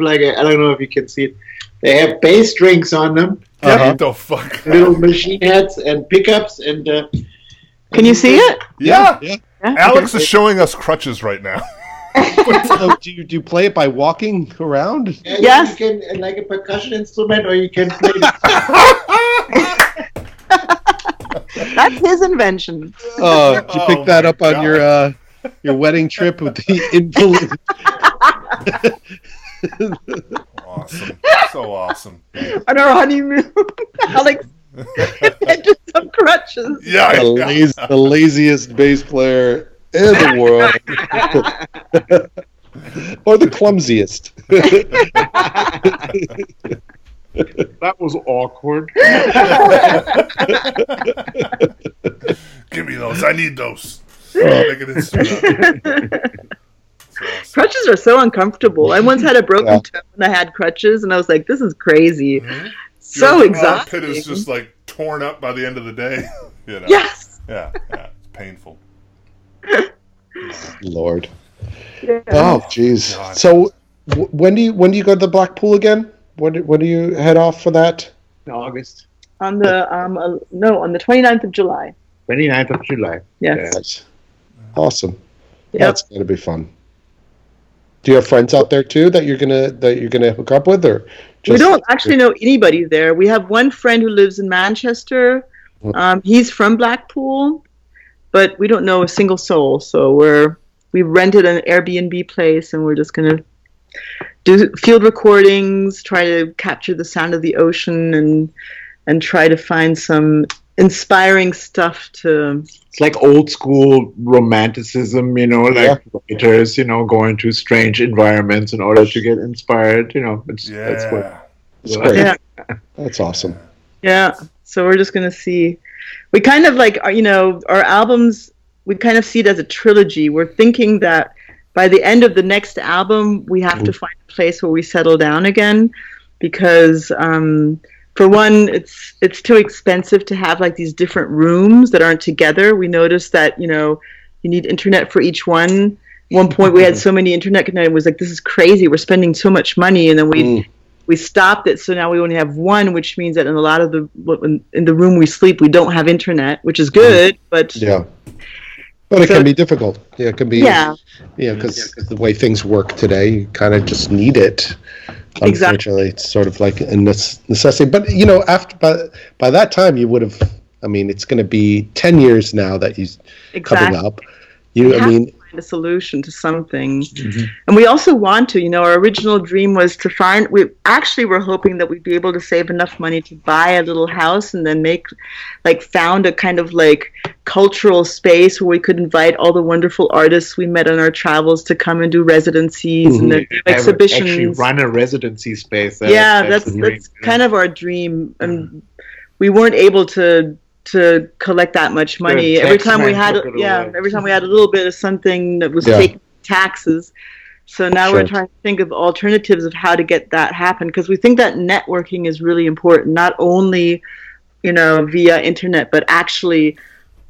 like a, I don't know if you can see it. They have bass strings on them. What the fuck? Little machine heads and pickups and. Can you see it? Yeah. Alex is showing us crutches right now. So do you play it by walking around? Yeah, yes. You can, like a percussion instrument, or you can play it. That's his invention. Did you pick that up on your wedding trip with the invalid? Awesome. So awesome. On our honeymoon, Alex invented some crutches. Yeah. The laziest bass player in the world. Or the clumsiest. That was awkward. Give me those. I need those. Crutches are so uncomfortable. I once had a broken toe and I had crutches, and I was like, this is crazy. Mm-hmm. Your exhausting. Pit is just like torn up by the end of the day. You know? Yes. Yeah. It's painful. Lord. Yeah. Oh, jeez. So when do you go to the Blackpool again? When do you head off for that? In August. On the on the 29th of July. 29th of July. Yes. Awesome. Yep. That's going to be fun. Do you have friends out there too that you're gonna hook up with, or just... We don't actually know anybody there. We have one friend who lives in Manchester. He's from Blackpool, but we don't know a single soul. So we rented an Airbnb place, and we're just gonna do field recordings, try to capture the sound of the ocean, and try to find some inspiring stuff to... It's like old school romanticism, you know, like writers, you know, going to strange environments in order to get inspired, you know. That's great. That's awesome. Yeah. So we're just going to see. We kind of like, you know, our albums, we kind of see it as a trilogy. We're thinking that by the end of the next album, we have to find a place where we settle down again, because... for one, it's too expensive to have like these different rooms that aren't together. We noticed that, you know, you need internet for each one. At one point we had so many internet connections, it was like, this is crazy, we're spending so much money, and then we stopped it. So now we only have one, which means that in a lot of the room we sleep, we don't have internet, which is good, but it can be difficult. Yeah, it can be. Yeah, because the way things work today, you kind of just need it. Unfortunately, it's sort of like a necessity. But, you know, after by that time, you would have... I mean, it's going to be 10 years now that he's coming up. We have to find a solution to something. Mm-hmm. And we also want to, you know, our original dream was to find... We actually were hoping that we'd be able to save enough money to buy a little house and then make, like, found a kind of, like, cultural space where we could invite all the wonderful artists we met on our travels to come and do residencies and their exhibitions. Actually run a residency space. That's kind of our dream. And we weren't able to collect that much money. Every time we had a little bit of something that was taking taxes. So now we're trying to think of alternatives of how to get that happen, because we think that networking is really important, not only, you know, via internet, but actually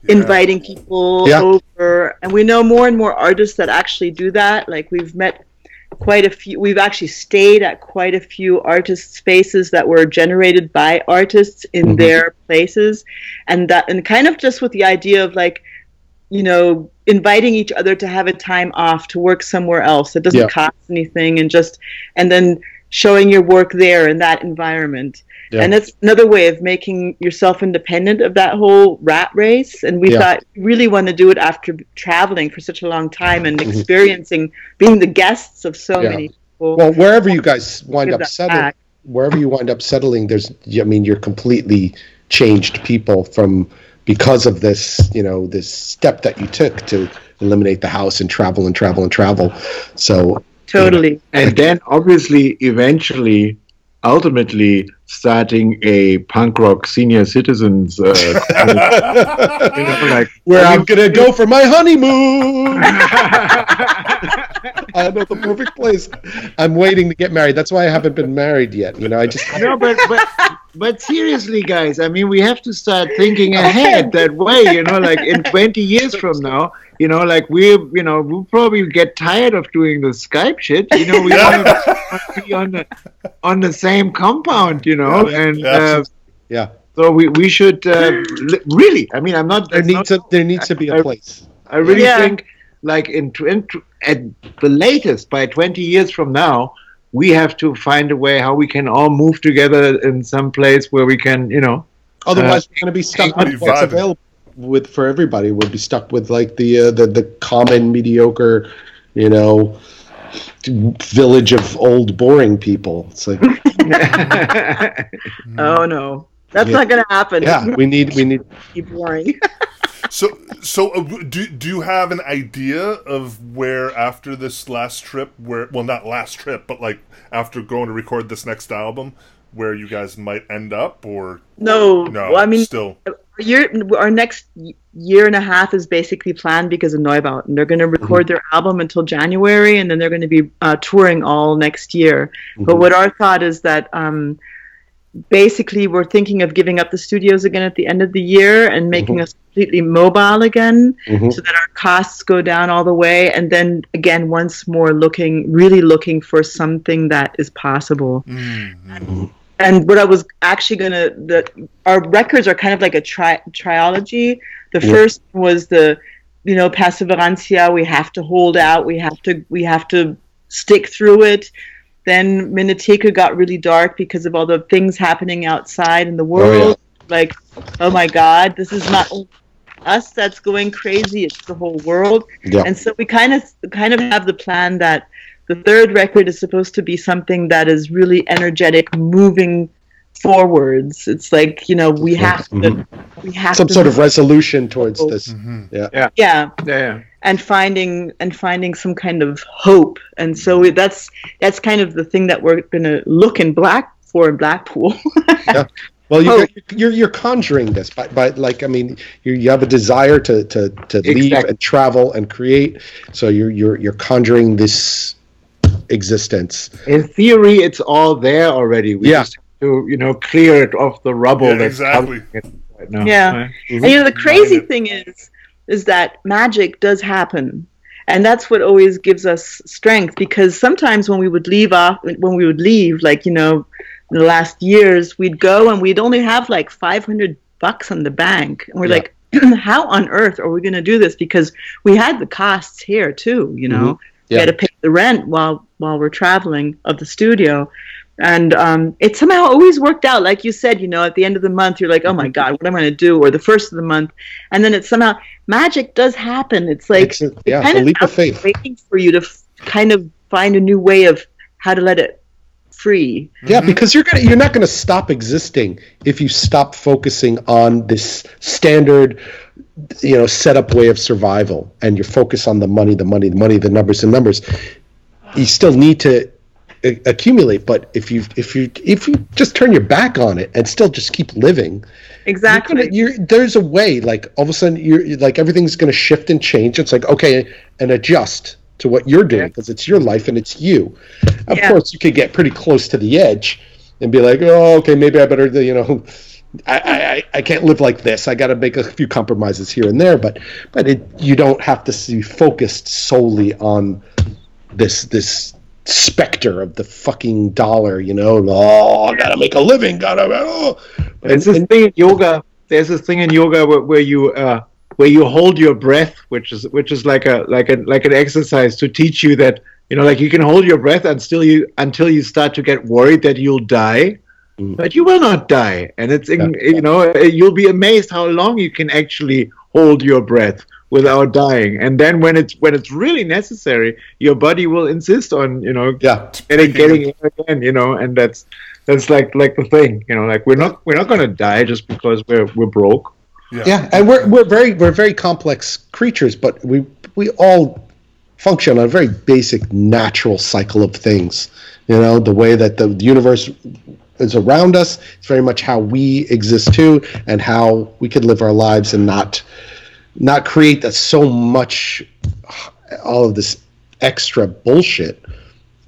inviting people over. And we know more and more artists that actually do that. Like, we've met quite a few, we've actually stayed at quite a few artist spaces that were generated by artists in their places, and kind of just with the idea of, like, you know, inviting each other to have a time off to work somewhere else. It doesn't cost anything, and then showing your work there in that environment. Yeah. And that's another way of making yourself independent of that whole rat race. And we thought we really want to do it after traveling for such a long time and experiencing being the guests of so many people. Well, wherever you guys wind up settling, wherever you wind up settling, you're completely changed people because of this, this step that you took to eliminate the house and travel. So totally. And then obviously, eventually, ultimately starting a punk rock senior citizens where I'm going to go for my honeymoon. I know the perfect place. I'm waiting to get married. That's why I haven't been married yet. But seriously, guys, I mean, we have to start thinking ahead that way, in 20 years from now, we'll probably get tired of doing the Skype shit. We want to be on the same compound, and so we should really. I mean, I'm not. There needs to be a place. I really think, at the latest, by 20 years from now, we have to find a way how we can all move together in some place where we can, Otherwise, we're going to be stuck with what's available for everybody. We'll be stuck with the common mediocre, village of old boring people. It's like, oh no, that's not going to happen. Yeah, we need be boring. So do you have an idea of where after this last trip, not last trip, but after going to record this next album, where you guys might end up, or no? Well, I mean, still, our next year and a half is basically planned because of Neubauten. They're going to record their album until January, and then they're going to be touring all next year. Mm-hmm. But what our thought is that. Basically, we're thinking of giving up the studios again at the end of the year and making us completely mobile again, so that our costs go down all the way. And then again, once more, really looking for something that is possible. Mm-hmm. And what I was actually our records are kind of like a trilogy. The first was the Perseverantia. We have to hold out. We have to stick through it. Then Menetekel got really dark because of all the things happening outside in the world. Oh, yeah. Like, oh my God, this is not us that's going crazy. It's the whole world. Yeah. And so we kind of have the plan that the third record is supposed to be something that is really energetic, moving forwards. It's like, we have to... Mm-hmm. We have some sort of resolution towards this. Mm-hmm. Yeah. And finding some kind of hope, and so that's kind of the thing that we're going to look for in Blackpool. Yeah. Well, you're conjuring this you have a desire to leave and travel and create, so you're conjuring this existence. In theory, it's all there already. We just have to clear it off the rubble. Yeah, that's exactly. Right now. Yeah, right? Mm-hmm. And the crazy thing is that magic does happen, and that's what always gives us strength. Because sometimes when we would leave, in the last years, we'd go and we'd only have $500 in the bank, and we're how on earth are we going to do this? Because we had the costs here too, we had to pay the rent while we're traveling of the studio. And it somehow always worked out. Like you said, at the end of the month, you're like, oh, my God, what am I going to do? Or the first of the month. And then it somehow magic does happen. It's like it's a leap of faith, waiting for you to kind of find a new way of how to let it free. Yeah, because you're not going to stop existing if you stop focusing on this standard, set up way of survival. And you focus on the money, the numbers. You still need to accumulate, but if you just turn your back on it and still just keep living, exactly, there's a way. Like all of a sudden, everything's going to shift and change. It's like, okay, and adjust to what you're doing because it's your life and it's you. Of course, you could get pretty close to the edge and be like, oh, okay, maybe I better, I can't live like this. I got to make a few compromises here and there, but you don't have to be focused solely on this. Specter of the fucking dollar, gotta make a living, There's this thing in yoga where you hold your breath, which is like an exercise to teach you that you can hold your breath until you start to get worried that you'll die, but you will not die, and it's you'll be amazed how long you can actually hold your breath without dying. And then when it's really necessary, your body will insist on, getting it again, and that's like the thing, like we're not going to die just because we're broke. Yeah. And we're very complex creatures, but we all function on a very basic natural cycle of things. The way that the universe is around us, it's very much how we exist too, and how we could live our lives and not create that so much, all of this extra bullshit,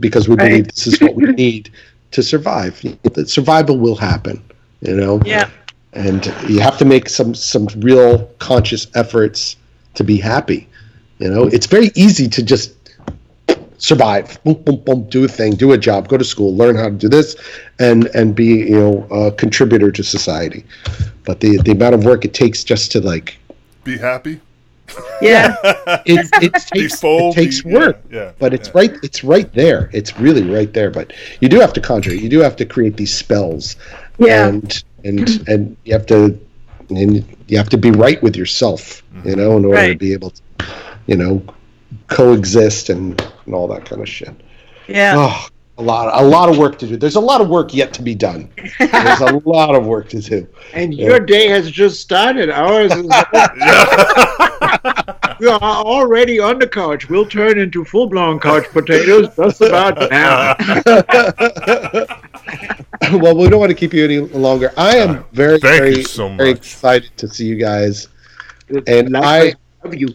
because we believe this is what we need to survive. That survival will happen, Yeah. And you have to make some real conscious efforts to be happy. It's very easy to just survive, boom, boom, boom, do a thing, do a job, go to school, learn how to do this, and be a contributor to society. But the amount of work it takes just to be happy. Yeah, it takes work. Yeah, but it's right. It's right there. It's really right there. But you do have to conjure. You do have to create these spells. Yeah. And you have to be right with yourself, in order to be able to, coexist and all that kind of shit. Yeah. Oh, a lot of work to do. There's a lot of work yet to be done. There's a lot of work to do. And your day has just started. Ours is We are already on the couch. We'll turn into full-blown couch potatoes just about now. Well, we don't want to keep you any longer. I am very, very, very excited to see you guys. And I love you.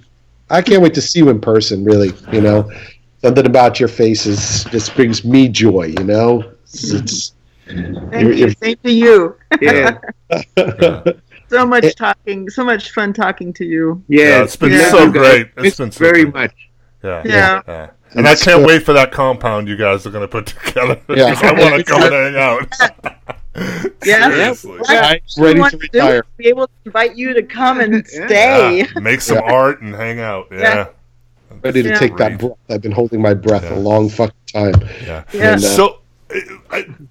I can't wait to see you in person, really, Something about your faces just brings me joy, It's, Thank you. Same to you. Yeah. So much talking, so much fun talking to you. Yeah, it's been so great. It's been so very great. Much. Yeah. And I can't wait for that compound you guys are going to put together. Yeah. I want to come and hang out. Yeah, I'm ready to retire. To be able to invite you to come and stay. Yeah. Make some art and hang out. Yeah. I'm ready to take that breath. I've been holding my breath a long fucking time. Yeah. And, so,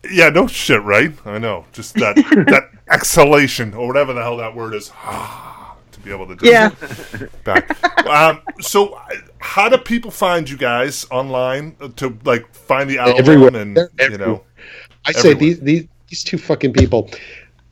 no shit, right? I know. Just that exhalation or whatever the hell that word is. To be able to do back. So, how do people find you guys online to find the album? Everywhere. And I say these two fucking people.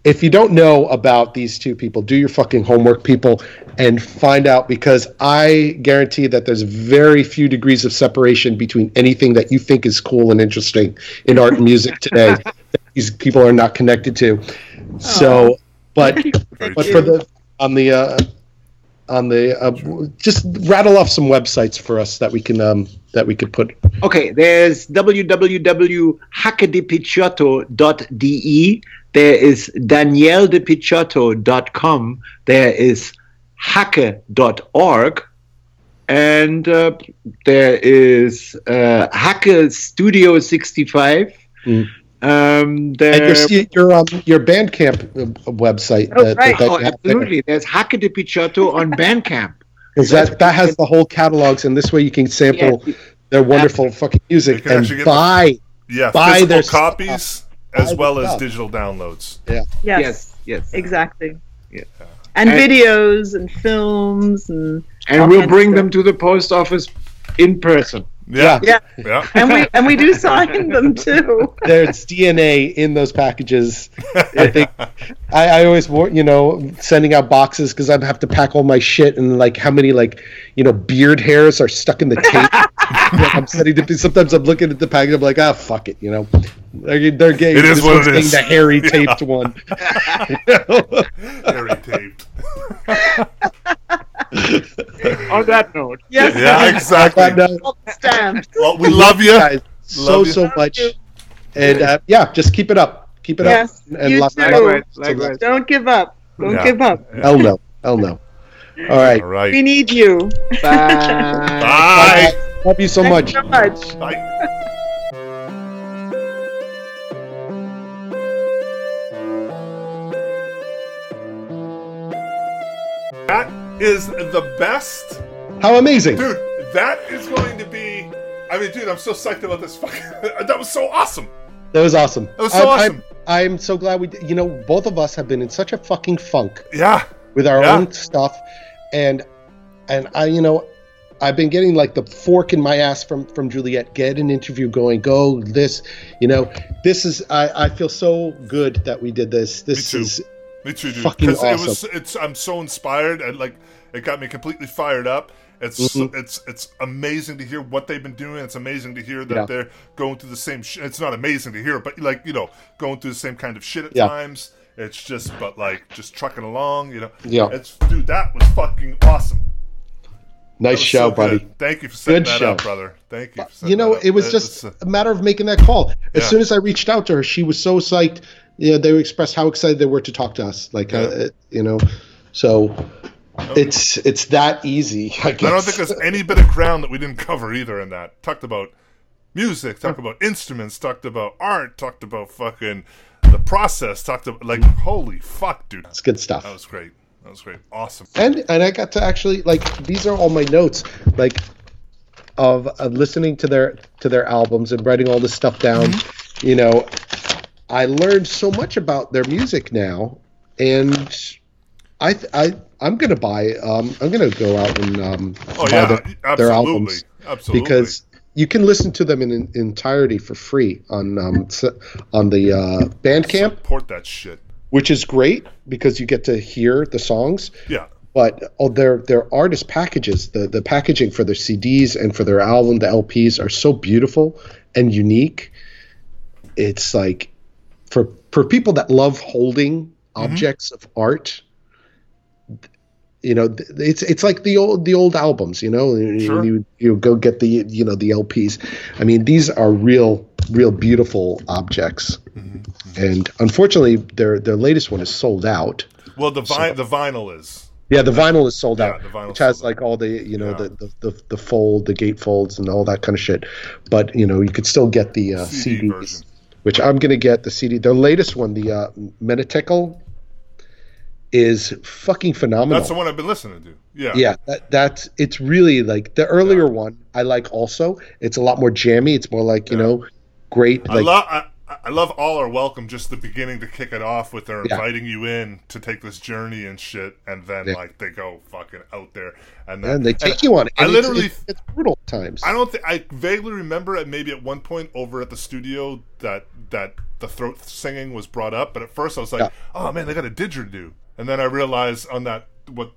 If you don't know about these two people, do your fucking homework, people, and find out, because I guarantee that there's very few degrees of separation between anything that you think is cool and interesting in art and music today that these people are not connected to. So, but for the just rattle off some websites for us that we can that we could put. Okay, there's www.hackedepicciotto.de. There is danielledepicciotto.com. There is hacke.org. And there is hacke studio 65. Mm. Your Bandcamp website. Absolutely. There's Hacke de Picciotto on Bandcamp. That has the whole catalogs, and this way you can sample their wonderful fucking music and buy their copies as well as digital downloads. Yeah. Yes. Exactly. Yeah. And videos and films and we'll bring them to the post office in person. Yeah. And we do sign them too. There's DNA in those packages. I think I always warn, sending out boxes, because I'd have to pack all my shit, and how many beard hairs are stuck in the tape. Sometimes I'm looking at the package. I'm like, fuck it, They're getting the hairy taped one. Hairy taped. On that note. Yes. Yeah, exactly. Well, we love you guys so much. And just keep it up. Keep it up. And you lots too. Likewise. Don't give up. Don't give up. Hell no. All right. We need you. Bye. Bye. Love you so much. Thank you so much. Bye. That is the best. How amazing. Dude, that is going to be... I'm so psyched about this fucking... That was so awesome. That was so awesome. I'm so glad we... both of us have been in such a fucking funk. Yeah. With our own stuff. And And I've been getting like the fork in my ass from Juliet. Get an interview going. Go this, this is, I feel so good that we did this. This is fucking awesome. I'm so inspired. And it got me completely fired up. It's mm-hmm. it's amazing to hear what they've been doing. It's amazing to hear that they're going through the same shit. It's not amazing to hear, but going through the same kind of shit at times. It's just, but just trucking along, Yeah. Dude, that was fucking awesome. Nice show, buddy. Thank you for setting that up, brother. Thank you for setting that up. It was just a matter of making that call. As soon as I reached out to her, she was so psyched. They expressed how excited they were to talk to us. It's that easy, I guess. I don't think there's any bit of ground that we didn't cover either in that. Talked about music, talked about instruments, talked about art, talked about fucking the process, talked about holy fuck, dude. It's good stuff. That was great. Awesome. And I got to actually these are all my notes of listening to their albums and writing all this stuff down. Mm-hmm. I learned so much about their music now, and I'm gonna buy. I'm gonna go out and buy their albums, absolutely, because you can listen to them in entirety for free on the Bandcamp. Support that shit, which is great because you get to hear the songs. Yeah. But their artist packages, the packaging for their CDs and for their album, the LPs, are so beautiful and unique. It's for people that love holding objects of art. It's like the old albums, sure. you go get the, the LPs. I mean, these are real beautiful objects. Mm-hmm. And unfortunately their latest one is sold out. Well, the vinyl is. Yeah. The vinyl is sold out, which has all the, the fold, the gatefolds and all that kind of shit. But, you could still get the CDs, version. Which I'm going to get the CD. Their latest one, the Menetekel, is fucking phenomenal. That's the one I've been listening to. Yeah. That's it's really the earlier one. I also. It's a lot more jammy. It's more great. I love All Are Welcome. Just the beginning to kick it off with. They're inviting you in to take this journey and shit, and then they go fucking out there, and they take you on it. I literally it's brutal at times. I don't think I vaguely remember it. Maybe at one point over at the studio that the throat singing was brought up, but at first I was like, oh man, they got a didgeridoo. And then I realized on that,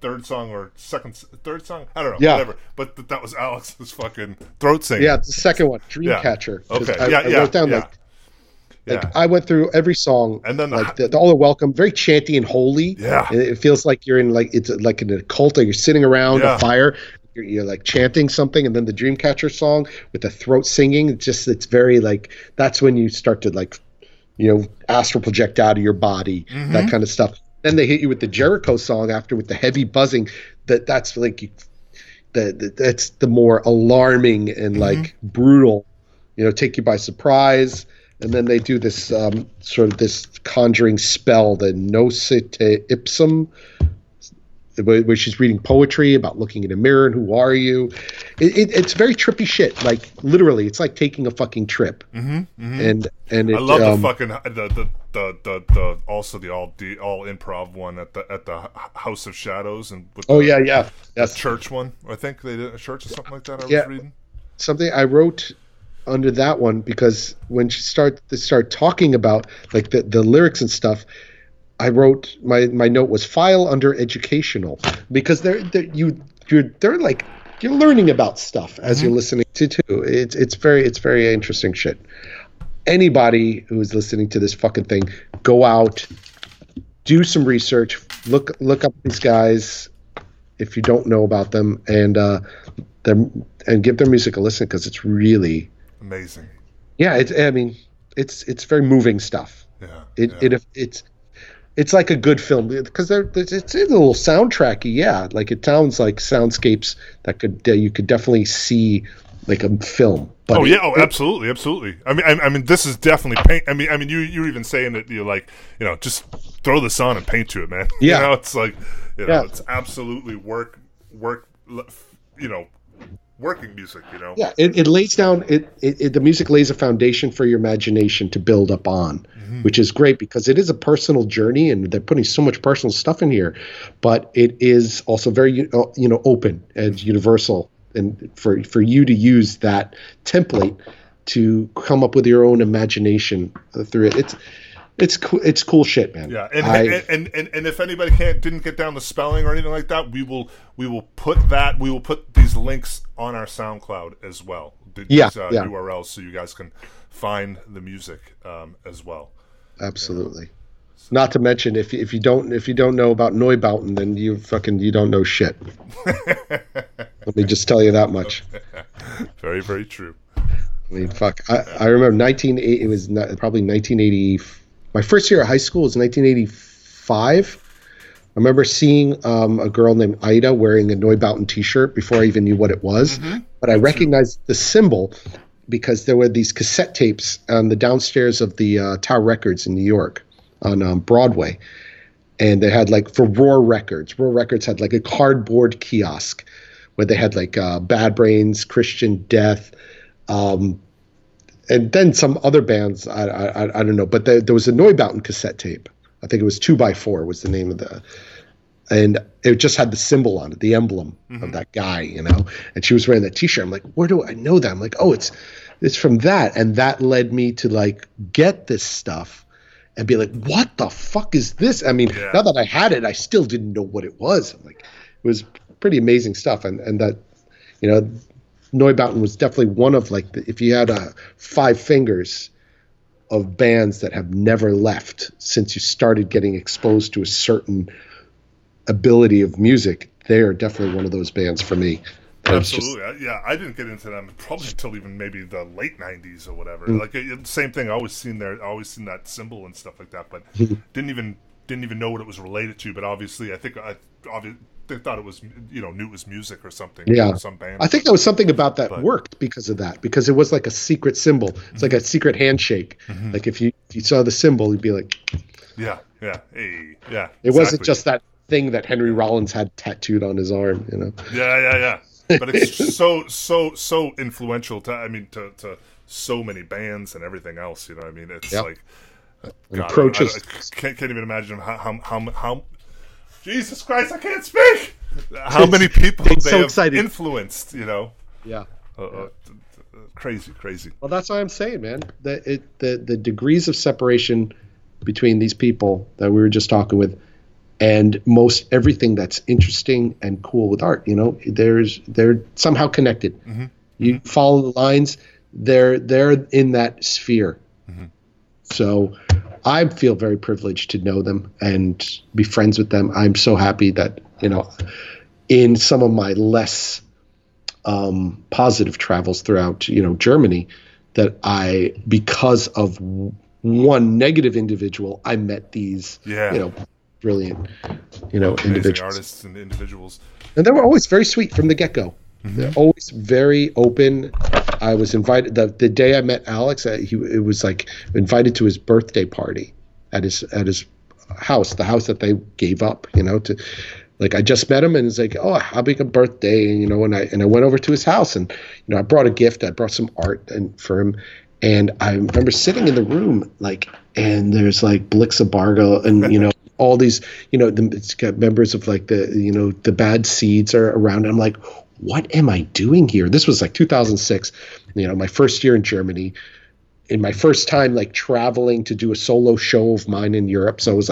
third song? I don't know, whatever. But that was Alex's fucking throat singing. Yeah, the second one, Dreamcatcher. Yeah. Okay, I wrote down I went through every song. And then the All Are Welcome, very chanty and holy. Yeah. And it feels like you're in it's like in a cult, or you're sitting around a fire. You're chanting something, and then the Dreamcatcher song with the throat singing. It's very that's when you start to astral project out of your body, mm-hmm. that kind of stuff. Then they hit you with the Jericho song after, with the heavy buzzing. That's that's the more alarming and mm-hmm. brutal, take you by surprise. And then they do this sort of this conjuring spell, the Nocite Ipsum, where she's reading poetry about looking in a mirror and who are you. It's very trippy shit. Literally, it's like taking a fucking trip. Mm-hmm, mm-hmm. And I love the fucking the also the all improv one at the House of Shadows, and with the church one. I think they did a church or something like that. I was reading something I wrote under that one, because when they start talking about the lyrics and stuff, I wrote my note was file under educational, because you're learning about stuff as mm-hmm. you're listening to too. It's very interesting shit. Anybody who is listening to this fucking thing, go out, do some research, look up these guys if you don't know about them, and give their music a listen, because it's really amazing. Yeah, it's very moving stuff. Yeah, it's like a good film, because it's a little soundtracky. Yeah, it sounds like soundscapes that you could definitely see a film. But absolutely. I mean, this is definitely paint. I mean, you're even saying that you're just throw this on and paint to it, man. Yeah, it's absolutely work. Working music. It lays down. The music lays a foundation for your imagination to build up on. Mm-hmm. which is great because it is a personal journey and they're putting so much personal stuff in here, but it is also very, you know, open and universal, and for you to use that template to come up with your own imagination through it. It's cool shit, man. Yeah, and if anybody didn't get down the spelling or anything like that, we will put these links on our SoundCloud as well. These URLs, so you guys can find the music as well. Absolutely. Yeah. So. Not to mention, if you don't know about Neubauten, then you don't know shit. Let me just tell you that much. Very, very true. I mean, fuck. I remember 1980. It was probably 1980. My first year at high school was 1985. I remember seeing a girl named Ida wearing a Neubauten t-shirt before I even knew what it was. Mm-hmm. But I recognized the symbol because there were these cassette tapes on the downstairs of the Tower Records in New York on Broadway. And they had for Roar Records. Roar Records had a cardboard kiosk where they had Bad Brains, Christian Death, and then some other bands. I don't know. But there was a Neubauten cassette tape. I think it was 2x4 was the name of the, and it just had the symbol on it, the emblem of that guy, you know. And she was wearing that T-shirt. I'm like, where do I know that? I'm like, oh, it's from that, and that led me to get this stuff and be like, what the fuck is this? I mean, now that I had it, I still didn't know what it was. I'm like, it was pretty amazing stuff, and that, you know, Neubauten was definitely one of if you had five fingers of bands that have never left since you started getting exposed to a certain ability of music, they are definitely one of those bands for me. Absolutely. I didn't get into them probably until even maybe the late 90s or whatever. Same thing, I always seen that symbol and stuff like that, but didn't even know what it was related to. But obviously they thought it was, knew it was music or something. Yeah. Or some band. I think there was something about that worked because of that, because it was like a secret symbol. It's like a secret handshake. Mm-hmm. If you saw the symbol, you'd be like, yeah. Hey, yeah. It wasn't just that thing that Henry Rollins had tattooed on his arm, you know? Yeah. But it's so influential to so many bands and everything else, you know what I mean? It's approaches. I can't even imagine how Jesus Christ, I can't speak! How many people they have influenced, you know? Yeah. Crazy. Well, that's what I'm saying, man. The degrees of separation between these people that we were just talking with and most everything that's interesting and cool with art, you know, they're somehow connected. Mm-hmm. You follow the lines, they're in that sphere. Mm-hmm. So I feel very privileged to know them and be friends with them. I'm so happy that, you know, in some of my less positive travels throughout, you know, Germany, that because of one negative individual, I met these, you know, brilliant, you know, individuals. Artists and individuals. And they were always very sweet from the get-go. Mm-hmm. They're always very open. I was invited the day I met Alex. It was invited to his birthday party at his house, the house that they gave up. You know, I just met him and it's how big a birthday? And, you know, and I went over to his house and, you know, I brought a gift. I brought some art for him, and I remember sitting in the room and there's Blix Abargo and, you know. All these, you know, it's got members of the Bad Seeds are around. And I'm like, what am I doing here? This was 2006, you know, my first year in Germany, and my first time traveling to do a solo show of mine in Europe. So it was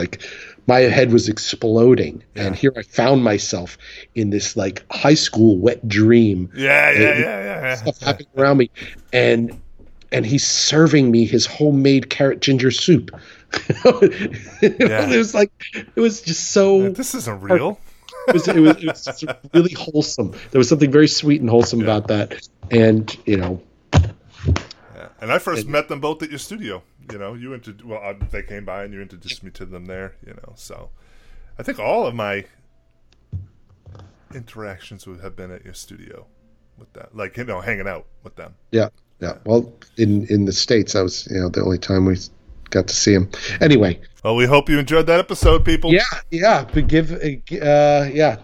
my head was exploding, and here I found myself in this high school wet dream. Yeah. Stuff happening around me, and he's serving me his homemade carrot ginger soup. It was it was just so. This isn't real. It was really wholesome. There was something very sweet and wholesome about that, and you know. Yeah. And I first met them both at your studio. You know, they came by and you introduced me to them there. You know, so I think all of my interactions would have been at your studio with that, hanging out with them. Yeah. Well, in the States, I was the only time we got to see him. Anyway. Well, we hope you enjoyed that episode, people. Yeah. But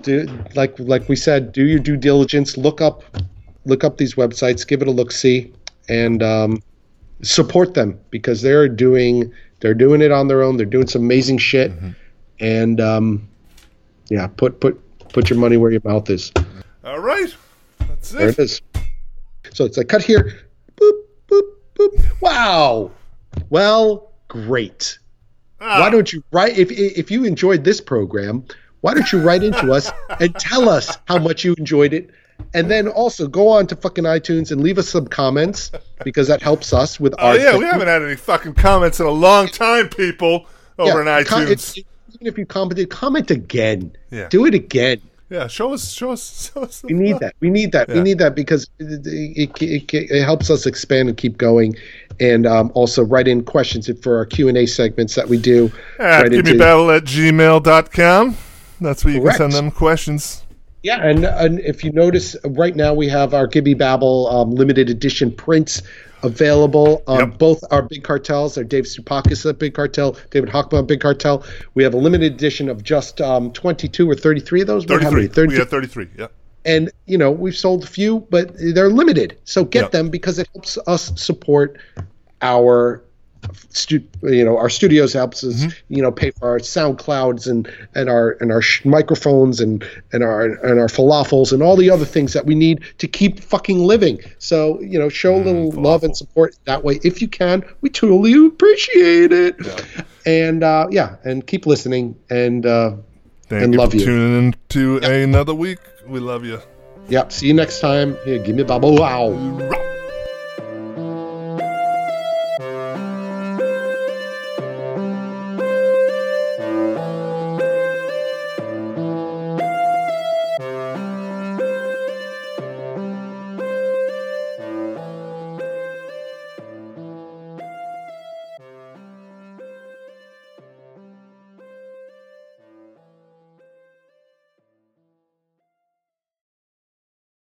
do we said, do your due diligence. Look up these websites. Give it a look, see, and support them because they're doing They're doing it on their own. They're doing some amazing shit. Mm-hmm. And, yeah, put your money where your mouth is. All right. That's it. There it is. So it's like, cut here. Boop, boop, boop. Wow. Well, great. Why don't you write, if you enjoyed this program, why don't you write into us and tell us how much you enjoyed it? And then also go on to fucking iTunes and leave us some comments, because that helps us with our... Oh, yeah, we haven't had any fucking comments in a long time, people, over on iTunes. Even if you commented, comment again. Yeah. Do it again. Yeah, show us. We need that. Yeah. We need that, because it helps us expand and keep going. And also write in questions for our Q&A segments that we do. GimmeBabel@gmail.com. That's where you can send them questions. Yeah, and if you notice, right now we have our Gimme Babel limited edition prints available on both our big cartels, our Dave Stupakis at Big Cartel, David Hochbaum Big Cartel. We have a limited edition of just 22 or 33 of those. 33. 33. We have 33, yeah. And, you know, we've sold a few, but they're limited. So get them, because it helps us support our... our studios, helps us, pay for our SoundClouds and our microphones and our falafels and all the other things that we need to keep fucking living. So, show a little love and support that way if you can. We totally appreciate it. Yeah. And and keep listening and love you. Thank you for tuning in to another week. We love you. Yep. See you next time. Here, Gimme Babel. Wow.